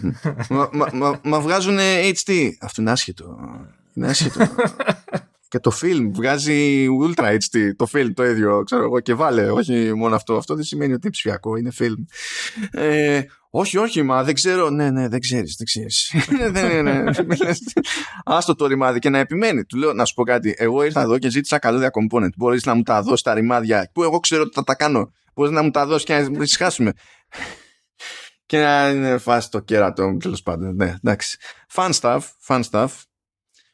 μα, μα, μα, μα βγάζουν έιτς ντι. Αυτό είναι άσχετο. Είναι άσχετο. Και το film βγάζει Ultra έιτς ντι, το film το ίδιο, ξέρω εγώ, και βάλε, όχι μόνο αυτό, αυτό δεν σημαίνει ότι είναι ψηφιακό, είναι film. Ε, όχι, όχι, μα δεν ξέρω, ναι, ναι, δεν ξέρεις, δεν ξέρεις. ναι, ναι, ναι, άστο το ρημάδι και να επιμένει. Του λέω να σου πω κάτι, εγώ ήρθα εδώ και ζήτησα καλώδια component, μπορείς να μου τα δώσεις τα ρημάδια, που εγώ ξέρω ότι θα τα κάνω, μπορείς να μου τα δώσεις και να συχάσουμε. Και να είναι φάση το κέρατο, τέλος πάντων, ναι, εντάξει. Fun stuff, fun stuff.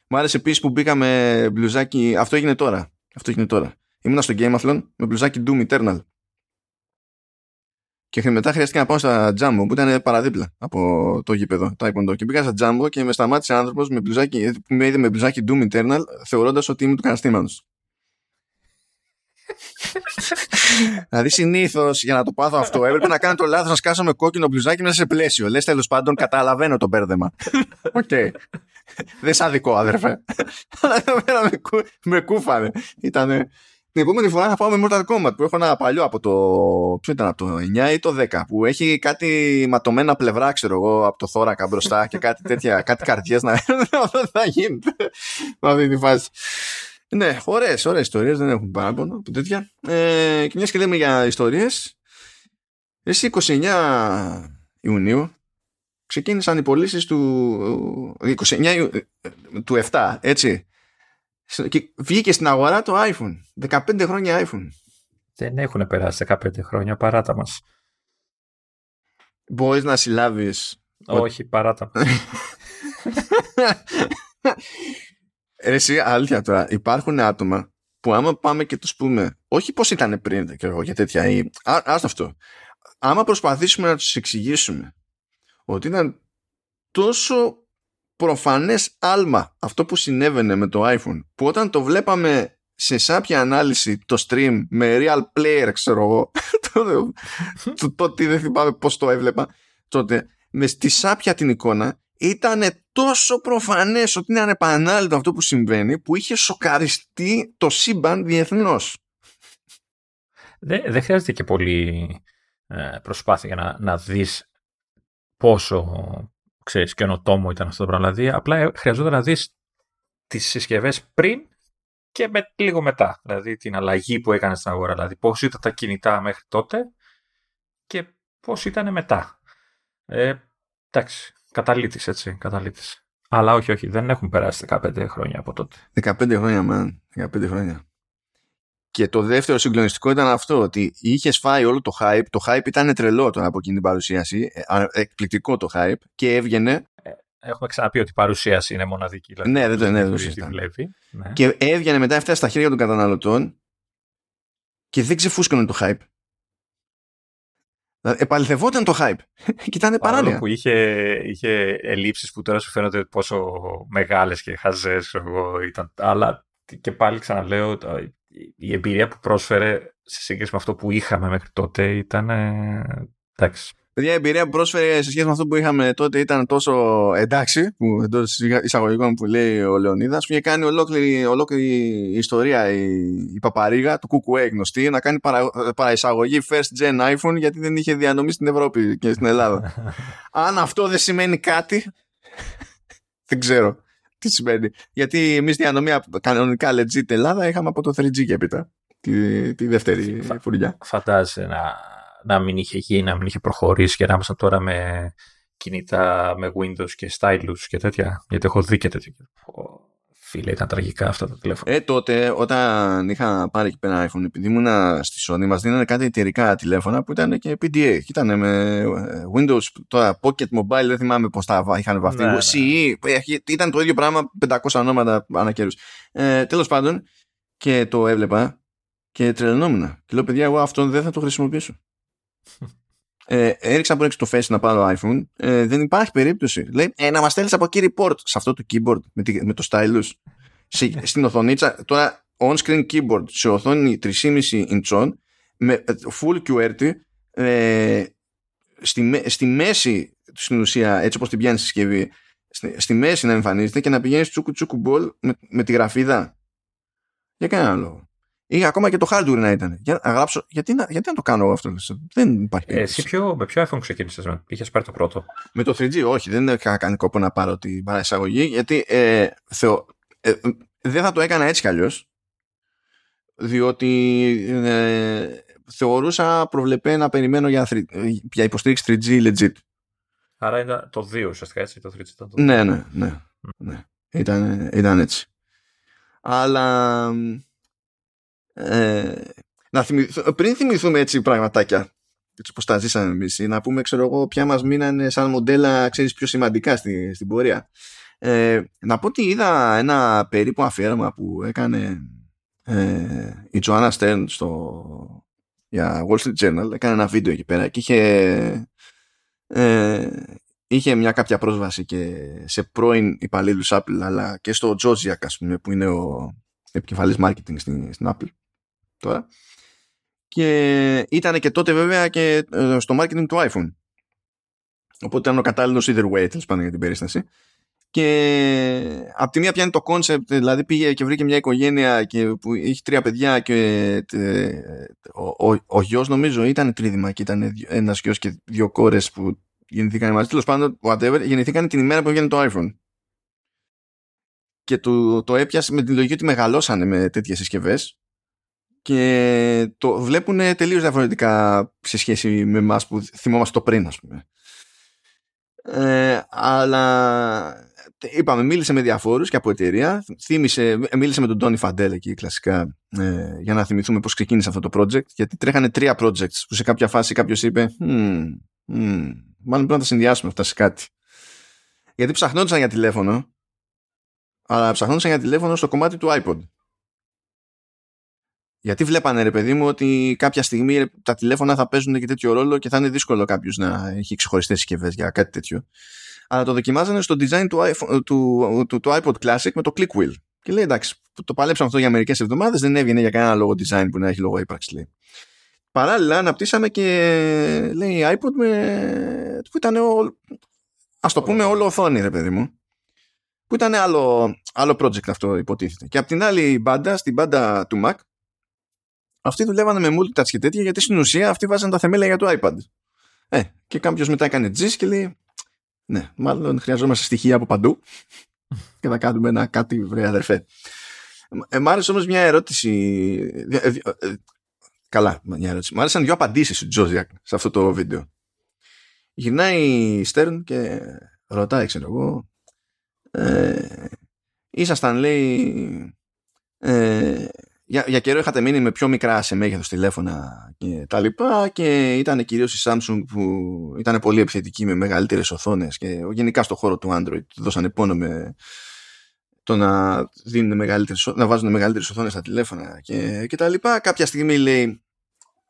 Μου άρεσε επίσης που μπήκαμε μπλουζάκι. Αυτό έγινε τώρα. Αυτό έγινε τώρα. Ήμουνα στο Gameathlon με μπλουζάκι Doom Eternal. Και μετά χρειάστηκε να πάω στα Jumbo που ήταν παραδίπλα από το γήπεδο Taekwondo. Και μπήκα στα Jumbo και με σταμάτησε άνθρωπος με μπλουζάκι, που με είδε με μπλουζάκι Doom Eternal, θεωρώντας ότι είμαι του καταστήματος. Δηλαδή συνήθως για να το πάθω αυτό έπρεπε να κάνω το λάθος να σκάσω με κόκκινο μπλουζάκι μέσα σε πλαίσιο. Λες τέλος πάντων, καταλαβαίνω το μπέρδεμα. Οκ. Okay. Δεν σ' αδικό, αδερφέ. Αλλά εδώ πέρα με κούφανε. Ήτανε... Την επόμενη φορά θα πάω με Mortal Kombat που έχω ένα παλιό από το. Ποιο ήταν, από το εννιά ή το δέκα, που έχει κάτι ματωμένα πλευρά, ξέρω εγώ, από το θώρακα μπροστά και κάτι τέτοια, κάτι καρδιές να αυτό θα γίνεται. Με αυτή τη φάση. Ναι, ωραίες, ωραίες ιστορίες, δεν έχουν παράπονο από τέτοια. Ε, και μια και λέμε για ιστορίες. Εσύ είκοσι εννέα Ιουνίου. Ξεκίνησαν οι πωλήσεις του είκοσι εννέα του επτά, έτσι. Και βγήκε στην αγορά το iPhone. δεκαπέντε χρόνια iPhone. Δεν έχουν περάσει δεκαπέντε χρόνια, παράτα μας. Μπορείς να συλλάβεις. Όχι, ο... παράτα μας. Ρε εσύ, αλήθεια τώρα, υπάρχουν άτομα που άμα πάμε και τους πούμε, όχι πώς ήταν πριν και εγώ για τέτοια, ή, α, ας αυτό. Άμα προσπαθήσουμε να τους εξηγήσουμε ότι ήταν τόσο προφανές άλμα αυτό που συνέβαινε με το iPhone, που όταν το βλέπαμε σε σάπια ανάλυση το stream με real player, ξέρω εγώ, τότε δεν θυμάμαι πώς το έβλεπα τότε, με στη σάπια την εικόνα ήταν τόσο προφανές ότι είναι ανεπανάληπτο αυτό που συμβαίνει, που είχε σοκαριστεί το σύμπαν διεθνώς. Δεν δε χρειάζεται και πολύ ε, προσπάθεια για να, να δεις πόσο, ξέρεις, καινοτόμο ήταν αυτό το πράγμα. Δηλαδή, απλά χρειαζόταν να δεις τις συσκευές πριν και με, λίγο μετά. Δηλαδή, την αλλαγή που έκανε στην αγορά. Δηλαδή, πώς ήταν τα κινητά μέχρι τότε και πώς ήταν μετά. Ε, εντάξει, Καταλήτης, έτσι, καταλήτης. Αλλά όχι, όχι, δεν έχουν περάσει δεκαπέντε χρόνια από τότε. δεκαπέντε χρόνια, man, δεκαπέντε χρόνια. Και το δεύτερο συγκλονιστικό ήταν αυτό, ότι είχε φάει όλο το hype, το hype ήταν τρελό τώρα από εκείνη την παρουσίαση, εκπληκτικό το hype, και έβγαινε... Έχουμε ξαναπεί ότι η παρουσίαση είναι μοναδική. Δηλαδή, ναι, δεν το είναι, δεν το βλέπει. Ναι. Και έβγαινε μετά, έφτασε στα χέρια των καταναλωτών και δεν ξεφούσκωνε το hype. Επαληθευόταν το hype και ήταν παράλληλα. Παρόλο που είχε, είχε ελλείψεις που τώρα σου φαίνονται πόσο μεγάλες και χαζές εγώ ήταν, αλλά και πάλι ξαναλέω, η εμπειρία που πρόσφερε σε σύγκριση με αυτό που είχαμε μέχρι τότε ήταν εντάξει. Παιδιά, η εμπειρία που πρόσφερε σε σχέση με αυτό που είχαμε τότε ήταν τόσο εντάξει, που εντός εισαγωγικών που λέει ο Λεωνίδας, που είχε κάνει ολόκληρη, ολόκληρη ιστορία η, η παπαρίγα του Κουκουέ γνωστή να κάνει παρα, παραεισαγωγή first gen iPhone γιατί δεν είχε διανομή στην Ευρώπη και στην Ελλάδα. Αν αυτό δεν σημαίνει κάτι, δεν ξέρω τι σημαίνει. Γιατί εμείς διανομή κανονικά legit Ελλάδα είχαμε από το θρι τζι και έπειτα, τη, τη δεύτερη φουρνιά. Φαντάζεσαι να... να μην είχε γίνει, να μην είχε προχωρήσει και ανάμεσα τώρα με κινητά, με Windows και stylus και τέτοια. Γιατί έχω δει και τέτοια. Φίλε, ήταν τραγικά αυτά τα τηλέφωνα. Ε, τότε όταν είχα πάρει εκεί πέρα iPhone, επειδή ήμουνα στη Sony, μας δίνανε κάτι εταιρικά τηλέφωνα που ήταν και πι ντι έι. Ήταν με Windows, τώρα Pocket Mobile, δεν θυμάμαι πώς τα είχαν βαφτεί. Ναι, ναι. σι ι, ήταν το ίδιο πράγμα, πεντακόσια ονόματα ανά καιρούς. Ε, τέλος πάντων, και το έβλεπα και τρελαινόμουν. Και λέω, παιδιά, εγώ αυτόν δεν θα το χρησιμοποιήσω. Ε, έριξα από έξω το face να πάρω iPhone, ε, δεν υπάρχει περίπτωση. Λέει ε, να μας στέλνεις από εκεί report σε αυτό το keyboard με, τη, με το stylus στην οθονίτσα. Τώρα on screen keyboard σε οθόνη τρία κόμμα πέντε inch με full κιου αρ τι ε, στη, στη μέση στην ουσία έτσι όπως την πιάνει η συσκευή στη, στη μέση να εμφανίζεται και να πηγαίνεις τσούκου τσούκου μπολ με, με τη γραφίδα για κανένα λόγο. Ή ακόμα και το hardware να ήταν. Για να γράψω, γιατί, να, γιατί να το κάνω αυτό, δεν υπάρχει. Ε, εσύ ποιο, με ποιο iPhone ξεκίνησες, με, είχες πάρει το πρώτο? Με το τρία τζι, όχι, δεν είχα κάνει κόπο να πάρω την παραεισαγωγή, γιατί ε, θεω, ε, δεν θα το έκανα έτσι κι αλλιώς, διότι ε, θεωρούσα προβλεπέ να περιμένω για, για υποστήριξη τρία τζι legit. Άρα ήταν το δύο ουσιαστικά, έτσι, το τρία τζι ήταν το δύο. Ναι, ναι, ναι, ναι. Ήταν, ήταν έτσι. Αλλά... Ε, να θυμηθ, πριν θυμηθούμε έτσι πραγματάκια έτσι όπως τα ζήσαμε εμείς, να πούμε ξέρω εγώ ποια μας μείνανε σαν μοντέλα, ξέρεις, πιο σημαντικά στη, στην πορεία. ε, να πω ότι είδα ένα περίπου αφιέρωμα που έκανε ε, η Τζοάννα Στέρν στο για Wall Street Journal, έκανε ένα βίντεο εκεί πέρα και είχε ε, είχε μια κάποια πρόσβαση και σε πρώην υπαλλήλους Apple αλλά και στο Τζόζιακ ας πούμε που είναι ο επικεφαλής marketing στην, στην Apple τώρα. Και ήταν και τότε βέβαια και ε, στο marketing του iPhone. Οπότε ήταν ο κατάλληλος either way, τέλος πάντων, για την περίσταση. Και από τη μία πιάνει το concept, δηλαδή πήγε και βρήκε μια οικογένεια και, που είχε τρία παιδιά και ε, ο, ο, ο γιος νομίζω ήταν τρίδημα και ήταν ένας γιος και δύο κόρες που γεννηθήκαν μαζί. Τέλος πάντων, whatever, γεννηθήκαν την ημέρα που βγαίνει το iPhone. Και το, το έπιασε με την λογική ότι μεγαλώσανε με τέτοιες συσκευές και το βλέπουν τελείως διαφορετικά σε σχέση με εμάς που θυμόμαστε το πριν, ας πούμε. Ε, αλλά είπαμε, μίλησε με διαφόρους και από εταιρεία. Θύμισε, μίλησε με τον Τόνι Φαντέλ εκεί κλασικά ε, για να θυμηθούμε πώς ξεκίνησε αυτό το project. Γιατί τρέχανε τρία projects που σε κάποια φάση κάποιος είπε hm, hm, μάλλον πρέπει να τα συνδυάσουμε αυτά σε κάτι. Γιατί ψαχνόντουσαν για τηλέφωνο. Αλλά ψαχνόντουσαν για τηλέφωνο στο κομμάτι του iPod. Γιατί βλέπανε, ρε παιδί μου, ότι κάποια στιγμή τα τηλέφωνα θα παίζουν και τέτοιο ρόλο και θα είναι δύσκολο κάποιος να έχει ξεχωριστές συσκευές για κάτι τέτοιο. Αλλά το δοκιμάζανε στο design του, iPhone, του, του, του iPod Classic με το click wheel. Και λέει εντάξει, το παλέψαμε αυτό για μερικές εβδομάδες, δεν έβγαινε για κανένα λόγο design που να έχει λόγο ύπαρξη, λέει. Παράλληλα, αναπτύσσαμε και λέει iPod με... που ήταν, ο... ας το πούμε, όλο οθόνη, ρε παιδί μου. Που ήταν άλλο, άλλο project αυτό υποτίθεται. Και από την άλλη μπάντα, στην μπάντα του Mac, αυτοί δουλεύανε με multitouch και τέτοια, γιατί στην ουσία αυτοί βάζανε τα θεμέλια για το iPad. Ε, και κάποιος μετά έκανε τζις και λέει ναι, μάλλον χρειαζόμαστε στοιχεία από παντού και θα κάνουμε ένα κάτι, βρε αδερφέ. Ε, μ' άρεσε όμως μια ερώτηση... Ε, ε, ε, καλά, μια ερώτηση. Μ' άρεσαν δύο απαντήσεις του Τζόζιακ σε αυτό το βίντεο. Γυρνάει η Stern και Ρωτάει, ξέρω εγώ, ε, ήσασταν, λέει, ε, για, για καιρό είχατε μείνει με πιο μικρά σε μέγεθος τηλέφωνα και τα λοιπά, και ήταν κυρίως η Samsung που ήταν πολύ επιθετική με μεγαλύτερες οθόνες, και γενικά στον χώρο του Android δώσανε πόνο με το να, να βάζουν μεγαλύτερες οθόνες στα τηλέφωνα και, και τα λοιπά. Κάποια στιγμή, λέει,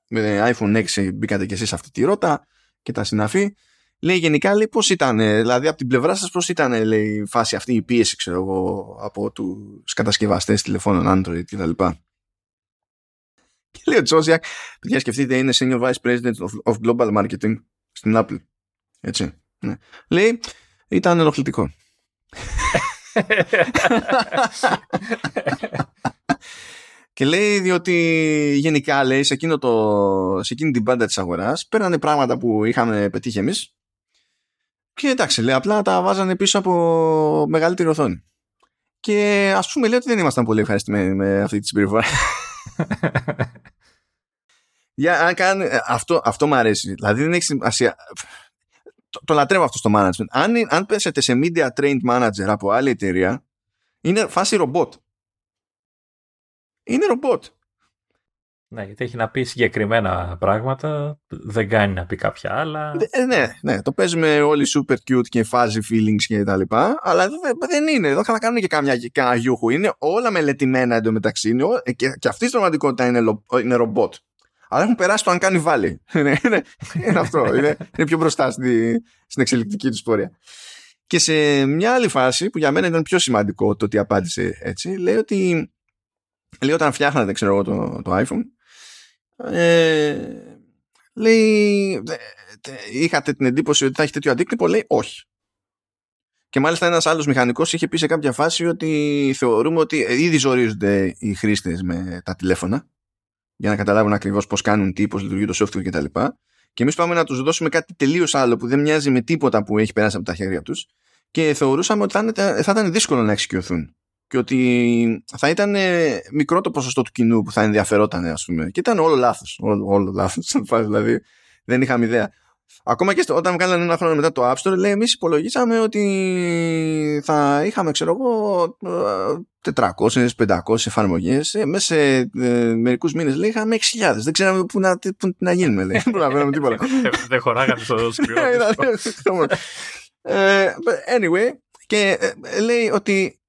με άιφον έξι μπήκατε κι εσείς αυτή τη ρότα και τα συναφή. Λέει, γενικά, λέει, πώς ήταν, δηλαδή από την πλευρά σας πώς ήταν, λέει, η φάση αυτή, η πίεση, ξέρω εγώ, από τους κατασκευαστές τηλεφώνων Android και τα λοιπά. Και λέει ο Τζόζιακ, παιδιά, σκεφτείτε, είναι Senior Vice President of, of Global Marketing στην Apple. Έτσι, ναι. Λέει, ήταν ενοχλητικό. Και λέει, διότι γενικά, λέει, σε, εκείνο το, σε εκείνη την πάντα της αγοράς παίρνανε πράγματα που είχαμε πετύχει εμείς, και εντάξει, λέει, απλά τα βάζανε πίσω από μεγαλύτερη οθόνη. Και ας πούμε, λέει, ότι δεν ήμασταν πολύ ευχαριστημένοι με αυτή τη συμπεριφορά. Για, αν κάνει, αυτό, αυτό μου αρέσει. Δηλαδή δεν έχει σημασία. Το, το λατρεύω αυτό στο management. Αν, αν πέσετε σε media trained manager από άλλη εταιρεία, είναι φάση ρομπότ. Είναι ρομπότ. Ναι, γιατί έχει να πει συγκεκριμένα πράγματα, δεν κάνει να πει κάποια άλλα. Ε, ναι, ναι, το παίζουμε όλοι super cute και fuzzy feelings και τα λοιπά, αλλά δεν είναι. Εδώ θα κάνουν και κάμια γιούχου. Είναι όλα μελετημένα εντωμεταξύ. Είναι, και, και αυτή η πραγματικότητα είναι, είναι ρομπότ. Αλλά έχουν περάσει το αν κάνει βάλει. είναι, είναι, είναι αυτό. Είναι, είναι πιο μπροστά στη, στην εξελικτική του πορεία. Και σε μια άλλη φάση που για μένα ήταν πιο σημαντικό το ότι απάντησε έτσι, λέει ότι. Λέει, όταν φτιάχνατε, ξέρω εγώ, το, το iPhone, ε, λέει, τε, τε, είχατε την εντύπωση ότι θα έχει τέτοιο αντίκτυπο, λέει, όχι. Και μάλιστα ένας άλλος μηχανικός είχε πει σε κάποια φάση ότι θεωρούμε ότι ήδη ζορίζονται οι χρήστες με τα τηλέφωνα για να καταλάβουν ακριβώς πώς κάνουν, τι, πώς λειτουργεί το software κτλ. Και, και εμείς πάμε να τους δώσουμε κάτι τελείως άλλο που δεν μοιάζει με τίποτα που έχει περάσει από τα χέρια τους, και θεωρούσαμε ότι θα, είναι, θα ήταν δύσκολο να εξοικειωθούν. Και ότι θα ήταν μικρό το ποσοστό του κοινού που θα ενδιαφερόταν, ας πούμε. Και ήταν όλο λάθος. Όλο, όλο λάθος. Δηλαδή δεν είχαμε ιδέα. Ακόμα και στο, όταν βγάλανε ένα χρόνο μετά το App Store, λέει, εμείς υπολογίσαμε ότι θα είχαμε, ξέρω εγώ, τετρακόσιες πεντακόσιες εφαρμογές. Ε, μέσα σε ε, μερικούς μήνες, λέει, είχαμε έξι χιλιάδες. Δεν ξέραμε πού να, πού, να γίνουμε, λέει. Δεν προλαβαίναμε τίποτα. Δεν χωράγαμε στο σκριό. Anyway, και λέει ότι.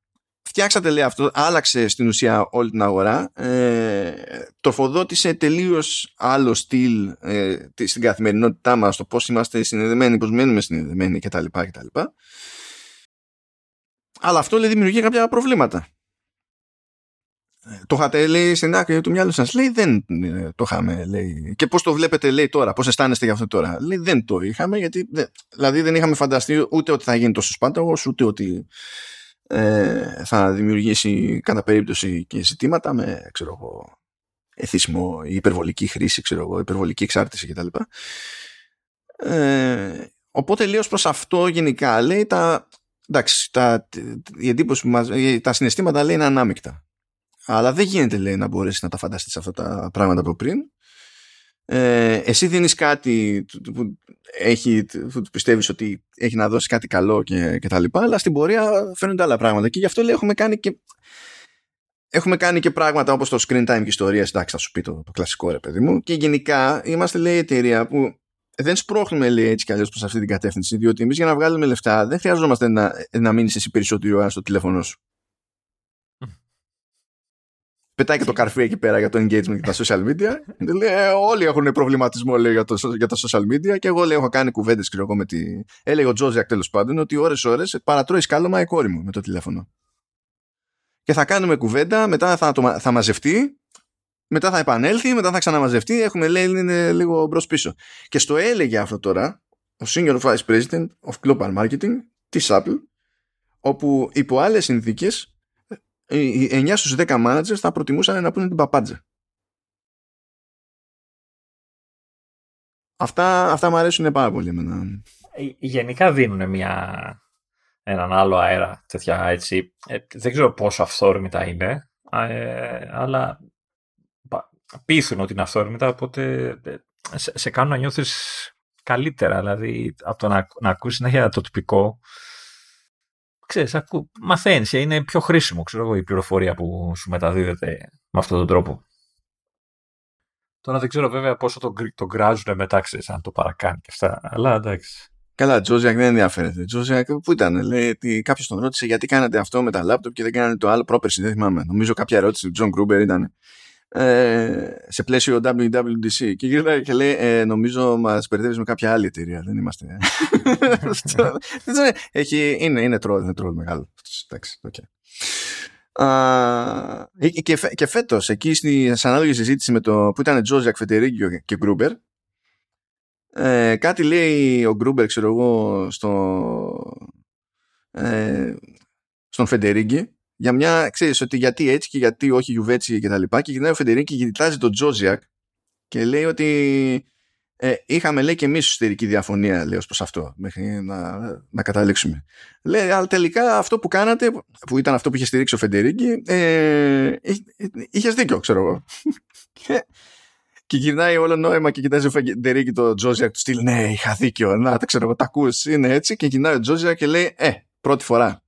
Φτιάξατε, λέει, αυτό, άλλαξε στην ουσία όλη την αγορά, ε, τροφοδότησε τελείως άλλο στυλ ε, στην καθημερινότητά μας, το πώς είμαστε συνδεδεμένοι, πώς μένουμε συνδεδεμένοι κτλ. Αλλά αυτό, λέει, δημιουργεί κάποια προβλήματα. Το είχατε, λέει, στην άκρη του μυαλού σας, λέει, δεν ε, το είχαμε, λέει. Και πώς το βλέπετε, λέει, τώρα, πώς αισθάνεστε για αυτό τώρα, λέει, δεν το είχαμε, γιατί δε, δηλαδή δεν είχαμε φανταστεί ούτε ότι θα γίνει τόσο σπάνταγος, ούτε ότι θα δημιουργήσει κατά περίπτωση και ζητήματα με, ξέρω εγώ, εθισμό, υπερβολική χρήση, ξέρω εγώ, υπερβολική εξάρτηση κτλ. Ε, οπότε, λέει, ως προς αυτό γενικά, λέει, τα, εντάξει, τα, η εντύπωση που μας, τα συναισθήματα, λέει, είναι ανάμεικτα. Αλλά δεν γίνεται, λέει, να μπορέσει να τα φανταστείς αυτά τα πράγματα από πριν. Ε, εσύ δίνεις κάτι που, έχει, που πιστεύεις ότι έχει να δώσει κάτι καλό και, και τα λοιπά, αλλά στην πορεία φαίνονται άλλα πράγματα, και γι' αυτό, λέει, έχουμε κάνει και, έχουμε κάνει και πράγματα όπως το screen time και ιστορίες, εντάξει, θα σου πει το, το κλασικό, ρε παιδί μου. Και γενικά είμαστε, λέει, εταιρεία που δεν σπρώχνουμε, λέει, έτσι κι αλλιώς προς αυτή την κατεύθυνση, διότι εμείς για να βγάλουμε λεφτά δεν χρειαζόμαστε να, να μείνεις εσύ περισσότερο ώρα στο τηλέφωνο σου. Πετάει και το καρφί εκεί πέρα για το engagement και τα social media. Λέει, όλοι έχουν προβληματισμό, λέει, για, το, για τα social media, και εγώ, λέει, έχω κάνει κουβέντες, ξέρω εγώ, με τη. Έλεγε ο Τζόζιακ, τέλος πάντων, ότι ώρες-ώρες παρατρώει σκάλωμα η κόρη μου με το τηλέφωνο. Και θα κάνουμε κουβέντα, μετά θα, το, θα μαζευτεί, μετά θα επανέλθει, μετά θα ξαναμαζευτεί. Έχουμε, λέει, είναι λίγο μπρος-πίσω. Και στο έλεγε αυτό τώρα ο Senior Vice President of Global Marketing της Apple, όπου υπό άλλες συνθήκες, οι εννιά στους δέκα managers θα προτιμούσαν να πούνε την παπάντζα. Αυτά, αυτά μου αρέσουν πάρα πολύ εμένα. Γενικά δίνουν μια, έναν άλλο αέρα, τέτοια, έτσι. Δεν ξέρω πόσο αυθόρμητα είναι, αλλά πείθουν ότι είναι αυθόρμητα, οπότε σε, σε κάνουν να νιώθεις καλύτερα. Δηλαδή, από το να, να ακούσει συνέχεια το τυπικό, ξέρεις, ακού, μαθαίνεις, είναι πιο χρήσιμο, ξέρω εγώ, η πληροφορία που σου μεταδίδεται με αυτόν τον τρόπο. Τώρα δεν ξέρω βέβαια πόσο τον, τον κράζουν μετά, ξέρεις, αν το παρακάνει και αυτά, αλλά εντάξει. Καλά, Τζόζιακ δεν ενδιαφέρεται. Τζόζιακ πού ήταν, λέει ότι κάποιος τον ρώτησε γιατί κάνατε αυτό με τα λάπτοπ και δεν κάνατε το άλλο πρόπερση, δεν θυμάμαι. Νομίζω κάποια ερώτηση του Τζον Κρούμπερ ήταν ε, σε πλαίσιο ντάμπλιου ντάμπλιου ντι σι και γύρω και λέει ε, νομίζω μας μπερδεύεις με κάποια άλλη εταιρεία, δεν είμαστε. Έχει, είναι είναι τρόλ, είναι τρόλ μεγάλο. Εντάξει, οκ. Okay. Uh, και, φε, και φέτος εκεί στην ανάλογη συζήτηση με το, που ήταν Τζόζιακ, Φεντερίγκιο και Γκρούμπερ, ε, κάτι λέει ο Γκρούμπερ, ξέρω εγώ, στο, ε, στον Φεντερίγκη για μια, ξέρεις, ότι γιατί έτσι και γιατί όχι γιουβέτσι και τα λοιπά, και γυρνάει ο Φεντερίγκη και κοιτάζει τον Τζόζιακ και λέει ότι ε, είχαμε, λέει, και εμείς εσωτερική διαφωνία, λέει, ως προς αυτό μέχρι να, να καταλήξουμε, λέει, αλλά τελικά αυτό που κάνατε, που ήταν αυτό που είχε στηρίξει ο Φεντερίγκη, ε, είχες δίκιο, ξέρω εγώ. και, και γυρνάει όλο νόημα και κοιτάζει ο Φεντερίγκη το Τζόζιακ του στυλ, ναι, είχα δίκιο, να, τα ξέρω εγώ, τα ακούς, είναι έτσι, και γυρνάει ο Τζόζιακ και λέει, ε, πρώτη φορά.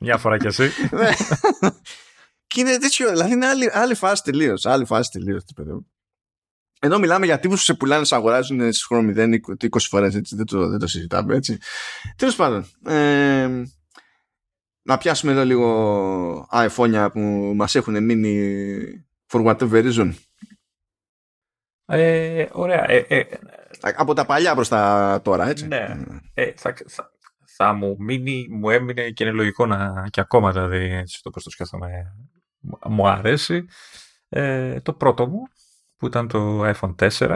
Μια φορά κι εσύ. Και είναι τέτοιο, δηλαδή είναι άλλη, άλλη φάση τελείως. Άλλη φάση τελείως, ενώ μιλάμε για τύπους που σε πουλάνε, σε αγοράζουν στις χρόνο μηδέν είκοσι φορές, έτσι, δεν, το, δεν το συζητάμε, έτσι. Τέλος πάντων, ε, να πιάσουμε εδώ λίγο iPhone που μας έχουν μείνει for whatever reason. Ε, ωραία. Ε, ε, Από τα παλιά προς τα τώρα, έτσι. Ναι. Ε, θα, θα... Θα μου μείνει, μου έμεινε και είναι λογικό να, και ακόμα δηλαδή, έτσι το πώς το σκέφτομαι, μου αρέσει. Ε, το πρώτο μου, που ήταν το άιφον φορ,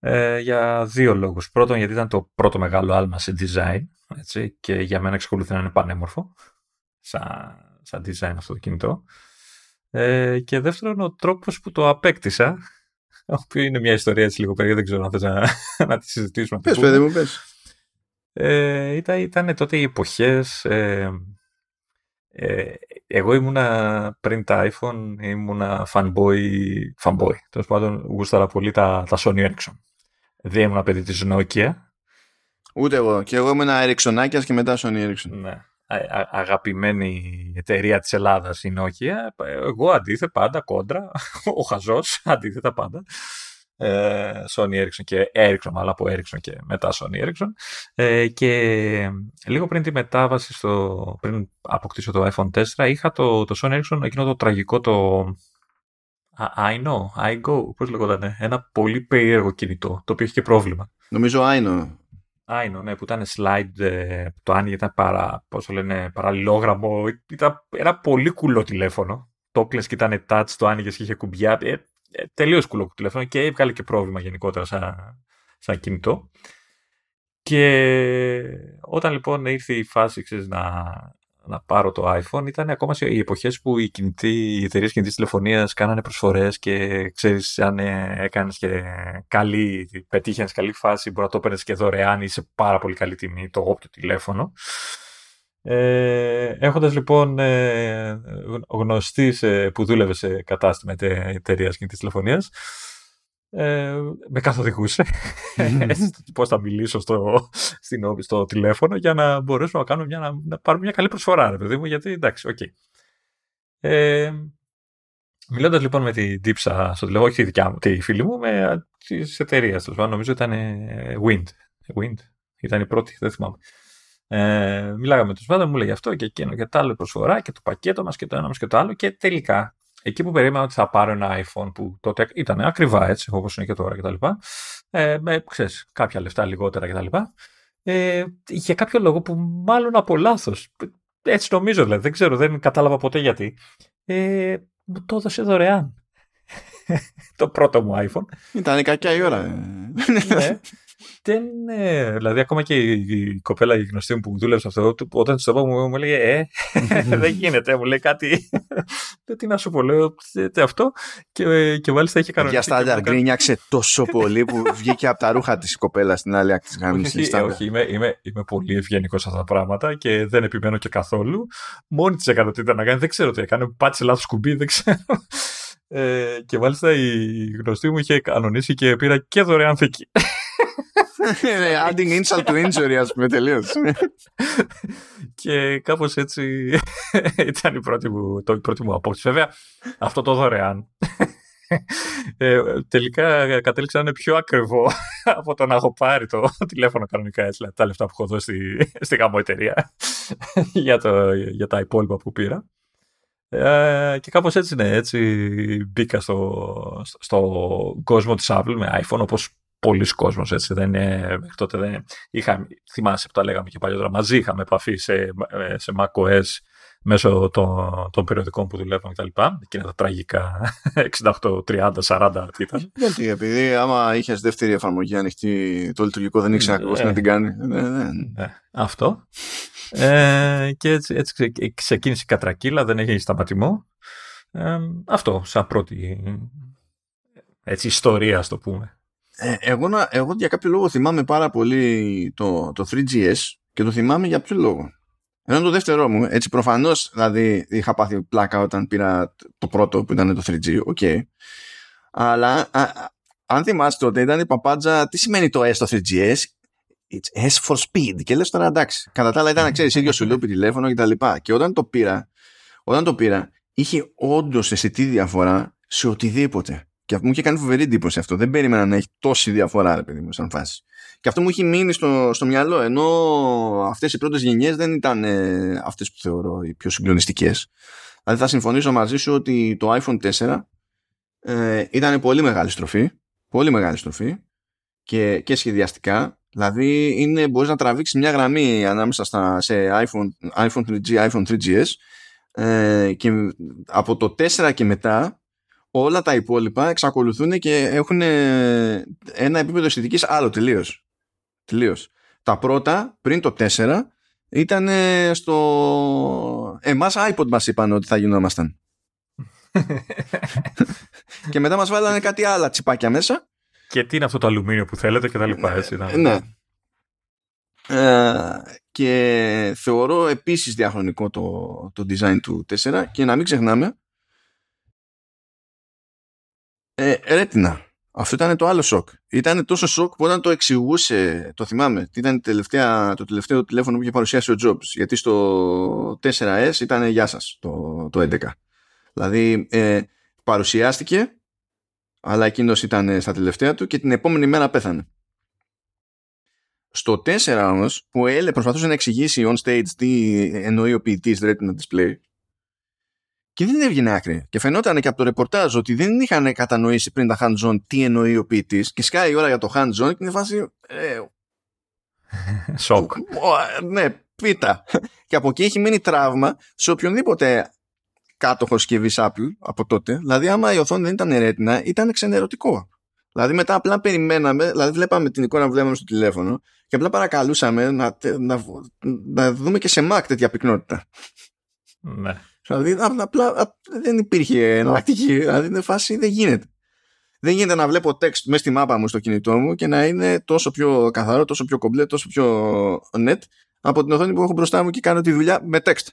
ε, για δύο λόγους. Πρώτον, γιατί ήταν το πρώτο μεγάλο άλμα σε design, έτσι, και για μένα εξακολουθεί να είναι πανέμορφο, σαν, σαν design αυτό το κινητό. Ε, και δεύτερον, ο τρόπος που το απέκτησα, ο οποίο είναι μια ιστορία έτσι λίγο περίεργη, δεν ξέρω αν θες να, να τη συζητήσουμε. Πες, παιδί μου, πες. Ε, ήταν, ήταν τότε οι εποχές, ε, ε, εγώ ήμουνα πριν τα iPhone, ήμουνα fanboy, fanboy. Τέλος πάντων, γούσταρα πολύ τα, τα Sony Ericsson. Δεν ήμουν παιδί της Nokia. Ούτε εγώ. Και εγώ ήμουνα Ericssonάκιας και μετά Sony Ericsson. Ναι. Α, αγαπημένη εταιρεία της Ελλάδας η Nokia. Εγώ αντίθετα πάντα, κόντρα, ο χαζός, αντίθετα πάντα. Sony Ericsson και Ericsson, αλλά από Ericsson και μετά Sony Ericsson, ε, και λίγο πριν τη μετάβαση στο, πριν αποκτήσω το άιφον φορ, είχα το, το Sony Ericsson, εκείνο το τραγικό, το I know, I go, πώς λέγονταν, ένα πολύ περίεργο κινητό, το οποίο είχε και πρόβλημα, νομίζω I know I know, ναι, που ήταν slide, που το άνοιγε, ήταν παρα, πώς το λένε, παραλληλόγραμμο, ήταν ένα πολύ κουλό τηλέφωνο, το κλες και ήταν touch, το άνοιγες και είχε κουμπιά. Τελείως κουλό τηλέφωνο και έβγαλε και πρόβλημα γενικότερα σαν, σαν κινητό. Και όταν λοιπόν ήρθε η φάση, ξέρεις, να, να πάρω το iPhone, ήταν ακόμα οι εποχές που οι, οι εταιρείες κινητής τηλεφωνίας κάνανε προσφορές και ξέρεις, αν έκανες και καλή, πετύχαινες καλή φάση, μπορεί να το παίρνεις και δωρεάν ή σε πάρα πολύ καλή τιμή το όποιο τηλέφωνο. Ε, έχοντας λοιπόν ε, γνωστή σε, που δούλευε σε κατάστημα εταιρείας κινητής τηλεφωνίας, ε, με καθοδηγούσε mm. πώς θα μιλήσω στο, στην, στο τηλέφωνο για να μπορέσουμε να, κάνουμε μια, να, να πάρουμε μια καλή προσφορά, ρε παιδί μου, γιατί εντάξει, οκ. Okay. Ε, μιλώντας λοιπόν με την τύψα στο τηλέφωνο, όχι τη δικιά μου, τη φίλη μου, με της εταιρείας, νομίζω ήταν ε, Wind. Wind ήταν η πρώτη, δεν θυμάμαι. Ε, μιλάγαμε τους βάδες, μου έλεγε αυτό και εκείνο και το άλλο προσφορά και το πακέτο μας και το ένα μας και το άλλο, και τελικά εκεί που περίμενα ότι θα πάρω ένα iPhone που τότε ήταν ακριβά, έτσι όπως είναι και τώρα κτλ, ε, με, ξέρεις, κάποια λεφτά λιγότερα κτλ, ε, για κάποιο λόγο που μάλλον από λάθος, έτσι νομίζω, δηλαδή δεν ξέρω, δεν κατάλαβα ποτέ γιατί, ε, μου το έδωσε δωρεάν το πρώτο μου iPhone. Ήταν κακιά η ώρα. Ναι. Δεν, δηλαδή, ακόμα και η κοπέλα, η γνωστή μου που δούλευε σε αυτό, όταν τη το είπα, μου, μου έλεγε Ε, δεν γίνεται, μου λέει κάτι. Τι να σου πω, λέω αυτό. Και, και μάλιστα είχε κανονίσει. Για στάνταρ, γκρίνιαξε τόσο πολύ που βγήκε από τα ρούχα τη κοπέλα στην άλλη άκρη τη γραμμή. Όχι, όχι, είμαι, είμαι, είμαι πολύ ευγενικό σε αυτά τα πράγματα και δεν επιμένω και καθόλου. Μόνη τη έκανε τι ήταν να κάνει, δεν ξέρω τι έκανε. Πάτησε λάθος κουμπί, δεν ξέρω. Ε, και μάλιστα η γνωστή μου είχε κανονίσει και πήρα και δωρεάν θήκη. Adding insult to injury, ας πούμε, τελείως. Και κάπως έτσι ήταν η πρώτη μου, το πρώτη μου απόψη. Βέβαια, αυτό το δωρεάν ε, τελικά κατέληξε να είναι πιο ακριβό από το να έχω πάρει το τηλέφωνο κανονικά, έτσι, τα λεφτά που έχω δώσει στη, στη γαμοεταιρεία για, το, για τα υπόλοιπα που πήρα. Ε, και κάπως έτσι, ναι, έτσι μπήκα στο, στον κόσμο της Apple με iPhone, όπως πολλοί κόσμος, έτσι, δεν είναι, τότε δεν είχα, θυμάσαι που τα λέγαμε και παλιότερα, μαζί είχαμε επαφή σε, σε macOS μέσω των, των περιοδικών που δουλεύαμε κτλ. Εκείνα τα τραγικά εξήντα οκτώ, τριάντα, σαράντα τι ήταν. Γιατί, επειδή άμα είχες δεύτερη εφαρμογή ανοιχτή, το λειτουργικό δεν ήξερα ακριβώς ε, να την κάνει. Ε, ε, ε, αυτό. Ε, και έτσι, έτσι ξεκίνησε η κατρακύλα, δεν έγινε σταματημό. Ε, αυτό, σαν πρώτη έτσι, ιστορία, ας το πούμε. Ε, εγώ, εγώ για κάποιο λόγο θυμάμαι πάρα πολύ το, το θρι τζι ες και το θυμάμαι για ποιο λόγο. Ενώ το δεύτερό μου, έτσι προφανώς, δηλαδή είχα πάθει πλάκα όταν πήρα το πρώτο που ήταν το θρι τζι, οκ. Okay. Αλλά α, α, αν θυμάστε τότε ήταν η παπάντζα, τι σημαίνει το S το θρι τζι ες, it's S for speed και λες τώρα εντάξει. Κατά τα άλλα ήταν, ξέρεις, ίδιο σου λούπι τηλέφωνο και τα λοιπά. Και όταν το πήρα, όταν το πήρα, είχε όντως αισθητή διαφορά σε οτιδήποτε. Και μου είχε κάνει φοβερή εντύπωση αυτό. Δεν περίμενα να έχει τόση διαφορά, ρε παιδί μου, σαν φάση. Και αυτό μου είχε μείνει στο, στο μυαλό. Ενώ αυτές οι πρώτες γενιές δεν ήταν ε, αυτές που θεωρώ οι πιο συγκλονιστικές. Δηλαδή θα συμφωνήσω μαζί σου ότι το άιφον φορ ε, ήταν πολύ μεγάλη στροφή. Πολύ μεγάλη στροφή. Και, και σχεδιαστικά. Δηλαδή είναι, μπορείς να τραβήξεις μια γραμμή ανάμεσα στα, σε iPhone, iPhone θρι τζι, iPhone θρι τζι ες. Ε, και από το φορ και μετά. Όλα τα υπόλοιπα εξακολουθούν και έχουν ένα επίπεδο αισθητικής άλλο τελείως. Τελείως. Τα πρώτα, πριν το φορ, ήταν στο... Εμάς iPod μας είπαν ότι θα γινόμασταν. Και μετά μας βάλανε κάτι άλλα τσιπάκια μέσα. Και τι είναι αυτό το αλουμίνιο που θέλετε και τα λοιπά, έτσι. Να... Ναι. Ε, και θεωρώ επίσης διαχρονικό το, το design του φορ και να μην ξεχνάμε Ρέτινα. Αυτό ήταν το άλλο σοκ. Ήταν τόσο σοκ που όταν το εξηγούσε, το θυμάμαι, ήταν τελευταία, το τελευταίο τηλέφωνο που είχε παρουσιάσει ο Jobs. Γιατί στο φορ ες ήταν γεια σας το, το έντεκα. Δηλαδή ε, παρουσιάστηκε, αλλά εκείνος ήταν στα τελευταία του και την επόμενη μέρα πέθανε. Στο φορ όμως, που έλε, προσπαθούσε να εξηγήσει on stage τι εννοεί ο ποιητής Retina Display. Και δεν έβγαινε άκρη. Και φαινόταν και από το ρεπορτάζ ότι δεν είχαν κατανοήσει πριν τα hands-on τι εννοεί ο ποιητής. Και σκάει η ώρα για το hands-on και είναι φάση. Σοκ. Ναι, πίτα. Και από εκεί έχει μείνει τραύμα σε οποιονδήποτε κάτοχο συσκευής Apple από τότε. Δηλαδή, άμα η οθόνη δεν ήταν ρέτινα, ήταν ξενερωτικό. Δηλαδή, μετά απλά περιμέναμε, δηλαδή, βλέπαμε την εικόνα που βλέπαμε στο τηλέφωνο και απλά παρακαλούσαμε να, να, να δούμε και σε Mac τέτοια πυκνότητα. Ναι. Δηλαδή απλά δεν υπήρχε εναλλακτική. Δηλαδή είναι φάση, δεν γίνεται. Δεν γίνεται να βλέπω text μέσα στη μάπα μου στο κινητό μου και να είναι τόσο πιο καθαρό, τόσο πιο κομπλέ, τόσο πιο net από την οθόνη που έχω μπροστά μου και κάνω τη δουλειά με text.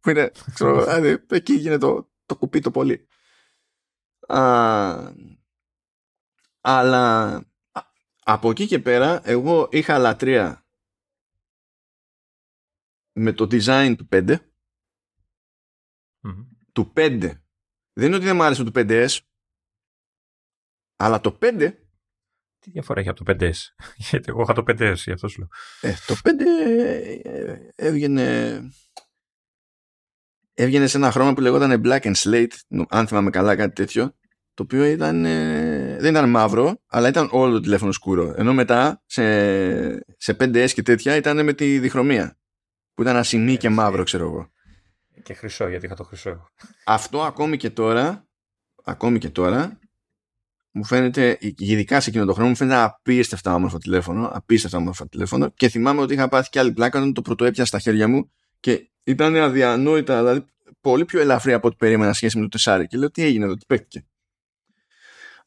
Που είναι, ξέρω, δηλαδή, εκεί γίνεται το, το κουπί το πολύ. Α, αλλά από εκεί και πέρα εγώ είχα λατρεία με το design του πέντε. Mm-hmm. Του πέντε. Δεν είναι ότι δεν μου άρεσε το φάιβ ες, αλλά το φάιβ. Τι διαφορά έχει από το φάιβ ες? Γιατί εγώ είχα το φάιβ ες, γι' αυτό σου λέω. Ε, το φάιβ έβγαινε. Έβγαινε σε ένα χρώμα που λεγόταν black and slate, αν θυμάμαι καλά, κάτι τέτοιο. Το οποίο ήταν. Δεν ήταν μαύρο, αλλά ήταν όλο το τηλέφωνο σκούρο. Ενώ μετά σε, σε φάιβ ες και τέτοια ήταν με τη διχρωμία. Που ήταν ασημή και μαύρο, ξέρω εγώ. Και χρυσό, γιατί είχα το χρυσό. Αυτό ακόμη και τώρα, ακόμη και τώρα, μου φαίνεται, ειδικά σε εκείνο το χρόνο, μου φαίνεται απίστευτα όμορφο τηλέφωνο, απίστευτα όμορφο τηλέφωνο. Και θυμάμαι ότι είχα πάθει και άλλη πλάκα όταν το πρωτοέπιασα στα χέρια μου και ήταν αδιανόητα, δηλαδή πολύ πιο ελαφρύ από ό,τι περίμενα σχέση με το φορ. Και λέω, τι έγινε εδώ, τι παίχτηκε.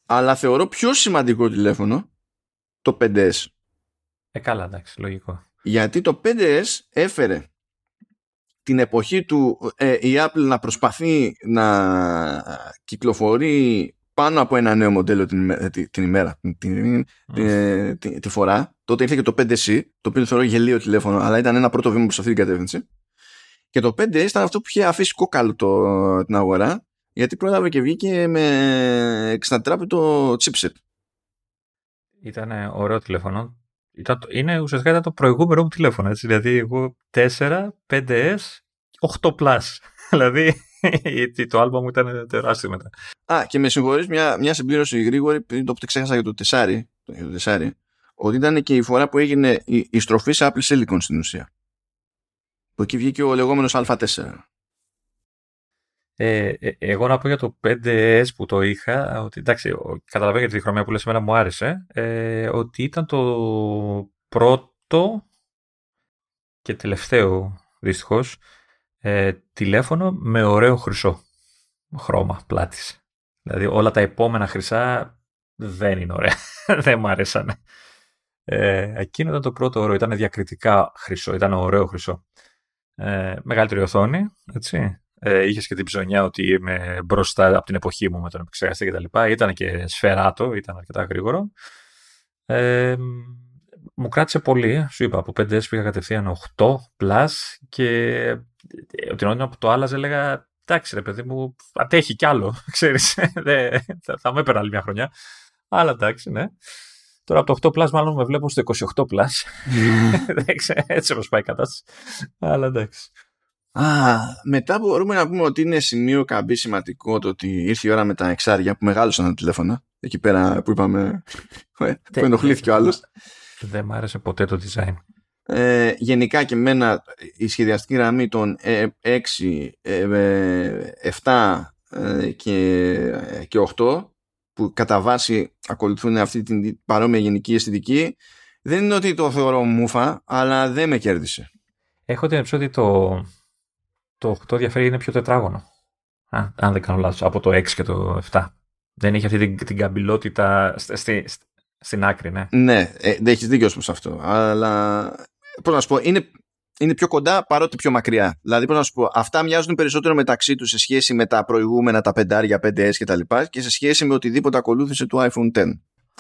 Αλλά θεωρώ πιο σημαντικό τηλέφωνο το φάιβ ες. Ε, καλά, εντάξει, λογικό. Γιατί το φάιβ ες έφερε την εποχή του ε, η Apple να προσπαθεί να κυκλοφορεί πάνω από ένα νέο μοντέλο την, την, την ημέρα, την, την, την, την, τη φορά. Τότε ήρθε και το φάιβ σι, το οποίο θεωρώ γελίο τηλέφωνο, αλλά ήταν ένα πρώτο βήμα προς αυτή την κατεύθυνση. Και το φάιβ ες ήταν αυτό που είχε αφήσει κόκαλο το, την αγορά, γιατί πρόλαβε και βγήκε με εξαντράπητο chipset. Ήταν ωραίο τηλέφωνο. Ήταν, είναι, ουσιαστικά ήταν το προηγούμενο μου τηλέφωνο. Έτσι, δηλαδή, εγώ τέσσερα, πέντε ες, οκτώ πλας. Δηλαδή, το άλμα μου ήταν τεράστιο μετά. Α, και με συγχωρείς, μια, μια συμπλήρωση γρήγορη, πριν το ξέχασα για το τέσσερα, ότι ήταν και η φορά που έγινε η, η στροφή σε Apple Silicon στην ουσία. Που εκεί βγήκε ο λεγόμενος Α4. Ε, ε, εγώ να πω για το φάιβ ες που το είχα, ότι εντάξει, καταλαβαίνετε τη χρωμιά που λες, εμένα μου άρεσε, ε, ότι ήταν το πρώτο και τελευταίο δυστυχώς ε, τηλέφωνο με ωραίο χρυσό χρώμα πλάτης. Δηλαδή όλα τα επόμενα χρυσά δεν είναι ωραία, δεν μου άρεσαν. Ε, εκείνο ήταν το πρώτο ωραίο, ήταν διακριτικά χρυσό, ήταν ωραίο χρυσό. Ε, μεγαλύτερη οθόνη, έτσι. Ε, είχες και την ψωνιά ότι είμαι μπροστά από την εποχή μου με τον επεξεργαστή κτλ. Ήταν και σφαιράτο, ήταν αρκετά γρήγορο. Ε, μου κράτησε πολύ, σου είπα, από φάιβ ες πήγα κατευθείαν οκτώ πλας και την ώρα που το άλλαζε έλεγα εντάξει ρε παιδί μου, αντέχει κι άλλο, ξέρεις, δε, θα, θα με έπαιρνα άλλη μια χρονιά, αλλά εντάξει, ναι. Τώρα από το οκτώ πλας μάλλον με βλέπω στο είκοσι οκτώ πλας. Έτσι όπως πάει η κατάσταση. Αλλά εντάξει. Α, μετά μπορούμε να πούμε ότι είναι σημείο καμπή σημαντικό το ότι ήρθε η ώρα με τα εξάρια που μεγάλωσαν τα τηλέφωνα. Εκεί πέρα που είπαμε. Που ενοχλήθηκε ο άλλος. Δεν μ' άρεσε ποτέ το design. Ε, γενικά και εμένα η σχεδιαστική γραμμή των έξι, επτά και οκτώ που κατά βάση ακολουθούν αυτή την παρόμοια γενική αισθητική, δεν είναι ότι το θεωρώ μούφα, αλλά δεν με κέρδισε. Έχω την εψόδη το... Το οκτώ διαφέρει, είναι πιο τετράγωνο. Α, αν δεν κάνω λάθος, από το έξι και το επτά. Δεν έχει αυτή την, την καμπυλότητα στη, στη, στην άκρη, ναι. Ναι, ε, δεν έχεις δίκιο σε αυτό. Αλλά πώς να σου πω, είναι, είναι πιο κοντά παρότι πιο μακριά. Δηλαδή, πώς να σου πω, αυτά μοιάζουν περισσότερο μεταξύ τους σε σχέση με τα προηγούμενα, τα πέντε άρια, πέντε ες και τα λοιπά, και σε σχέση με οτιδήποτε ακολούθησε του iPhone X.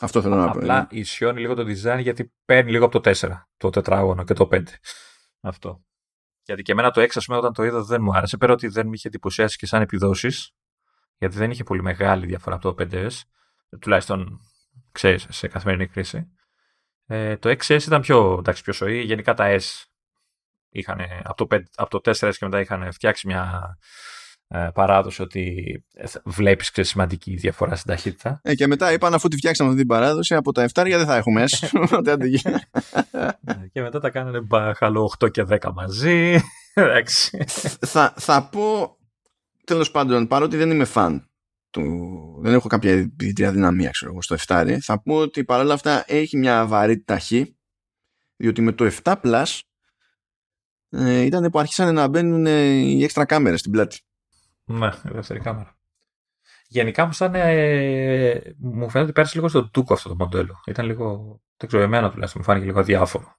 Αυτό θέλω να πω. Απλά ισιώνει λίγο το design γιατί παίρνει λίγο από το τέσσερα, το τετράγωνο και το πέντε. Αυτό. Γιατί και εμένα το έξι, ας πούμε, όταν το είδα δεν μου άρεσε. Πέρα ότι δεν με είχε εντυπωσιάσει και σαν επιδόσεις, γιατί δεν είχε πολύ μεγάλη διαφορά από το φάιβ ες, τουλάχιστον ξέρεις, σε καθημερινή κρίση. Ε, το έξι ες ήταν πιο, εντάξει, πιο σοή. Γενικά τα S είχαν, από το, από το τέσσερα ες και μετά είχαν φτιάξει μια ε, παράδοση ότι βλέπεις ξέρεις, σημαντική διαφορά στην ταχύτητα. Ε, και μετά είπαν αφού τη φτιάξαμε αυτή την παράδοση, από τα εφτάρια δεν θα έχουμε S. Και μετά τα κάνανε μπαχαλό οκτώ και δέκα μαζί. θα, θα πω, τέλος πάντων, παρότι δεν είμαι φαν του, δεν έχω κάποια διαδυναμία ξέρω εγώ στο εφτάρι, θα πω ότι παρόλα αυτά έχει μια βαρύτητα χ, διότι με το επτά πλας ε, ήταν που αρχίσανε να μπαίνουν ε, οι έξτρα κάμερες στην πλάτη. Ναι, η δεύτερη κάμερα. Γενικά μου, σαν, ε, μου φαίνεται ότι πέρασε λίγο στον τούκο αυτό το μοντέλο. Ήταν λίγο, δεν ξέρω εμένα τουλάχιστον, μου φάνηκε λίγο αδιάφορο.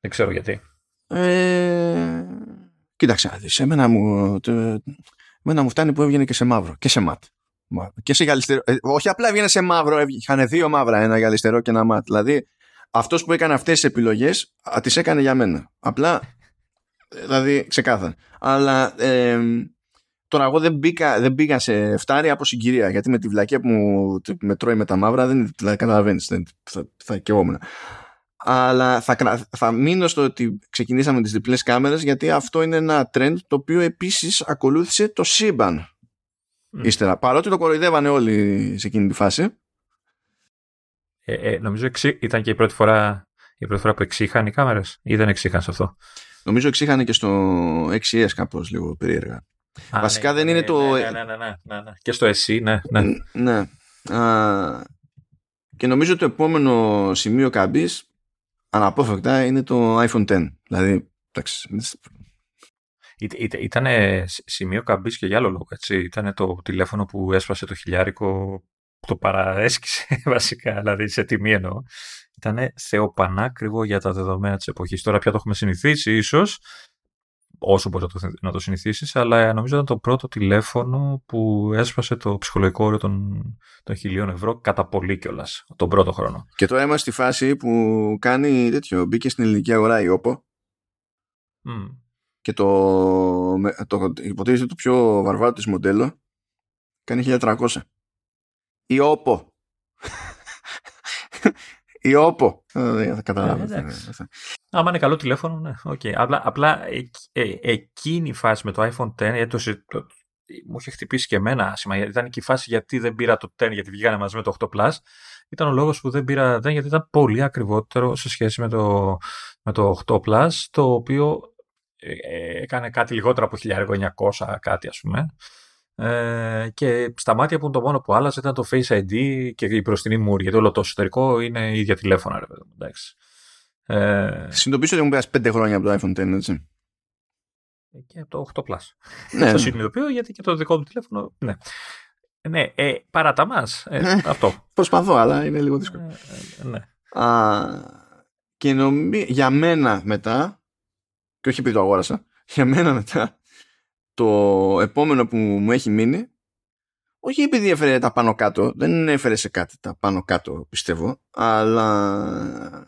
Δεν ξέρω γιατί. Ε, κοίταξε, εμένα μου, εμένα μου φτάνει που έβγαινε και σε μαύρο και σε ματ. Και σε γυαλιστερό. Ε, όχι απλά έβγαινε σε μαύρο, είχαν δύο μαύρα, ένα γυαλιστερό και ένα ματ. Δηλαδή, αυτός που έκανε αυτές τις επιλογές, τις έκανε για μένα. Απλά, δηλαδή, ξεκάθαρα. Αλλά... Ε, Τώρα, εγώ δεν μπήκα, δεν μπήκα σε φτάρια από συγκυρία, γιατί με τη βλακία που μου με τρώει με τα μαύρα, δεν δηλαδή, καταλαβαίνεις, δεν, θα, θα καιγόμουν. Αλλά θα, θα μείνω στο ότι ξεκινήσαμε τις διπλές κάμερες, γιατί αυτό είναι ένα trend το οποίο επίσης ακολούθησε το σύμπαν mm. ύστερα. Παρότι το κοροϊδεύανε όλοι σε εκείνη τη φάση. Ε, ε, νομίζω εξή, ήταν και η πρώτη φορά, η πρώτη φορά που εξήχαν οι κάμερες ή δεν εξήχαν σε αυτό. Νομίζω εξήχαν και στο έξι ες κάπως λίγο περίεργα. Α, βασικά ναι, δεν είναι ναι, το. Ναι, ναι, ναι, ναι, ναι. Και στο εσύ, ναι. ναι. ναι. Α, και νομίζω το επόμενο σημείο καμπής αναπόφευκτα είναι το iPhone X. Δηλαδή. Εντάξει. Ήταν σημείο καμπής και για άλλο λόγο. Ήταν το τηλέφωνο που έσπασε το χιλιάρικο, το παραέσκησε βασικά, δηλαδή σε τιμή εννοώ. Ήταν θεοπανάκριβο για τα δεδομένα της εποχής. Τώρα πια το έχουμε συνηθίσει, ίσως. όσο μπορείς να το, να το συνηθίσεις, αλλά νομίζω ήταν το πρώτο τηλέφωνο που έσπασε το ψυχολογικό όριο των, των χιλίων ευρώ κατά πολύ κιόλας, τον πρώτο χρόνο. Και τώρα είμαστε στη φάση που κάνει τέτοιο, μπήκε στην ελληνική αγορά η Oppo mm. και το, το υποτίθεται το πιο βαρβάρο της μοντέλο κάνει χίλια τριακόσια. Η Oppo. Η Oppo. Δεν θα καταλάβετε. Άμα είναι καλό τηλέφωνο, ναι. Okay. Απλά, απλά ε, ε, εκείνη η φάση με το άιφον τεν, ε, το, το, μου είχε χτυπήσει και εμένα. Ήταν και η φάση γιατί δεν πήρα το τεν, γιατί βγήκανε μαζί με το οκτώ πλας. Ήταν ο λόγος που δεν πήρα τεν, γιατί ήταν πολύ ακριβότερο σε σχέση με το, με το οκτώ πλας, το οποίο ε, ε, έκανε κάτι λιγότερο από χίλια εννιακόσια κάτι, ας πούμε. Ε, και στα μάτια που το μόνο που άλλαζε ήταν το Face άι ντι και η μπροστινή μούρη, γιατί όλο το εσωτερικό είναι ίδια τηλέφωνα, ρε παιδί μου, εντάξει. Ε... Συνειδητοποιήσω ότι μου πέρασε πέντε χρόνια από το άιφον τεν, έτσι. Και από το οκτώ πλας. Ναι. Το συνειδητοποιώ γιατί και το δικό μου τηλέφωνο. Ναι, ναι ε, παρά τα μας. Ε, αυτό. Προσπαθώ, αλλά είναι λίγο δύσκολο. Ε, ναι. Α, και νομί... για μένα μετά, και όχι επειδή το αγόρασα, για μένα μετά, το επόμενο που μου έχει μείνει, όχι επειδή έφερε τα πάνω κάτω, δεν έφερε σε κάτι τα πάνω κάτω, πιστεύω, αλλά.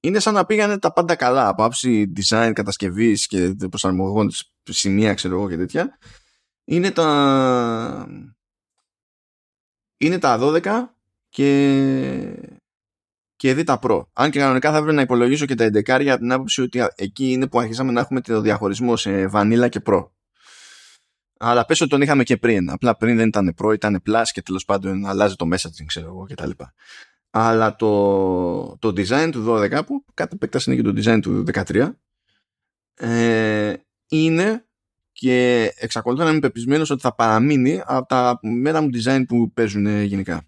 Είναι σαν να πήγανε τα πάντα καλά από άψη design, κατασκευής και προσαρμογών σημεία, ξέρω εγώ και τέτοια. Είναι τα είναι τα δώδεκα και και δι' τα Pro. Αν και κανονικά θα πρέπει να υπολογίσω και τα έντεκα από την άποψη ότι εκεί είναι που αρχίσαμε να έχουμε το διαχωρισμό σε Vanilla και Pro. Αλλά πες ότι τον είχαμε και πριν. Απλά πριν δεν ήταν Pro, ήταν Plus και τέλος πάντων αλλάζει το messaging, ξέρω εγώ κτλ. Αλλά το, το design του δώδεκα, που κάτι επέκταση είναι και το design του δεκατρία, ε, είναι και εξακολουθώ να είμαι πεπισμένος ότι θα παραμείνει από τα μέρα μου design που παίζουν γενικά.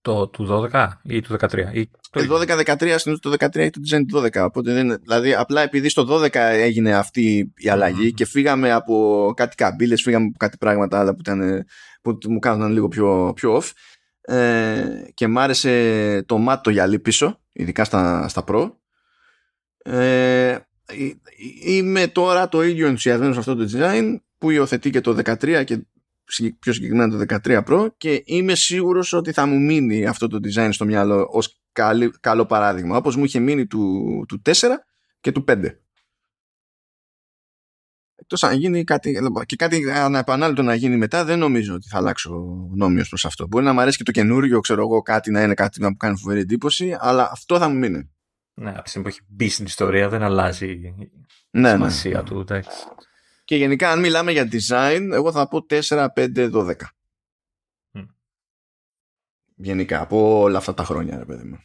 Το του δώδεκα ή του δεκατρία? Ή το δώδεκα δεκατρία, συνήθως το δεκατρία έχει το design του δώδεκα. Οπότε δεν, δηλαδή απλά επειδή στο δώδεκα έγινε αυτή η αλλαγή mm-hmm. και φύγαμε από κάτι καμπύλες, φύγαμε από κάτι πράγματα άλλα που, ήταν, που μου κάνονταν λίγο πιο, πιο off. Ε, και μ' άρεσε το μάτ το γυαλί πίσω, ειδικά στα, στα Pro. Ε, είμαι τώρα το ίδιο ενθουσιασμένος σε αυτό το design που υιοθετεί και το δεκατρία και πιο συγκεκριμένα το δεκατρία Pro, και είμαι σίγουρος ότι θα μου μείνει αυτό το design στο μυαλό ως καλύ, καλό παράδειγμα, όπως μου είχε μείνει του, του τέσσερα και του πέντε. Εκτός αν γίνει κάτι, και κάτι αναπανάληπτο να γίνει μετά, δεν νομίζω ότι θα αλλάξω γνώμη ως προς αυτό. Μπορεί να μου αρέσει και το καινούριο, ξέρω εγώ, κάτι να είναι κάτι που κάνει φοβερή εντύπωση, αλλά αυτό θα μου μείνει. Ναι, από τη στιγμή που έχει μπει στην ιστορία, δεν αλλάζει ναι, η σημασία ναι. του. Τέξ. Και γενικά, αν μιλάμε για design, εγώ θα πω τέσσερα, πέντε, δώδεκα. Mm. Γενικά, από όλα αυτά τα χρόνια, ρε παιδί μου.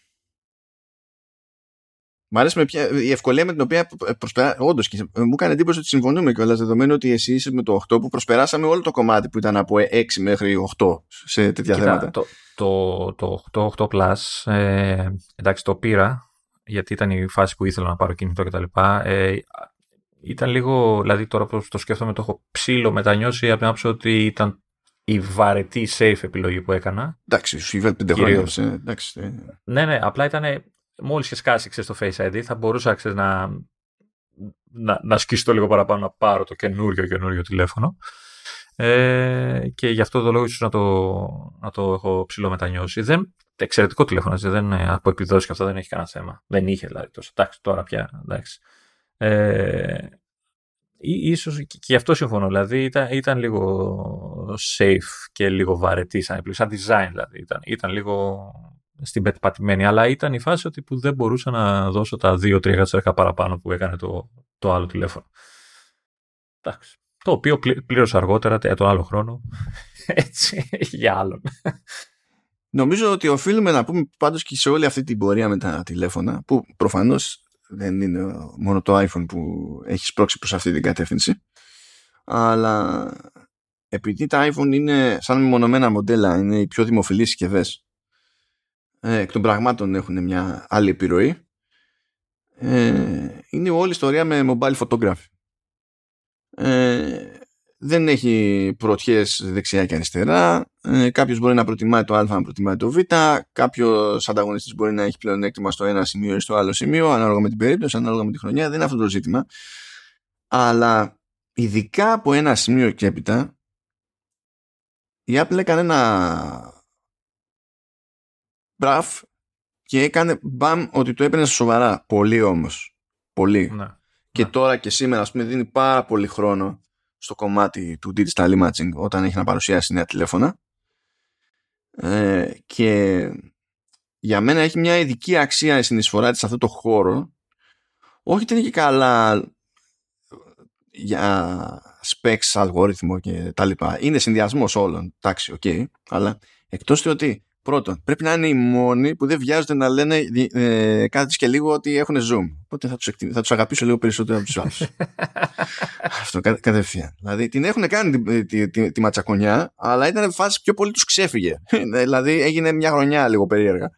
Μ' αρέσει με ποια, η ευκολία με την οποία προσπερά... όντως και μου έκανε εντύπωση ότι συμφωνούμε κιόλας, δεδομένου ότι εσύ είσαι με το οκτώ που προσπεράσαμε όλο το κομμάτι που ήταν από έξι μέχρι οκτώ σε τέτοια κοίτα, θέματα. Το, το, το οκτώ, οκτώ Plus, ε, εντάξει το πήρα γιατί ήταν η φάση που ήθελα να πάρω κινητό κτλ. Ε, ήταν λίγο, δηλαδή τώρα που το σκέφτομαι το έχω ψήλο μετανιώσει από την άποψη ότι ήταν η βαρετή safe επιλογή που έκανα. Εντάξει, σου είπα πέντε χρόνια. Ναι, ναι, απλά ήταν. Μόλις και σκάσει στο Face άι ντι, θα μπορούσα ξέρεις, να, να, να σκιστώ λίγο παραπάνω να πάρω το καινούριο καινούριο τηλέφωνο. Ε, και γι' αυτό το λόγο ίσως να το, να το έχω ψηλό μετανιώσει. Δεν, εξαιρετικό τηλέφωνο, δεν, από επιδόσεις και αυτά δεν έχει κανένα θέμα. Δεν είχε δηλαδή τόσο. Εντάξει, τώρα πια. Εντάξει. Ε, ίσως και γι' αυτό συμφωνώ. Δηλαδή ήταν, ήταν λίγο safe και λίγο βαρετή σαν επιλογή. Σαν design δηλαδή. Ήταν, ήταν λίγο. Στην πετπατημένη, αλλά ήταν η φάση ότι που δεν μπορούσα να δώσω τα δύο τρία παραπάνω που έκανε το, το άλλο τηλέφωνο. Εντάξει. Το οποίο πλήρωσα αργότερα τον άλλο χρόνο. Έτσι, για άλλον. Νομίζω ότι οφείλουμε να πούμε πάντως και σε όλη αυτή την πορεία με τα τηλέφωνα, που προφανώς δεν είναι μόνο το iPhone που έχει σπρώξει προς αυτή την κατεύθυνση, αλλά επειδή τα iPhone είναι σαν μονομένα μοντέλα, είναι οι πιο δημοφιλείς συσκευές. Εκ των πραγμάτων έχουν μια άλλη επιρροή. Ε, είναι όλη η ιστορία με mobile photography. Ε, δεν έχει πρωτιές δεξιά και αριστερά. Ε, κάποιος μπορεί να προτιμάει το α, να προτιμάει το β. Κάποιος ανταγωνιστής μπορεί να έχει πλεονέκτημα στο ένα σημείο ή στο άλλο σημείο, ανάλογα με την περίπτωση, ανάλογα με τη χρονιά. Δεν είναι αυτό το ζήτημα. Αλλά ειδικά από ένα σημείο και έπειτα η Apple έκανε ένα μπραφ και έκανε μπαμ ότι το έπαιρνε σοβαρά. Πολύ όμως. Πολύ. Ναι. Και ναι. Τώρα και σήμερα, ας πούμε, δίνει πάρα πολύ χρόνο στο κομμάτι του digital imaging όταν έχει να παρουσιάσει νέα τηλέφωνα. Ε, και για μένα έχει μια ειδική αξία η συνεισφορά της σε αυτό το χώρο. Όχι δεν είναι και καλά για specs, αλγόριθμο και τα λοιπά. Είναι συνδυασμός όλων. Εντάξει, οκ. Okay, αλλά εκτός του ότι πρώτον, πρέπει να είναι οι μόνοι που δεν βιάζονται να λένε ε, κάτι και λίγο ότι έχουν zoom. Οπότε θα τους, εκτιμ... θα τους αγαπήσω λίγο περισσότερο από τους άλλους. Αυτό κα... κατευθείαν. Δηλαδή την έχουν κάνει τη, τη, τη, τη ματσακονιά, αλλά ήταν φάση πιο πολύ τους ξέφυγε. Δηλαδή έγινε μια χρονιά λίγο περίεργα.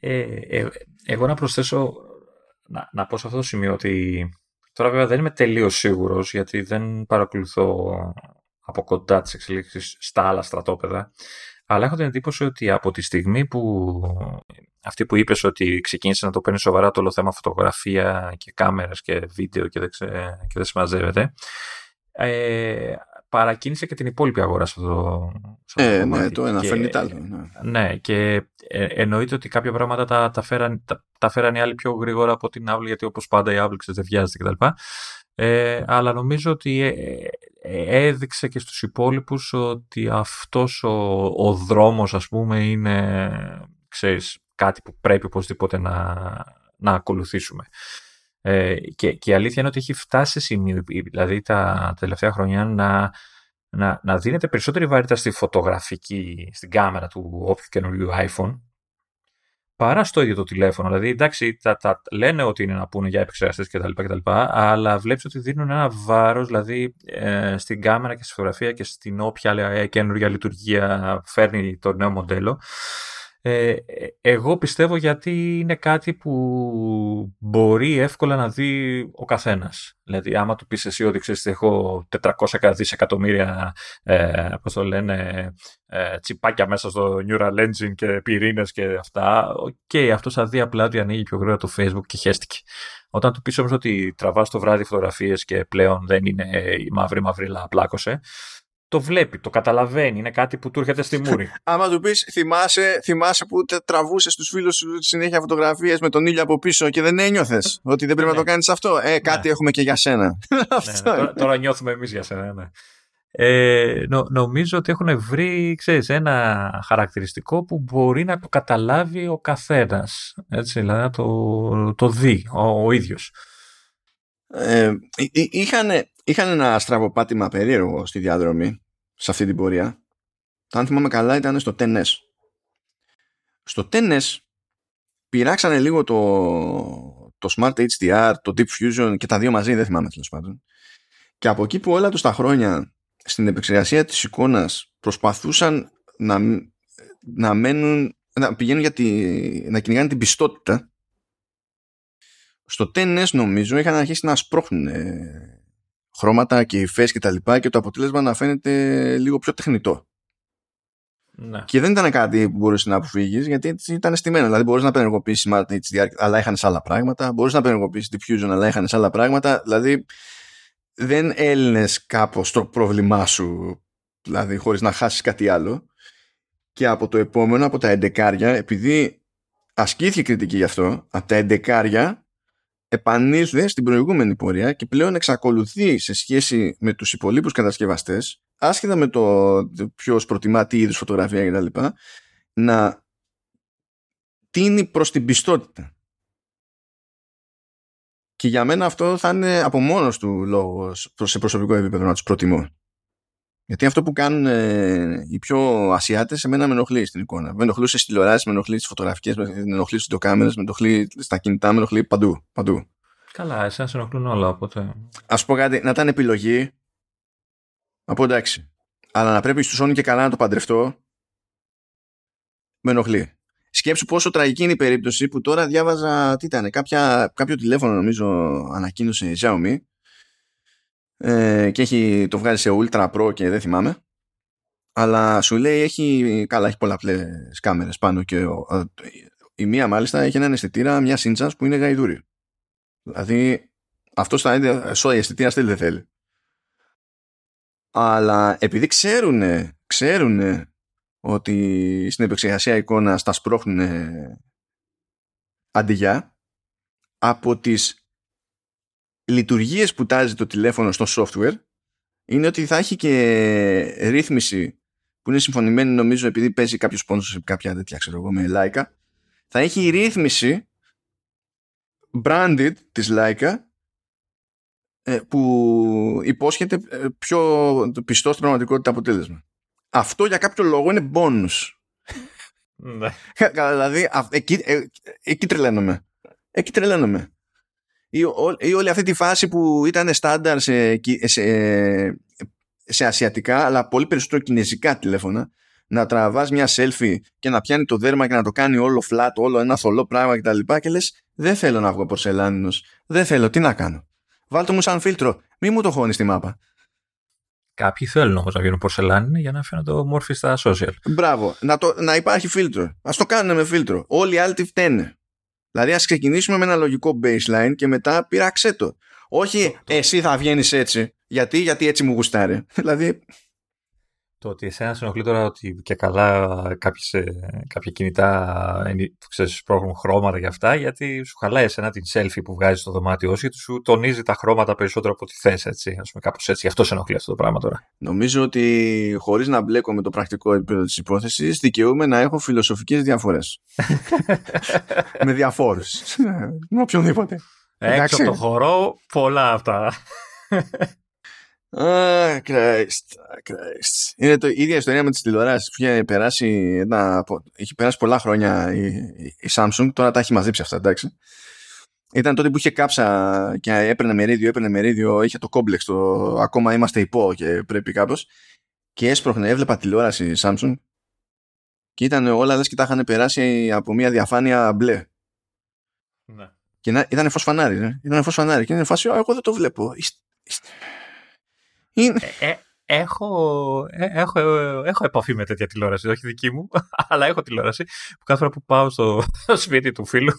Ε, ε, εγώ να προσθέσω, να, να πω σε αυτό το σημείο ότι τώρα βέβαια δεν είμαι τελείως σίγουρος, γιατί δεν παρακολουθώ από κοντά τις εξελίξεις στα άλλα στρατόπεδα. Αλλά έχω την εντύπωση ότι από τη στιγμή που αυτή που είπες ότι ξεκίνησε να το παίρνει σοβαρά το όλο θέμα φωτογραφία και κάμερες και βίντεο και δεν, ξε... και δεν συμμαζεύεται, ε, παρακίνησε και την υπόλοιπη αγορά σε αυτό το ε, κομμάτι. Ναι, το ένα φέρνει τα άλλο. Ναι, και εννοείται ότι κάποια πράγματα τα, τα, φέραν, τα, τα φέραν οι άλλοι πιο γρήγορα από την Apple, γιατί όπως πάντα η Apple δεν βιάζεται κτλ. Ε, αλλά νομίζω ότι ε, ε, έδειξε και στους υπόλοιπους ότι αυτός ο, ο δρόμος, ας πούμε, είναι, ξέρεις, κάτι που πρέπει οπωσδήποτε να, να ακολουθήσουμε. Ε, και, και η αλήθεια είναι ότι έχει φτάσει σε σημείο, δηλαδή τα τελευταία χρόνια, να, να, να δίνεται περισσότερη βαρύτητα στη φωτογραφική, στην κάμερα του όποιου καινούριου iPhone, παρά στο ίδιο το τηλέφωνο. Δηλαδή, εντάξει, τα, τα λένε ότι είναι να πούνε για επεξεργαστές κτλ., αλλά βλέπεις ότι δίνουν ένα βάρος, δηλαδή, ε, στην κάμερα και στη φωτογραφία και στην όποια καινούργια λειτουργία φέρνει το νέο μοντέλο. Ε, εγώ πιστεύω γιατί είναι κάτι που μπορεί εύκολα να δει ο καθένας. Δηλαδή, άμα του πεις εσύ ότι ξέρεις, έχω τετρακόσια δισεκατομμύρια ε, πώς το λένε, ε, τσιπάκια μέσα στο Neural Engine και πυρήνες και αυτά, okay, αυτός θα δει απλά ότι ανοίγει πιο γρήγορα το Facebook και χέστηκε. Όταν του πεις όμως ότι τραβάς το βράδυ φωτογραφίες και πλέον δεν είναι η μαύρη μαύριλα, πλάκωσε. Το βλέπει, το καταλαβαίνει, είναι κάτι που του έρχεται στη μούρη. Άμα του πεις, θυμάσαι, θυμάσαι που τραβούσες τους φίλους σου συνέχεια φωτογραφίες με τον ήλιο από πίσω και δεν ένιωθες ότι δεν πρέπει να το κάνεις αυτό. Ε, κάτι ναι. Έχουμε και για σένα. Ναι, τώρα, τώρα νιώθουμε εμείς για σένα, ναι. Ε, νο, νομίζω ότι έχουν βρει, ξέρεις, ένα χαρακτηριστικό που μπορεί να το καταλάβει ο καθένας. Έτσι, δηλαδή να το, το δει ο, ο ίδιος. Ε, είχανε, είχαν ένα στραβοπάτημα περίεργο στη διαδρομή σε αυτή την πορεία. Αν θυμάμαι καλά ήταν στο τεν ες. Στο τεν ες πειράξανε λίγο το, το Smart έιτς ντι αρ, το Deep Fusion και τα δύο μαζί, δεν θυμάμαι τέλος πάντων. Και από εκεί που όλα τους τα χρόνια στην επεξεργασία της εικόνας προσπαθούσαν να, να, μένουν, να πηγαίνουν για τη, να κυνηγάνε την πιστότητα, στο τεν ες νομίζω είχαν αρχίσει να σπρώχνουν ε, χρώματα και υφές και τα λοιπά και το αποτέλεσμα να φαίνεται λίγο πιο τεχνητό. Ναι. Και δεν ήταν κάτι που μπορούσε να αποφύγεις, γιατί ήταν στημένο. Δηλαδή μπορείς να πενεργοποιήσεις Smart έιτς ντι αρ αλλά είχαν σε άλλα πράγματα, μπορείς να πενεργοποιήσεις Diffusion αλλά είχαν σε άλλα πράγματα, δηλαδή δεν έλυνες κάπως το πρόβλημά σου, δηλαδή χωρίς να χάσεις κάτι άλλο. Και από το επόμενο, από τα εντεκάρια, επειδή ασκήθηκε κριτική γι' αυτό, από τα εντεκάρια επανήλθε στην προηγούμενη πορεία και πλέον εξακολουθεί σε σχέση με τους υπολείπους κατασκευαστές, άσχετα με το ποιος προτιμά τι είδους φωτογραφία κτλ., να τίνει προς την πιστότητα. Και για μένα αυτό θα είναι από μόνος του λόγος σε προσωπικό επίπεδο να τους προτιμώ. Γιατί αυτό που κάνουν ε, οι πιο Ασιάτες σε μένα με ενοχλεί στην εικόνα. Με ενοχλεί στις τηλεοράσεις, με ενοχλεί στις φωτογραφικές, με ενοχλεί στις βιντεοκάμερες, με ενοχλεί στα κινητά, με ενοχλεί παντού. παντού. Καλά, εσένα σε ενοχλούν όλα, οπότε. Ας πω κάτι, να ήταν επιλογή. Να πω εντάξει. Αλλά να πρέπει στους Sony και καλά να το παντρευτώ. Με ενοχλεί. Σκέψου πόσο τραγική είναι η περίπτωση που τώρα διάβαζα. Τι ήταν, κάποια, κάποιο τηλέφωνο νομίζω ανακοίνωσε η Xiaomi. Ε, και έχει, το βγάζει σε Ultra Pro και δεν θυμάμαι, αλλά σου λέει έχει, καλά, έχει πολλαπλές κάμερες πάνω και ο, α, η μία μάλιστα έχει έναν αισθητήρα μια σίντσας που είναι γαϊδούρη. Δηλαδή αυτός θα είναι sorry, αισθητήρας θέλει δεν θέλει. Αλλά επειδή ξέρουν, ξέρουν ότι στην επεξεργασία εικόνας τα σπρώχνουν αντιγιά, από τις λειτουργίες που τάζει το τηλέφωνο στο software είναι ότι θα έχει και ρύθμιση που είναι συμφωνημένη, νομίζω, επειδή παίζει κάποιο sponsor σε κάποια τέτοια, ξέρω εγώ, με Leica, θα έχει ρύθμιση branded της Leica που υπόσχεται πιο πιστό στην πραγματικότητα αποτέλεσμα. Αυτό για κάποιο λόγο είναι bonus. Ναι. Δηλαδή εκεί, εκεί τρελαίνομαι. Εκεί τρελαίνομαι. Ή, ό, ή όλη αυτή τη φάση που ήταν στάνταρ σε, σε, σε ασιατικά, αλλά πολύ περισσότερο κινέζικα τηλέφωνα, να τραβάς μια selfie και να πιάνει το δέρμα και να το κάνει όλο flat, όλο ένα θολό πράγμα κτλ. Και τα λοιπά, και λες, δεν θέλω να βγω πορσελάνινος. Δεν θέλω, τι να κάνω. Βάλτε μου σαν φίλτρο, μη μου το χώνεις στη μάπα. Κάποιοι θέλουν όμως να βγαίνουν πορσελάνινοι για να φαίνονται όμορφοι στα social. Μπράβο, να, το, να υπάρχει φίλτρο. Ας το κάνουν με φίλτρο. Όλοι οι άλλοι τι φταίνε. Δηλαδή ας ξεκινήσουμε με ένα λογικό baseline και μετά πειράξε το. Όχι το, το... εσύ θα βγαίνεις έτσι. Γιατί, γιατί έτσι μου γουστάρει. Δηλαδή... Το ότι εσένα σε ενοχλεί τώρα ότι και καλά κάποιες, κάποια κινητά πρόχνουν χρώματα για αυτά, γιατί σου χαλάει εσένα την selfie που βγάζεις στο δωμάτιό σου, γιατί σου τονίζει τα χρώματα περισσότερο από ό,τι θες, έτσι. Ας πούμε, κάπως έτσι. Γι' αυτό σε ενοχλεί αυτό το πράγμα τώρα. Νομίζω ότι χωρίς να μπλέκω με το πρακτικό επίπεδο της υπόθεσης, δικαιούμαι να έχω φιλοσοφικές διαφορές. Με διαφόρους. Με οποιονδήποτε. Έξω από το χορό, πολλά αυτά. Ah, Christ, Christ. Είναι το, η ίδια ιστορία με τις τηλεοράσεις που είχε περάσει, ένα, είχε περάσει πολλά χρόνια η, η Samsung. Τώρα τα έχει μαζέψει αυτά, εντάξει. Ήταν τότε που είχε κάψα και έπαιρνε μερίδιο, έπαιρνε μερίδιο. Είχε το κόμπλεξ το ακόμα είμαστε υπό και πρέπει κάπως. Και έσπροχνε, έβλεπα τηλεόραση Samsung και ήταν όλα δες και τα είχαν περάσει από μια διαφάνεια μπλε. Ναι. Και να, ήταν φως φανάρι, ναι. Ήταν φως φανάρι και είναι φάση, εγώ δεν το βλέπω. Ε, ε, έχω, ε, έχω, ε, έχω επαφή με τέτοια τηλεόραση, όχι δική μου, αλλά έχω τηλεόραση που κάθε φορά που πάω στο, στο σπίτι του φίλου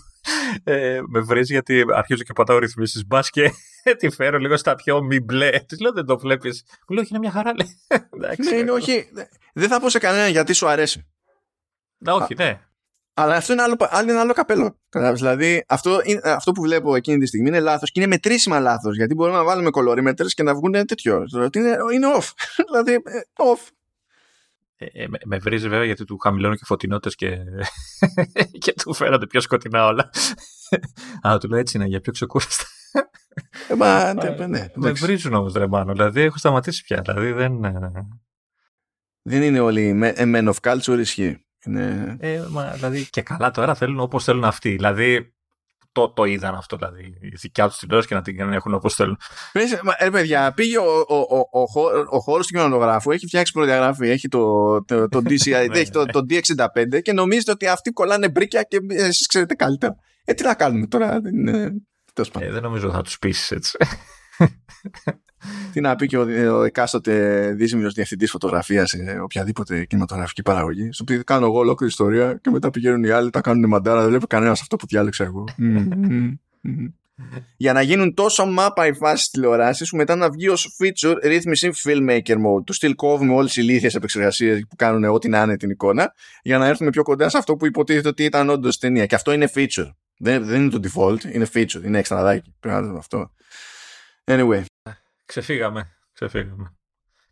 ε, με βρίζει γιατί αρχίζω και πατάω ρυθμίσεις μπας και τη φέρω λίγο στα πιο μη μπλε. Τη λέω δεν το βλέπεις. Μου λέω όχι, είναι μια χαρά. Ναι, είναι όχι. Δεν θα πω σε κανένα γιατί σου αρέσει. Να, όχι, ναι. Α, αλλά αυτό είναι άλλο, άλλο, είναι άλλο καπέλο. Δηλαδή αυτό, αυτό που βλέπω εκείνη τη στιγμή είναι λάθος και είναι μετρήσιμα λάθος. Γιατί μπορούμε να βάλουμε κολορίμετρες και να βγουν τέτοιο. Είναι, είναι off. Δηλαδή off. Ε, με, με βρίζει βέβαια γιατί του χαμηλώνω και φωτεινότητες και, και του φέρατε πιο σκοτεινά όλα. Α, του λέω έτσι είναι για πιο ξεκούραστα. Ε, μα, ναι, ναι, με βρίζουν όμως ρε μάνο. Δηλαδή έχω σταματήσει πια. Δηλαδή, δεν... δεν είναι όλοι men of culture ισχύει. Ναι. Ε, μα, δηλαδή και καλά τώρα θέλουν όπως θέλουν αυτοί. Δηλαδή το, το είδαν αυτό, δηλαδή η δικιά τους τηλεόραση και να την έχουν όπως θέλουν. Πες, μα, ρε παιδιά, πήγε ο, ο, ο, ο, ο χώρος του κοινωνογράφου, έχει φτιάξει προδιαγραφή, έχει το, το, το ντι σι άι ντι, έχει το, το ντι εξήντα πέντε και νομίζετε ότι αυτοί κολλάνε μπρίκια και εσείς ξέρετε καλύτερα. Ε, τι να κάνουμε τώρα. Είναι... Ε, δεν νομίζω θα τους πείσεις έτσι. Τι να πει και ο, ο εκάστοτε δύσημιος διευθυντής φωτογραφίας σε οποιαδήποτε κινηματογραφική παραγωγή. Στο οποίο κάνω εγώ ολόκληρη ιστορία και μετά πηγαίνουν οι άλλοι, τα κάνουν μαντάρα, δεν βλέπει κανένας αυτό που διάλεξα εγώ. Για να γίνουν τόσο μάπα οι φάσεις τηλεοράσεις που μετά να βγει ως feature ρύθμιση filmmaker mode. Του στυλ κόβουμε όλες οι ηλίθιες επεξεργασίες που κάνουν ό,τι να είναι την εικόνα για να έρθουμε πιο κοντά σε αυτό που υποτίθεται ότι ήταν όντως ταινία. Και αυτό είναι feature. Δεν, δεν είναι το default, είναι feature, είναι εξτραδάκι. Πρέπει να δούμε αυτό. Anyway. Ξεφύγαμε, ξεφύγαμε.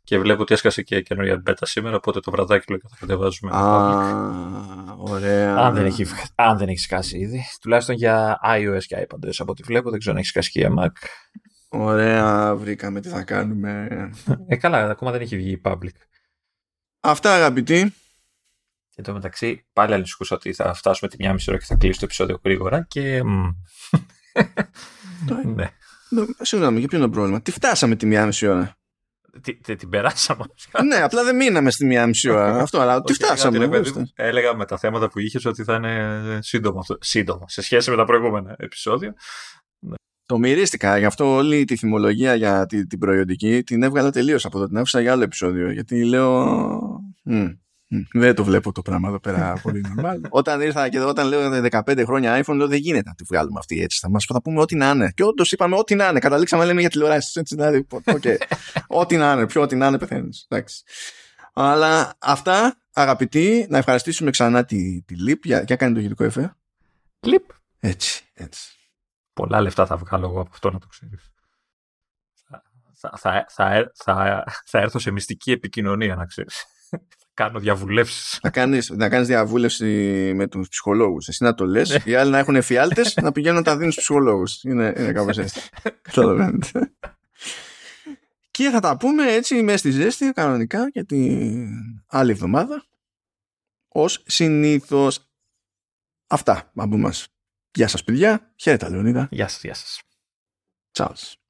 Και βλέπω ότι έσκασε και καινούργια μπέτα σήμερα, οπότε το βραδάκι λέω και θα κατεβάζουμε. Ah, ωραία. Αν δεν, έχει, αν δεν έχει σκάσει ήδη, τουλάχιστον για iOS και iPadOS από ό,τι βλέπω, δεν ξέρω αν έχει σκάσει και για Mac. Ωραία, βρήκαμε τι θα κάνουμε. Ε, καλά, ακόμα δεν έχει βγει η public. Αυτά αγαπητοί. Εν τω μεταξύ, πάλι ανησυχούσα ότι θα φτάσουμε τη μία μισή ώρα και θα κλείσει το επεισόδιο γρήγορα και. Ναι. Συγγνώμη, για ποιο είναι το πρόβλημα. Τι φτάσαμε τη μία μισή ώρα. Την περάσαμε. Ναι, απλά δεν μείναμε στη μία μισή ώρα. Αυτό, αλλά τι φτάσαμε. Έλεγα με τα θέματα που είχες ότι θα είναι σύντομο σε σχέση με τα προηγούμενα επεισόδια. Το μυρίστηκα, γι' αυτό όλη τη θυμολογία για την προϊοντική την έβγαλα τελείως από εδώ. Την άφησα για άλλο επεισόδιο. Γιατί λέω. Δεν το βλέπω το πράγμα εδώ πέρα πολύ normal. Όταν ήρθα και όταν λέω δεκαπέντε χρόνια iPhone, λέω δεν γίνεται να τη βγάλουμε αυτή έτσι. Θα, μας, θα πούμε ό,τι να είναι. Και όντως είπαμε ό,τι να είναι. Καταλήξαμε να λέμε για τηλεοράσει. Δηλαδή, okay. ό,τι να είναι. Πιο ό,τι να είναι πεθαίνει. Αλλά αυτά, αγαπητοί, να ευχαριστήσουμε ξανά τη, τη Leap. Για, για κάνει το γελικό εφέ. Leap. Έτσι, έτσι. Πολλά λεφτά θα βγάλω εγώ από αυτό, να το ξέρεις. Θα, θα, θα, θα, θα έρθω σε μυστική επικοινωνία, να ξέρεις. Κάνω διαβουλεύσεις. Να κάνεις, να κάνεις διαβούλευση με τους ψυχολόγους. Εσύ να το λες, οι άλλοι να έχουν εφιάλτες, να πηγαίνουν να τα δίνουν στους ψυχολόγους. Είναι, είναι κάπως έτσι. Καταλαβαίνετε. Και θα τα πούμε έτσι μέσα στη ζέστη, κανονικά, για την άλλη εβδομάδα. Ως συνήθως. Αυτά από μας. Γεια σας, παιδιά. Χαίρετε, Λεωνίδα. Γεια σας, γεια σας. Τσάους.